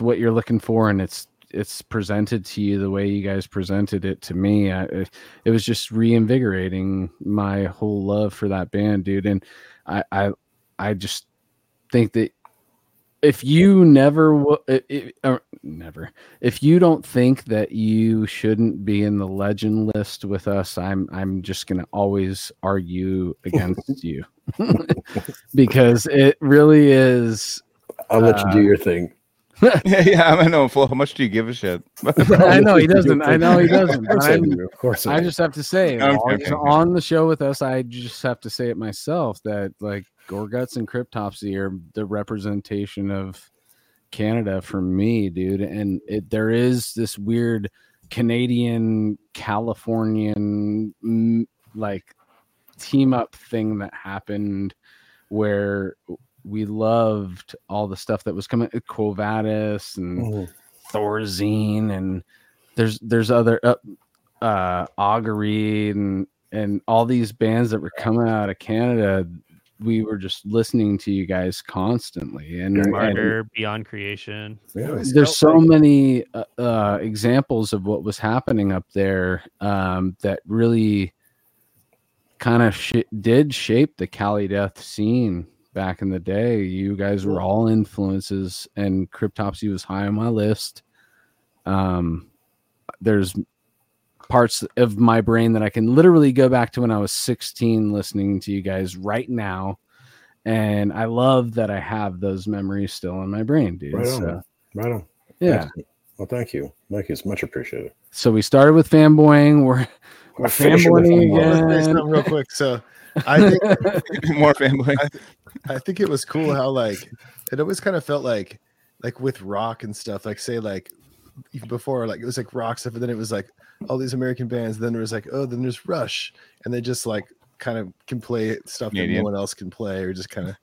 what you're looking for and it's presented to you the way you guys presented it to me, it was just reinvigorating my whole love for that band, dude. And I just think that if you if you don't think that you shouldn't be in the legend list with us, I'm just going to always argue against you. Because it really is. I'll let you do your thing. yeah, I know. Flo, how much do you give a shit? I know he doesn't. Of course, I just have to say, on the show with us, I just have to say it myself that like Gorguts and Cryptopsy are the representation of Canada for me, dude. And there is this weird Canadian, Californian like team up thing that happened where we loved all the stuff that was coming, Quo Vadis and Thorazine, and there's other Augury and all these bands that were coming out of Canada. We were just listening to you guys constantly, and Martyr, Beyond Creation. There's so many examples of what was happening up there that really kind of did shape the Cali Death scene back in the day. You guys were all influences, and Cryptopsy was high on my list. There's parts of my brain that I can literally go back to when I was 16 listening to you guys right now. And I love that I have those memories still in my brain, dude. Right on. Yeah. Well, thank you. Thank you. It's much appreciated. So we started with fanboying. We're fanboying again. Real quick. So I think more fanboying. I think it was cool how like, it always kind of felt like with rock and stuff, like say like, even before, like it was like rock stuff, and then it was like all these American bands, and then there was like, oh, then there's Rush, and they just like kind of can play stuff Canadian that no one else can play, or just kind of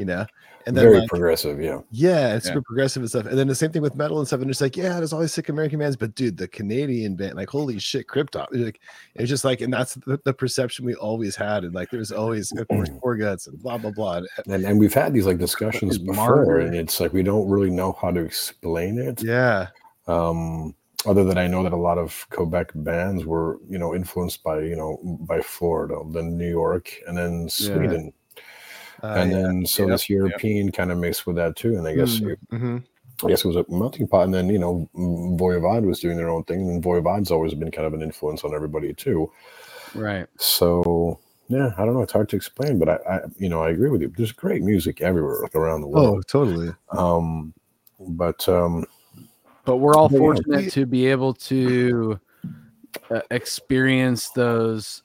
you know? And then very progressive, yeah. Yeah, it's super progressive and stuff. And then the same thing with metal and stuff. And it's like, yeah, there's all these sick American bands, but dude, the Canadian band, like, holy shit, Cryptopsy. Like, it's just like, and that's the perception we always had. And like, there's always Gorguts and blah, blah, blah. And we've had these like discussions before, and it's like, we don't really know how to explain it. Yeah. Other than I know that a lot of Quebec bands were, you know, influenced by, you know, by Florida, then New York, and then Sweden. Yeah. And then so this European kind of mixed with that too, and I guess I guess it was a melting pot. And then, you know, Voivod was doing their own thing, and Voivod's always been kind of an influence on everybody too, right? So yeah, I don't know, it's hard to explain, but I you know, I agree with you. There's great music everywhere, like around the world. Oh, totally. But we're all fortunate to be able to experience those,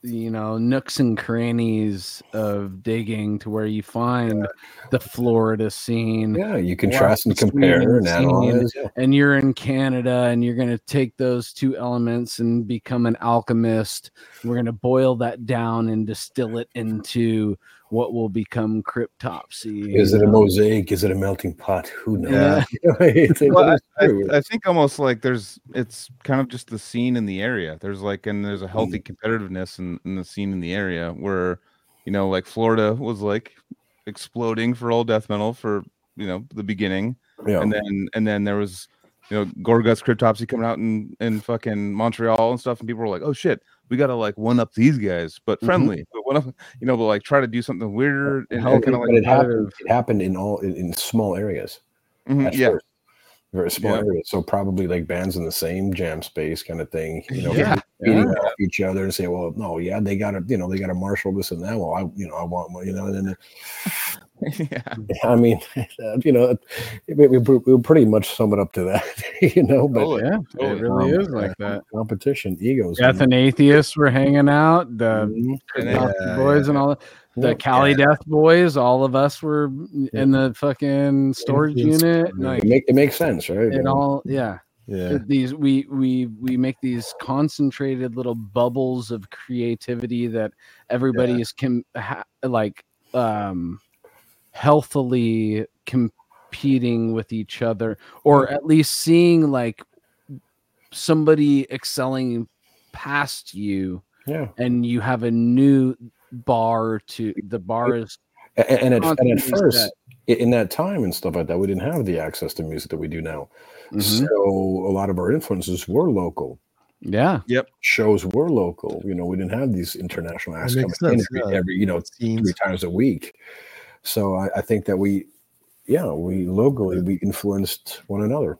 you know, nooks and crannies of digging to where you find the Florida scene. Yeah, you contrast and compare and analyze. And you're in Canada, and you're going to take those two elements and become an alchemist. We're going to boil that down and distill it into what will become Cryptopsy. Is it a mosaic? Is it a melting pot? Who knows? Yeah. Well, I think almost like it's kind of just the scene in the area. There's a healthy competitiveness in the scene in the area where, you know, like Florida was like exploding for all death metal for, you know, the beginning. Yeah. And then there was, you know, Gorguts, Cryptopsy coming out in fucking Montreal and stuff. And people were like, oh shit, we got to like one up these guys, but friendly, but one up, you know, but like try to do something weirder. And how kind of like it happened in small areas. First, very small areas. So probably like bands in the same jam space kind of thing, you know, beating off each other and say, well, no, yeah, they got to marshal this and that. Well, I want one, you know, and then I mean, you know, we pretty much sum it up to that, you know. But it really is like that. Competition, egos. Death and Atheist were hanging out. The boys and all the Cali Death boys. All of us were in the fucking storage unit. Like, it makes sense, right? And all, these we make these concentrated little bubbles of creativity that everybody is healthily competing with each other, or at least seeing like somebody excelling past you, and you have a new bar to the bar is. And at first, in that time and stuff like that, we didn't have the access to music that we do now. So a lot of our influences were local. Shows were local. You know, we didn't have these international acts coming in every you know, 3 times a week. So I think that we locally, we influenced one another.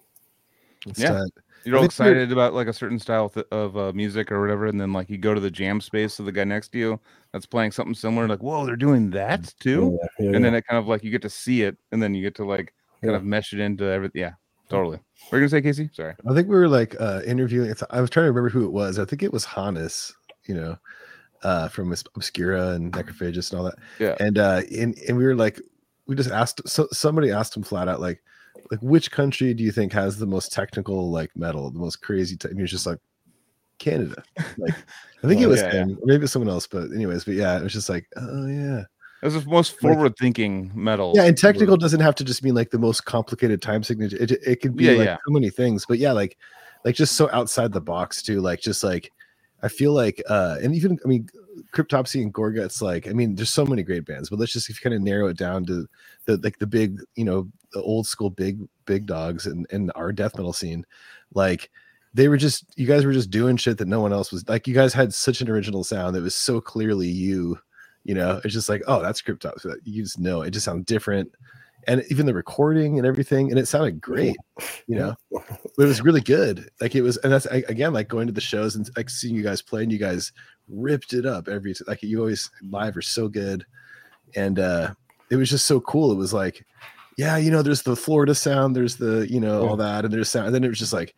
You're all excited about like a certain style of music or whatever. And then like you go to the jam space of the guy next to you that's playing something similar. And like, whoa, they're doing that too. Then it kind of like, you get to see it, and then you get to like kind of mesh it into everything. Yeah, totally. What are you going to say, Casey? Sorry. I think we were like interviewing. I was trying to remember who it was. I think it was Hannes, you know, from Obscura and Necrophagus and all that. And we were like, we just asked, so somebody asked him flat out, like which country do you think has the most technical like metal, the most crazy he was just like, Canada. Like, I think it was him, maybe someone else, but anyways, it was just like, oh yeah. It was the most forward-thinking metal. Yeah, and technical doesn't have to just mean like the most complicated time signature. It could be so many things, but like just so outside the box too, like just like I feel like, and even, I mean, Cryptopsy and Gorguts, like, I mean, there's so many great bands, but let's just kind of narrow it down to the big, you know, the old school big dogs in our death metal scene. Like, you guys were just doing shit that no one else was, like, you guys had such an original sound that was so clearly you know, it's just like, oh, that's Cryptopsy. You just know, it just sounds different. And even the recording and everything, and it sounded great, you know. But it was really good. Like it was, and that's again like going to the shows and like seeing you guys play, and you guys ripped it up every time. Like you always live are so good, and it was just so cool. It was like, yeah, you know, there's the Florida sound, there's the you know all that, and there's sound, and then it was just like,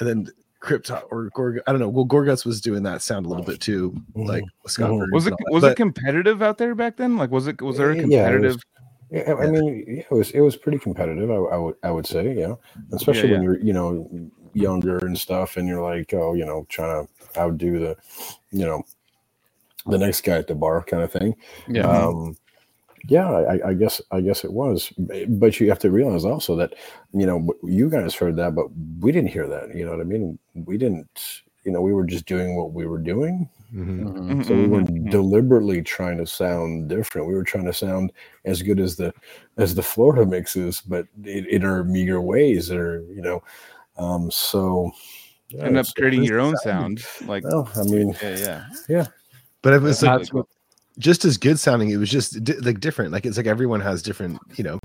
and then Cryptopsy or Gorg, I don't know. Well, Gorguts was doing that sound a little bit too, like Scott. Was it competitive out there back then? Like was there a competitive? Yeah, I mean, it was pretty competitive. I would say, especially when you're, you know, younger and stuff, and you're like, oh, you know, trying to outdo the, you know, the next guy at the bar kind of thing. Yeah, I guess it was. But you have to realize also that, you know, you guys heard that, but we didn't hear that. You know what I mean? We didn't, you know, we were just doing what we were doing. Mm-hmm. So we were deliberately trying to sound different. We were trying to sound as good as the Florida mixes, but in our meager ways that are, you know, so. Yeah, and upgrading your own sound. Like, well, I mean, yeah. But it was like, just as good sounding. It was just like different. Like, it's like everyone has different, you know,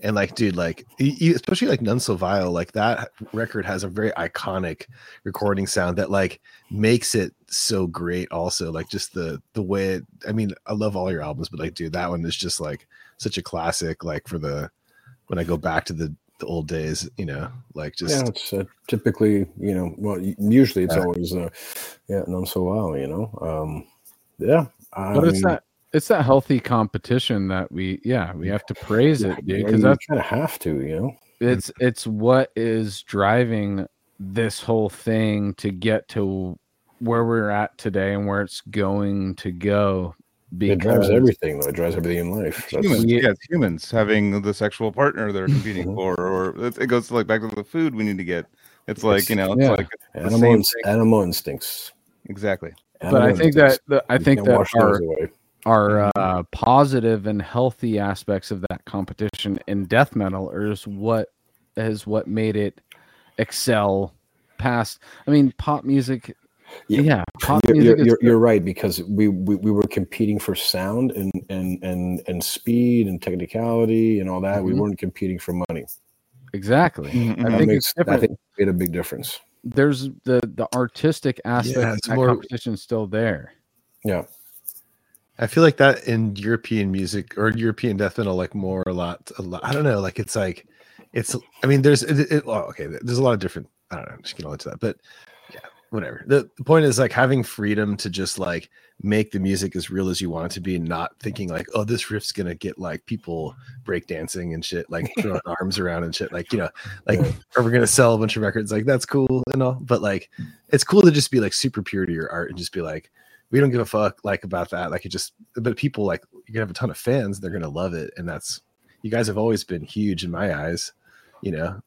and like, dude, like especially like None So Vile, like that record has a very iconic recording sound that like makes it so great. Also, like just the way, I mean, I love all your albums, but like, dude, that one is just like such a classic, like for when I go back to the old days, you know, like just it's typically, you know, well, usually it's always None So Vile, you know, yeah. But it's that healthy competition that we have to praise it, dude, because that's kind of have to, you know. It's what is driving this whole thing to get to where we're at today and where it's going to go. Because it drives everything, though. It drives everything in life. It's humans having the sexual partner they're competing for, or it goes like back to the food we need to get. It's like, you know, it's like animal instincts. Exactly. But I think that our positive and healthy aspects of that competition in death metal is what made it excel past. I mean, pop music. Yeah, pop music. You're right, because we were competing for sound and speed and technicality and all that. Mm-hmm. We weren't competing for money. Exactly. Mm-hmm. I think it made a big difference. There's the artistic aspect of that competition still there. Yeah. I feel like that in European music or European death metal, like more a lot. I don't know. Like it's like, there's a lot of different, I don't know. I'm just getting all into that, but yeah, whatever. The point is like having freedom to just like make the music as real as you want it to be and not thinking like, oh, this riff's going to get like people breakdancing and shit, like throwing arms around and shit. Like, you know, like are we going to sell a bunch of records? Like that's cool and all, but like, it's cool to just be like super pure to your art and just be like, we don't give a fuck like about that. Like it just, but people like you're gonna have a ton of fans. They're going to love it. And that's, you guys have always been huge in my eyes, you know?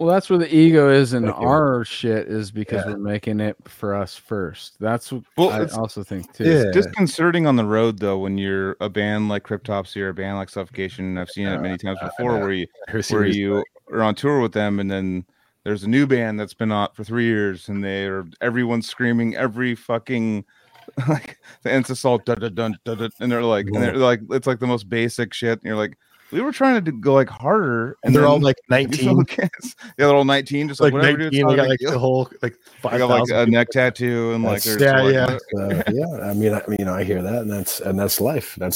Well, that's where the ego is in our shit is because we're making it for us first. That's what I also think too. It's disconcerting on the road though when you're a band like Cryptopsy or a band like Suffocation, and I've seen it many times before where you are on tour with them and then there's a new band that's been out for 3 years and everyone's screaming every fucking like the Ensassault and they're like it's like the most basic shit and you're like, we were trying to go like harder, and they're all like 19. Yeah, they're all 19, just like whatever. 19, dude, like the whole like 5,000 like a neck tattoo and like yeah. I mean, I hear that, and that's life. It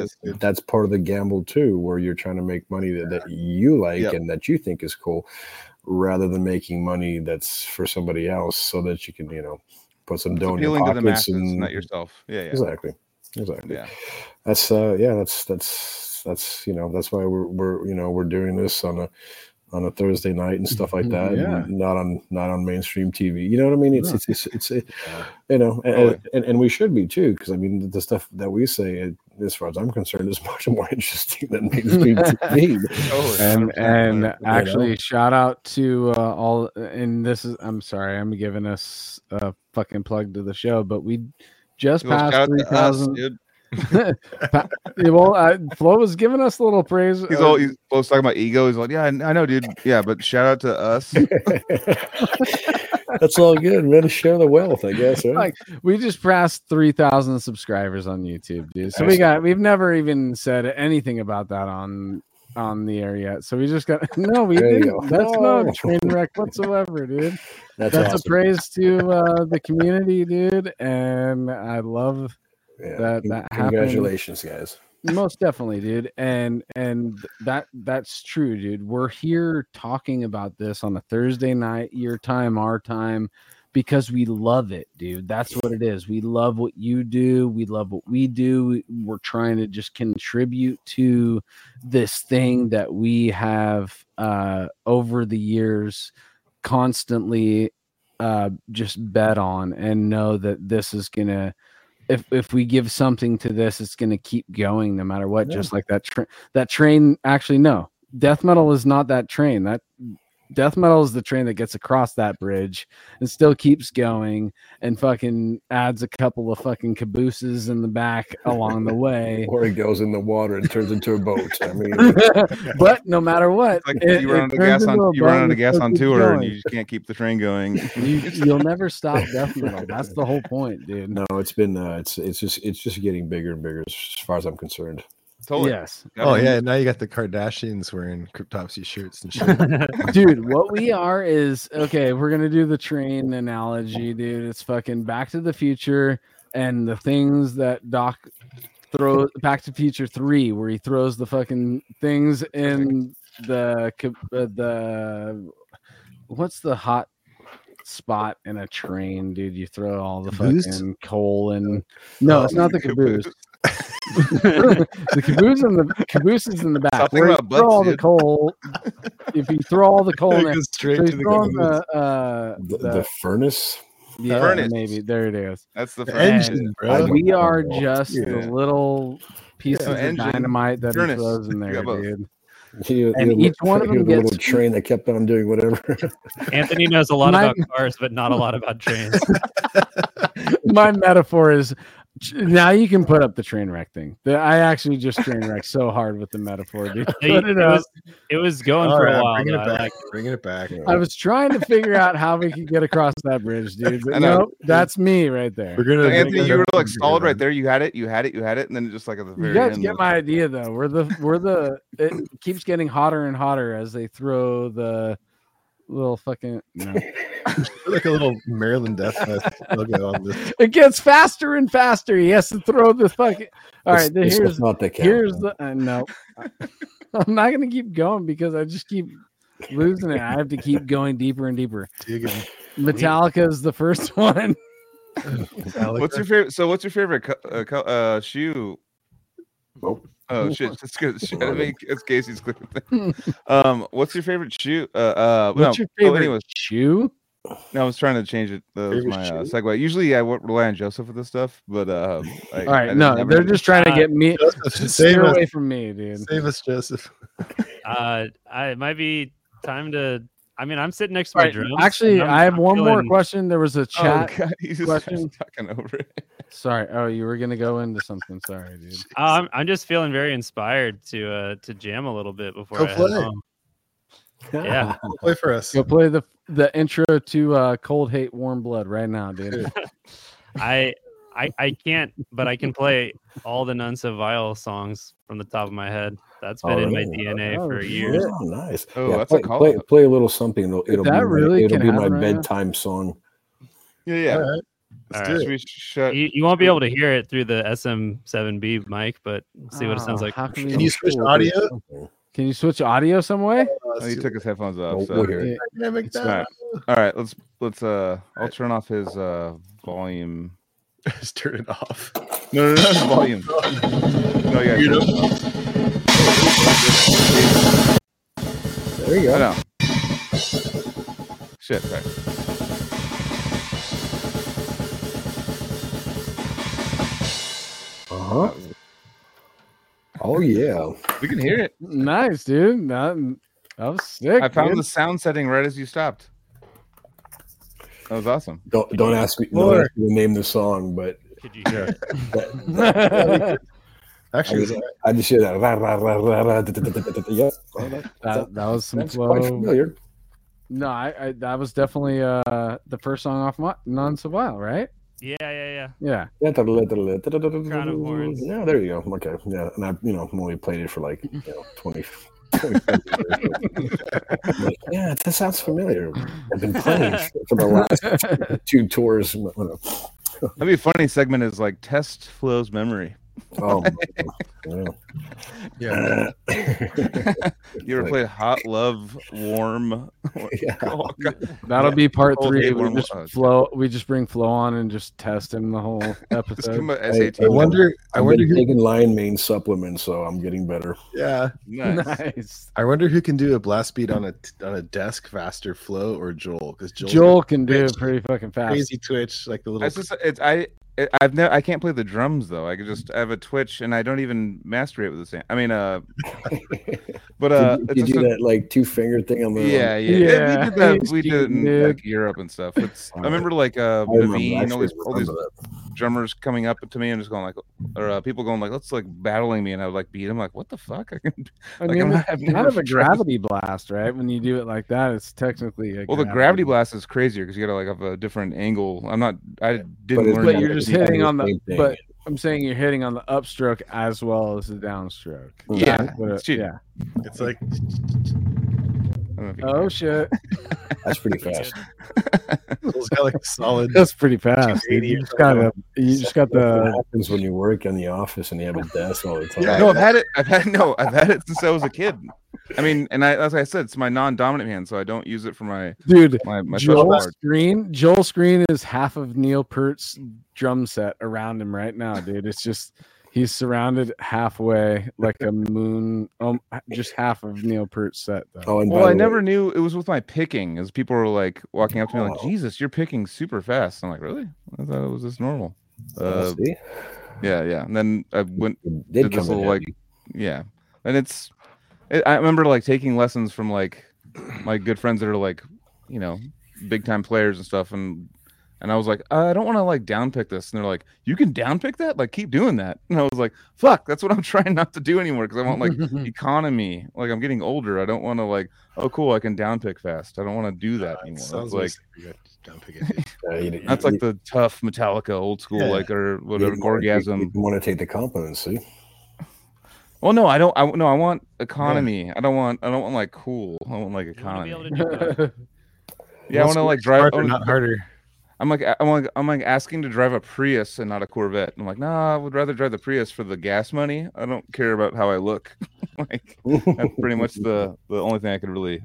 is. That's part of the gamble too, where you're trying to make money that you like and that you think is cool, rather than making money that's for somebody else, so that you can put some dough in your pockets to the masses, and not yourself. Yeah. Exactly. Yeah. That's that's that's why we're doing this on a Thursday night and stuff like that. Yeah. And not on mainstream TV. You know what I mean? And we should be too, because I mean the stuff that we say, as far as I'm concerned, is much more interesting than mainstream TV. Shout out to all. And this is, I'm sorry, I'm giving us a fucking plug to the show, but we just passed 3,000. Well, Flo was giving us a little praise. He's Flo's talking about ego. He's like, yeah, I know, dude. Yeah, but shout out to us. That's all good, man. Share the wealth, I guess. Right? Like, we just passed 3,000 subscribers on YouTube, dude. So we've never even said anything about that on the air yet. So we just got no train wreck whatsoever, dude. That's awesome. A praise to the community, dude. And I love that congratulations happened. Guys, most definitely, dude. And that's true, dude. We're here talking about this on a Thursday night, your time, our time, because we love it, dude. That's what it is. We love what you do. We love what we do. We're trying to just contribute to this thing that we have over the years constantly just bet on and know that this is gonna if we give something to this, it's going to keep going no matter what. Yeah. Just like that train. That train, actually, no. Death metal is not that train. That death metal is the train that gets across that bridge and still keeps going and fucking adds a couple of fucking cabooses in the back along the way. Or it goes in the water and turns into a boat. I mean, but no matter what, it's like you run out of gas on tour and you just can't keep the train going. You'll never stop death metal. That's the whole point, dude. No, it's been it's just getting bigger and bigger as far as I'm concerned. Totally. Yes. Oh, yeah. Now you got the Kardashians wearing Cryptopsy shirts and shit. Dude, what we are is, okay, we're going to do the train analogy, dude. It's fucking Back to the Future and the things that Doc throws, Back to Future 3, where he throws the fucking things in the what's the hot spot in a train, dude? You throw all the fucking coal and no, it's not the caboose. the caboose is in the back. Where you throw all the coal. If you throw all the coal in it, the furnace. Yeah, furnace. Maybe there it is. That's the furnace. Engine, bro. We are just the little pieces of dynamite that he throws in there, dude. And each one of them gets a little train that kept on doing whatever. Anthony knows a lot about cars, but not a lot about trains. My metaphor is. Now you can put up the train wreck thing. I actually just train wrecked so hard with the metaphor, dude. It was going all for a while. Bringing it back. I was trying to figure out how we could get across that bridge, dude. But no, that's me right there. We're gonna, Anthony, you were like solid right there. You had it, and then it just like at the very end. You guys get my idea, though. We're the. It keeps getting hotter and hotter as they throw the little fucking. No. Like a little Maryland Death Fest logo on this. It gets faster and faster. He has to throw the fucking. All right, here's not the count, here's the. No, I'm not gonna keep going because I just keep losing it. I have to keep going deeper and deeper. Metallica is the first one. What's your favorite? So, what's your favorite shoe? Oh shit! That's good. I mean, it's Casey's clip thing. What's your favorite shoe? What's your favorite shoe? No, I was trying to change it. That was my segue. Usually, I won't rely on Joseph with this stuff, but all right, they're just trying to get me save away from me, dude. Save us, Joseph. It might be time to. I mean, I'm sitting next to my drums. Actually, I have one more question. There was a chat question. Talking over it. Sorry. Oh, you were gonna go into something. Sorry, dude. I'm just feeling very inspired to jam a little bit before I head home. Yeah, go play for us. Go play the intro to Cold Hate Warm Blood right now, dude. I can't, but I can play all the None So Vile songs from the top of my head. That's been in my DNA for years. Yeah, nice. Oh, yeah, that's play a little something. It'll be my bedtime song. Yeah. All right. All right. You won't be able to hear it through the SM7B mic, but see what it sounds like. Can you switch audio? Can you switch audio some way? Oh, he took his headphones off. All right, let's. I'll turn off his volume. Just turn it off. No, volume. No, yeah. There you go. No. Shit. Right. Uh huh. Oh yeah, we can hear it. Nice, dude. That was sick. I found the sound setting right as you stopped. That was awesome. Don't ask me to name the song, but could you hear it? Actually, I just hear that. Yep. That was some quite familiar. No, I that was definitely the first song off None So Vile, right? Yeah. Crown of Horns. Yeah, there you go. Okay. Yeah, and I've only played it for 20 years. Like, yeah, that sounds familiar. I've been playing for the last two tours. That'd be a funny segment is like test Flo's memory. Oh, yeah. You ever play Hot Love Warm? Yeah. Oh, that'll be part 3. We just bring Flo on and just test him the whole episode. I wonder who's taking Lion Mane supplements, so I'm getting better. Yeah, nice. I wonder who can do a blast beat on a desk faster, Flo or Joel? Because Joel can do it pretty fucking fast. Crazy twitch, like the little. I can't play the drums though. I have a twitch, and I don't even masturbate with the same. Did you do that like 2-finger thing on the yeah. We did that in like, Europe and stuff. I remember like Naveen, all these drummers coming up to me and just going like, or people going like, let's like battling me, and I would like beat them like, what the fuck? I mean, it's kind of a gravity blast, right? When you do it like that, it's technically the gravity blast is crazier because you gotta like have a different angle. But you're just hitting on the. But I'm saying you're hitting on the upstroke as well as the downstroke. Yeah, it's like. Shit! That's pretty fast. It's got like a solid. That's pretty fast. You just got What happens when you work in the office and you have a desk all the time? Yeah, no, I've had it since I was a kid. I mean, and as I said, it's my non-dominant hand, so I don't use it for my my Joel's screen. Joel's screen is half of Neil Peart's drum set around him right now, dude. It's just. He's surrounded halfway like a moon, just half of Neil Peart's set. Though. I never knew it was with my picking, as people were like walking up to me like, "Jesus, you're picking super fast." I'm like, "Really? I thought it was just normal." Yeah. And then I went did this little like, yeah, and I remember like taking lessons from like my good friends that are like, you know, big time players and stuff, And I was like, I don't want to like downpick this. And they're like, you can downpick that? Like, keep doing that. And I was like, fuck, that's what I'm trying not to do anymore because I want like economy. Like, I'm getting older. I don't want to like, I can downpick fast. I don't want to do that anymore. Sounds like, that's like the tough Metallica old school, like, or whatever, Gorgasm. You want to take the compliments, see? Well, no, I don't. I want economy. Yeah. I don't want like cool. I want like economy. You want to be able to do that. Yeah, I want to like drive. Not harder. I'm like asking to drive a Prius and not a Corvette. I'm like, nah, I would rather drive the Prius for the gas money. I don't care about how I look. Like, that's pretty much the only thing I could really.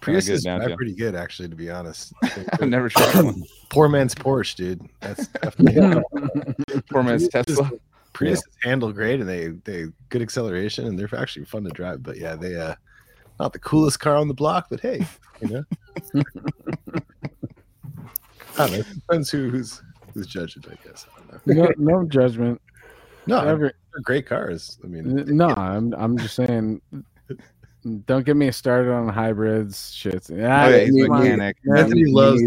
Prius is pretty good, actually, to be honest. I've never tried one. Poor man's Porsche, dude. That's definitely poor man's Tesla. Prius handle great, and they good acceleration, and they're actually fun to drive. But yeah, they not the coolest car on the block, but hey, you know. I don't know. It depends who's judging, I guess. I don't know. No judgment. No, they're great cars. I mean, no, yeah. I'm just saying. Don't get me started on hybrids. Shit. Yeah, he's mechanic. Anthony loves.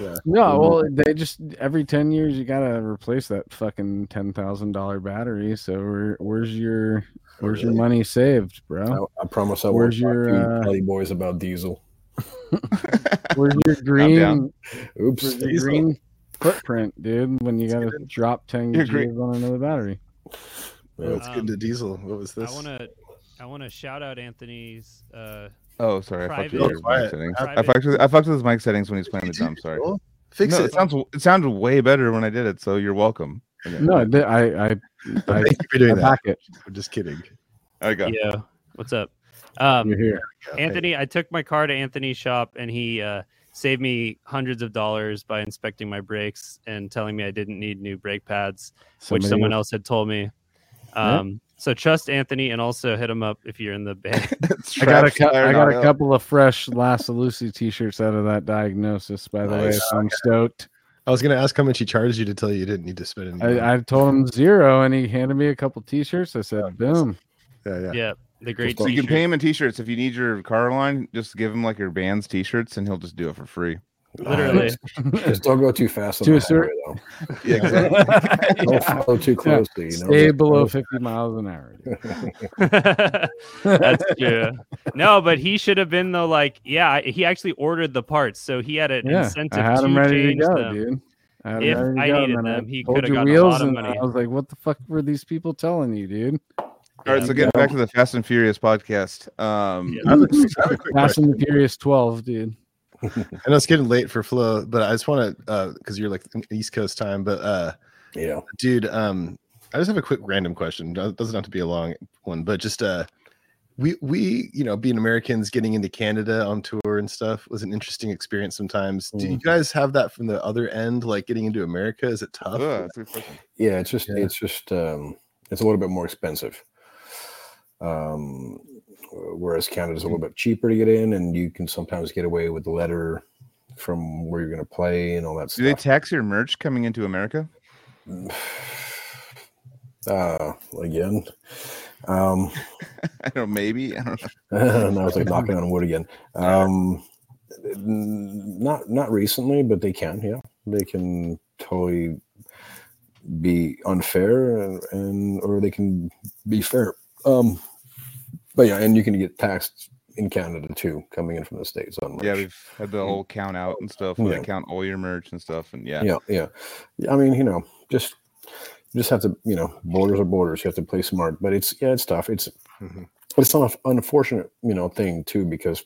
Yeah. No, well, they just every 10 years you gotta replace that fucking $10,000 battery. So where's your money saved, bro? I promise I won't talk to Kelly boys about diesel. Where's your green? Oops, your green footprint, dude. When you gotta drop 10 years on another battery. Well, it's good to diesel. What was this? I wanna shout out Anthony's. Sorry, I fucked with his mic settings when he's playing the drum. Sorry, fix it. It sounded way better when I did it. So you're welcome. Okay. No, I thank you for doing that. I'm just kidding. I got. Yeah. What's up? You're here. Anthony, I took my car to Anthony's shop and he saved me hundreds of dollars by inspecting my brakes and telling me I didn't need new brake pads, which someone else had told me. So trust Anthony and also hit him up if you're in the band. I got a couple of fresh Last of Lucy t-shirts out of that diagnosis, by the way. So I'm stoked. I was going to ask how much he charged you to tell you you didn't need to spend any. I told him $0 and he handed me a couple t-shirts. I said, boom. Yeah. The great so you can pay him in t-shirts. If you need your car line, just give him like your band's t-shirts and he'll just do it for free. Literally. Just don't go too fast. On though. Yeah, exactly. Don't follow too closely. You know? Stay below 50 miles an hour. That's true. No, but he should have been though. Like, yeah, he actually ordered the parts, so he had an incentive I had to him ready change to go, them. Dude. If I needed them, he could have gotten a lot of money. I was like, what the fuck were these people telling you, dude? All right, so getting back to the Fast and Furious podcast. I have a quick Fast question. And Furious 12, dude. I know it's getting late for Flo, but I just want to because you're like East Coast time. But dude, I just have a quick random question. It doesn't have to be a long one, but just we you know, being Americans, getting into Canada on tour and stuff was an interesting experience sometimes. Do you guys have that from the other end, like getting into America? Is it tough? Yeah, it's just it's a little bit more expensive. Whereas Canada's a little bit cheaper to get in, and you can sometimes get away with the letter from where you're going to play and all that stuff. Do they tax your merch coming into America? Again, I don't know, maybe. I don't know. I was like knocking on wood again. Not recently, but they can. Yeah, they can totally be unfair, and or they can be fair. But yeah, and you can get taxed in Canada too, coming in from the States on merch. Yeah, we've had the whole count out and stuff. Where they count all your merch and stuff, and I mean, you know, just have to, you know, borders are borders. You have to play smart, but it's tough. It's an unfortunate, you know, thing too, because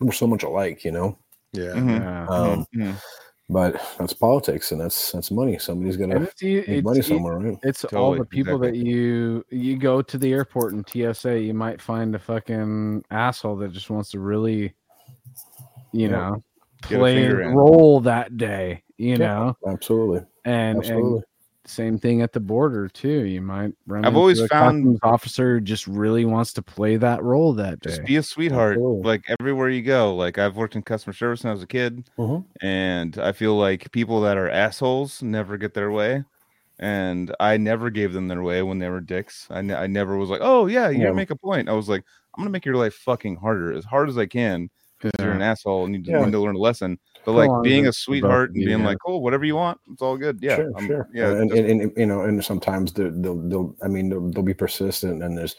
we're so much alike, you know. Yeah. Mm-hmm. But that's politics, and that's money. Somebody's gonna make money somewhere, right? It's totally. All the people that you go to the airport and TSA, you might find a fucking asshole that just wants to really, you know, play and roll that day. You know, absolutely, and same thing at the border too. You might run. I've always found customs officer just really wants to play that role that day. Just be a sweetheart, like everywhere you go. Like I've worked in customer service when I was a kid, and I feel like people that are assholes never get their way, and I never gave them their way when they were dicks. I never was like, oh yeah, you make a point. I was like, I'm gonna make your life fucking harder as hard as I can. You're an asshole and you just need to learn a lesson. But like being a sweetheart and being like, "Oh, whatever you want, it's all good." Yeah, sure. Yeah, and you know, and sometimes they'll be persistent. And there's,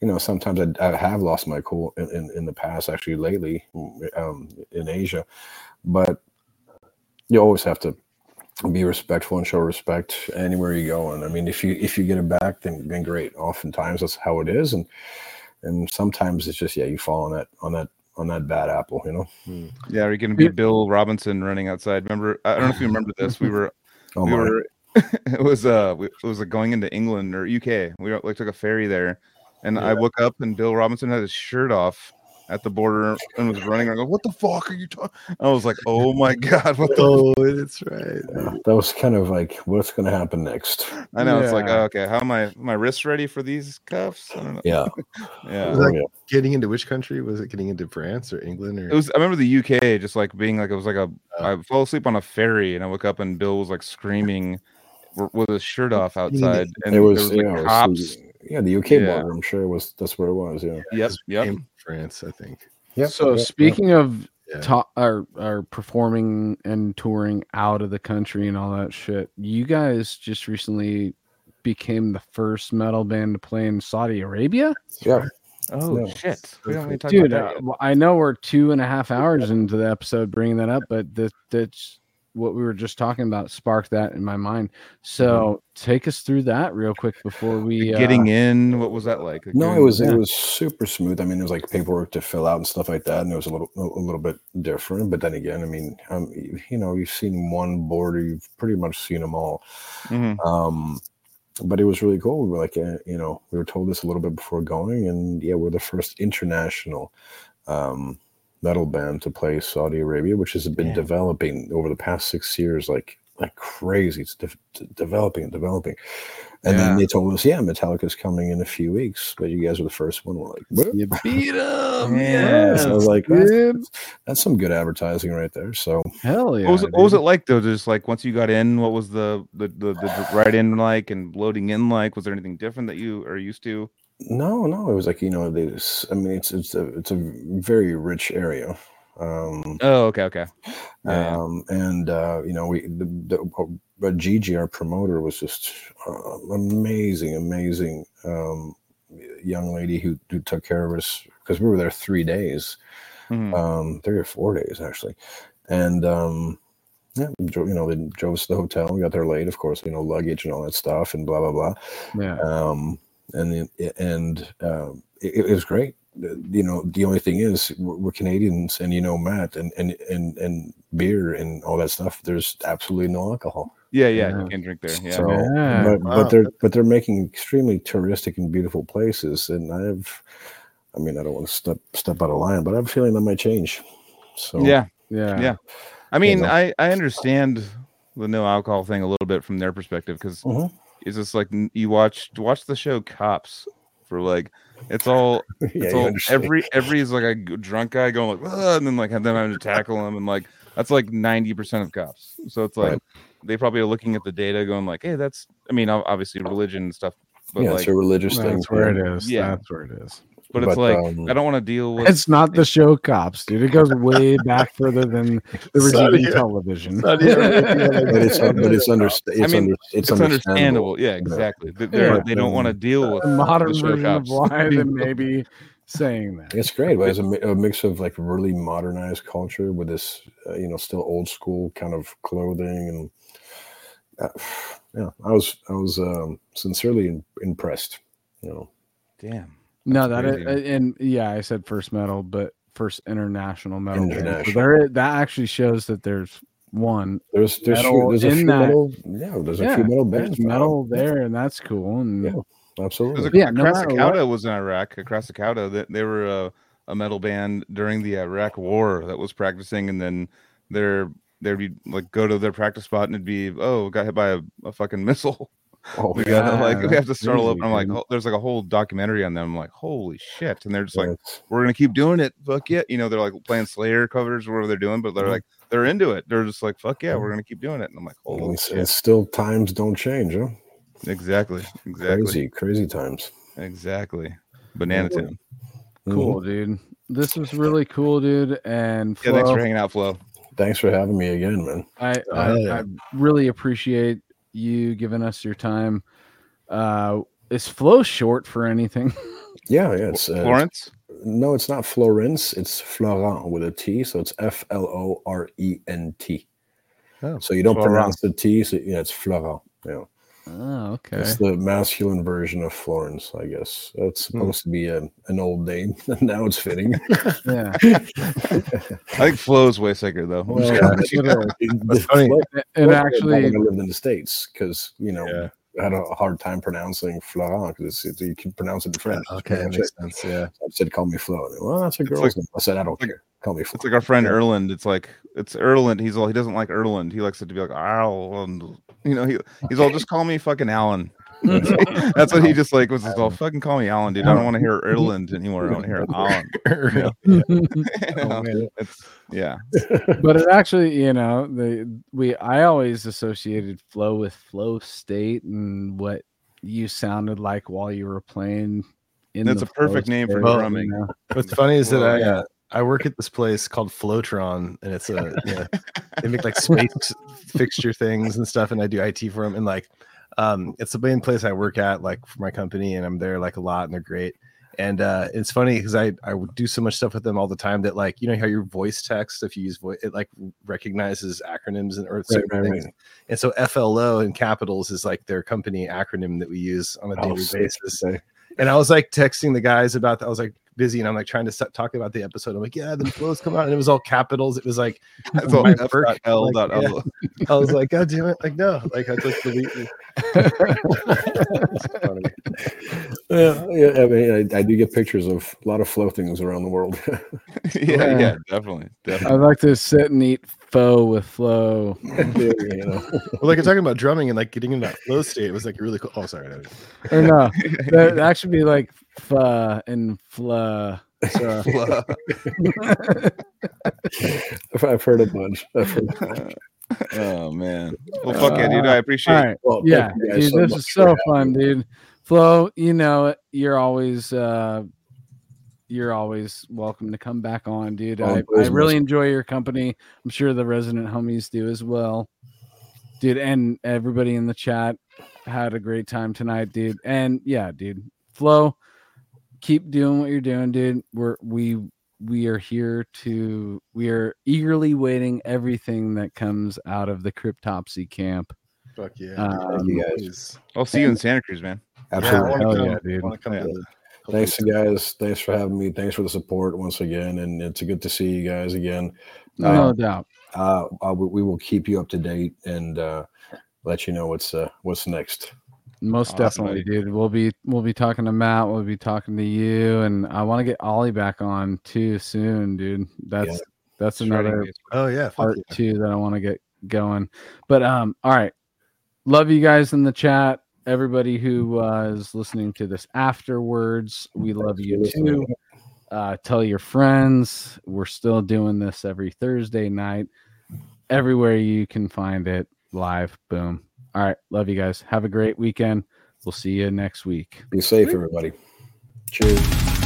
you know, sometimes I have lost my cool in the past, actually lately, in Asia. But you always have to be respectful and show respect anywhere you go. And I mean, if you get it back, then great. Oftentimes that's how it is, and sometimes it's just you fall on that bad apple, you know. Yeah, are you going to be Bill Robinson running outside? Remember, I don't know if you remember this. We were. It was going into England or UK. We took a ferry there, and I woke up and Bill Robinson had his shirt off at the border and was running around. What the fuck are you talking? I was like, oh my god, what the? Oh, that's right. Yeah, that was kind of like, what's going to happen next? I know. Yeah. It's like, oh, okay, how am my wrists ready for these cuffs? I don't know. Yeah, yeah. Was that getting into which country? Was it getting into France or England or? It was. I remember the UK just like being like it was like a. I fell asleep on a ferry and I woke up and Bill was like screaming with his shirt off outside, and there was cops. Yeah, the UK border. I'm sure that's where it was. Yeah. Yep. France, I think. Yeah. So speaking of our performing and touring out of the country and all that shit, you guys just recently became the first metal band to play in Saudi Arabia. Yeah. Oh shit! We don't need to talk about that yet. I know we're 2.5 hours into the episode bringing that up, but that's what we were just talking about sparked that in my mind. So take us through that real quick before we getting in. What was that like? No, it was super smooth. I mean, there was like paperwork to fill out and stuff like that, and it was a little bit different. But then again, I mean, you know, you've seen one border, you've pretty much seen them all. Mm-hmm. But it was really cool. We were like, you know, we were told this a little bit before going, and we're the first international metal band to play Saudi Arabia, which has been developing over the past 6 years like crazy. It's developing. And then they told us, Metallica's coming in a few weeks, but you guys are the first one. We're like, what? You beat them. Yeah. So I was like, that's some good advertising right there. So hell yeah. What was it like though? Just like once you got in, what was the ride in like and loading in like? Was there anything different that you are used to? No, it was like, you know, it's a very rich area. Okay. Yeah. And you know, the Gigi, our promoter, was just amazing young lady who took care of us because we were there 3 days, 3 or 4 days actually, and you know, they drove us to the hotel. We got there late, of course, you know, luggage and all that stuff and blah blah blah. Yeah. It was great. You know, the only thing is we're Canadians, and you know, Matt and beer and all that stuff. There's absolutely no alcohol. Yeah, you can drink there. Yeah, so, yeah. But they're making extremely touristic and beautiful places, and I don't want to step out of line, but I have a feeling that might change. So yeah. I mean, I understand the no alcohol thing a little bit from their perspective, because it's just like you watch the show Cops for like it's all every is like a drunk guy going like and then having to tackle him, and like that's like 90% of Cops. So it's like they probably are looking at the data going like, hey, that's obviously religion and stuff, but it's a religious thing. That's where it is. Yeah, that's where it is. But it's like I don't want to deal with. It's not the show Cops, dude. It goes way back further than the original television. But it's understandable. Yeah, exactly. They don't want to deal with modern version of why they may be saying that. It's great. But it's a mix of like really modernized culture with this, still old school kind of clothing, and I was sincerely impressed. Damn. That's I said first metal, but first international metal. So that actually shows that there's a few metal bands. There's metal there, and that's cool. And absolutely. Krasakauta was in Iraq. Krasakauta, they were a metal band during the Iraq War that was practicing, and then they'd be like go to their practice spot, and it'd be got hit by a fucking missile. Oh, we have to start all over. I'm like, there's like a whole documentary on them. I'm like, holy shit! And they're just like, we're gonna keep doing it. Fuck yeah, they're like playing Slayer covers or whatever they're doing, but they're like, they're into it. They're just like, fuck yeah, we're gonna keep doing it. And I'm like, holy shit! It's still times don't change, huh? Exactly. Crazy times. Exactly. Banana Town. Cool, dude. This was really cool, dude. And Flo, thanks for hanging out, Flo. Thanks for having me again, man. I really appreciate you giving us your time. Is Flo short for anything? Yeah, it's Florence. No, it's not Florence. It's Florent with a T, so it's Florent. Oh, so you don't pronounce the T, so it's Florent. Yeah. Oh, okay. It's the masculine version of Florence, I guess. It's supposed to be an old name, and now it's fitting. Yeah. I think Flo's way sicker, though. And actually, I lived in the States because, I had a hard time pronouncing Florent because you can pronounce it in French. Okay, that makes sense. Yeah. I said, call me Flo. Well, that's a girl's name. I said, I don't care. Call me Flo. It's like our friend Erland. It's like, it's Erland. He doesn't like Erland. He likes it to be like, Ireland. He's all, just call me fucking Alan. That's what he just like was just all, fucking call me Alan, dude. I don't want to hear Ireland anymore. I want to hear Alan. But it actually, I always associated Flow with Flow State and what you sounded like while you were playing. That's a perfect name for drumming. What's funny is that I work at this place called Flowtron, and it's they make like space fixture things and stuff, and I do IT for them, and like it's the main place I work at, like for my company, and I'm there like a lot, and they're great. And it's funny because I do so much stuff with them all the time that like how your voice text, if you use voice, it like recognizes acronyms and things. Right. And so FLO in capitals is like their company acronym that we use on a daily basis. And I was like texting the guys about that. I was like busy, and I'm like trying to talk about the episode. I'm like, the Flow's come out, and it was all capitals. It was like L. I was like, God damn it! Like no, like I just delete you. I mean, I do get pictures of a lot of Flow things around the world. Definitely. I'd like to sit and eat pho with Flow. Well, like I'm talking about drumming and like getting into that Flow state. It was like really cool. Oh, sorry. No, that should be like pho and fla. I've heard a bunch. Oh man. Well, fuck it, dude. I appreciate it. Right. Well, yeah, dude, so this is so fun, dude. Flo, you're always welcome to come back on, dude. I really enjoy your company. I'm sure the resident homies do as well, dude. And everybody in the chat had a great time tonight, dude. And yeah, dude, Flo, keep doing what you're doing, dude. We are eagerly waiting everything that comes out of the Cryptopsy camp. Fuck yeah. Thank you guys. I'll see you in Santa Cruz, man. Absolutely. Dude. Thanks, guys. Thanks for having me. Thanks for the support once again. And it's good to see you guys again. No doubt. We will keep you up to date. And let you know what's next. Most definitely, dude. We'll be talking to Matt. We'll be talking to you, and I want to get Ollie back on too soon, dude. That's another part too that I want to get going. But all right, love you guys in the chat. Everybody who was listening to this afterwards, we love you too. Tell your friends. We're still doing this every Thursday night. Everywhere you can find it live. Boom. All right. Love you guys. Have a great weekend. We'll see you next week. Be safe, everybody. Cheers.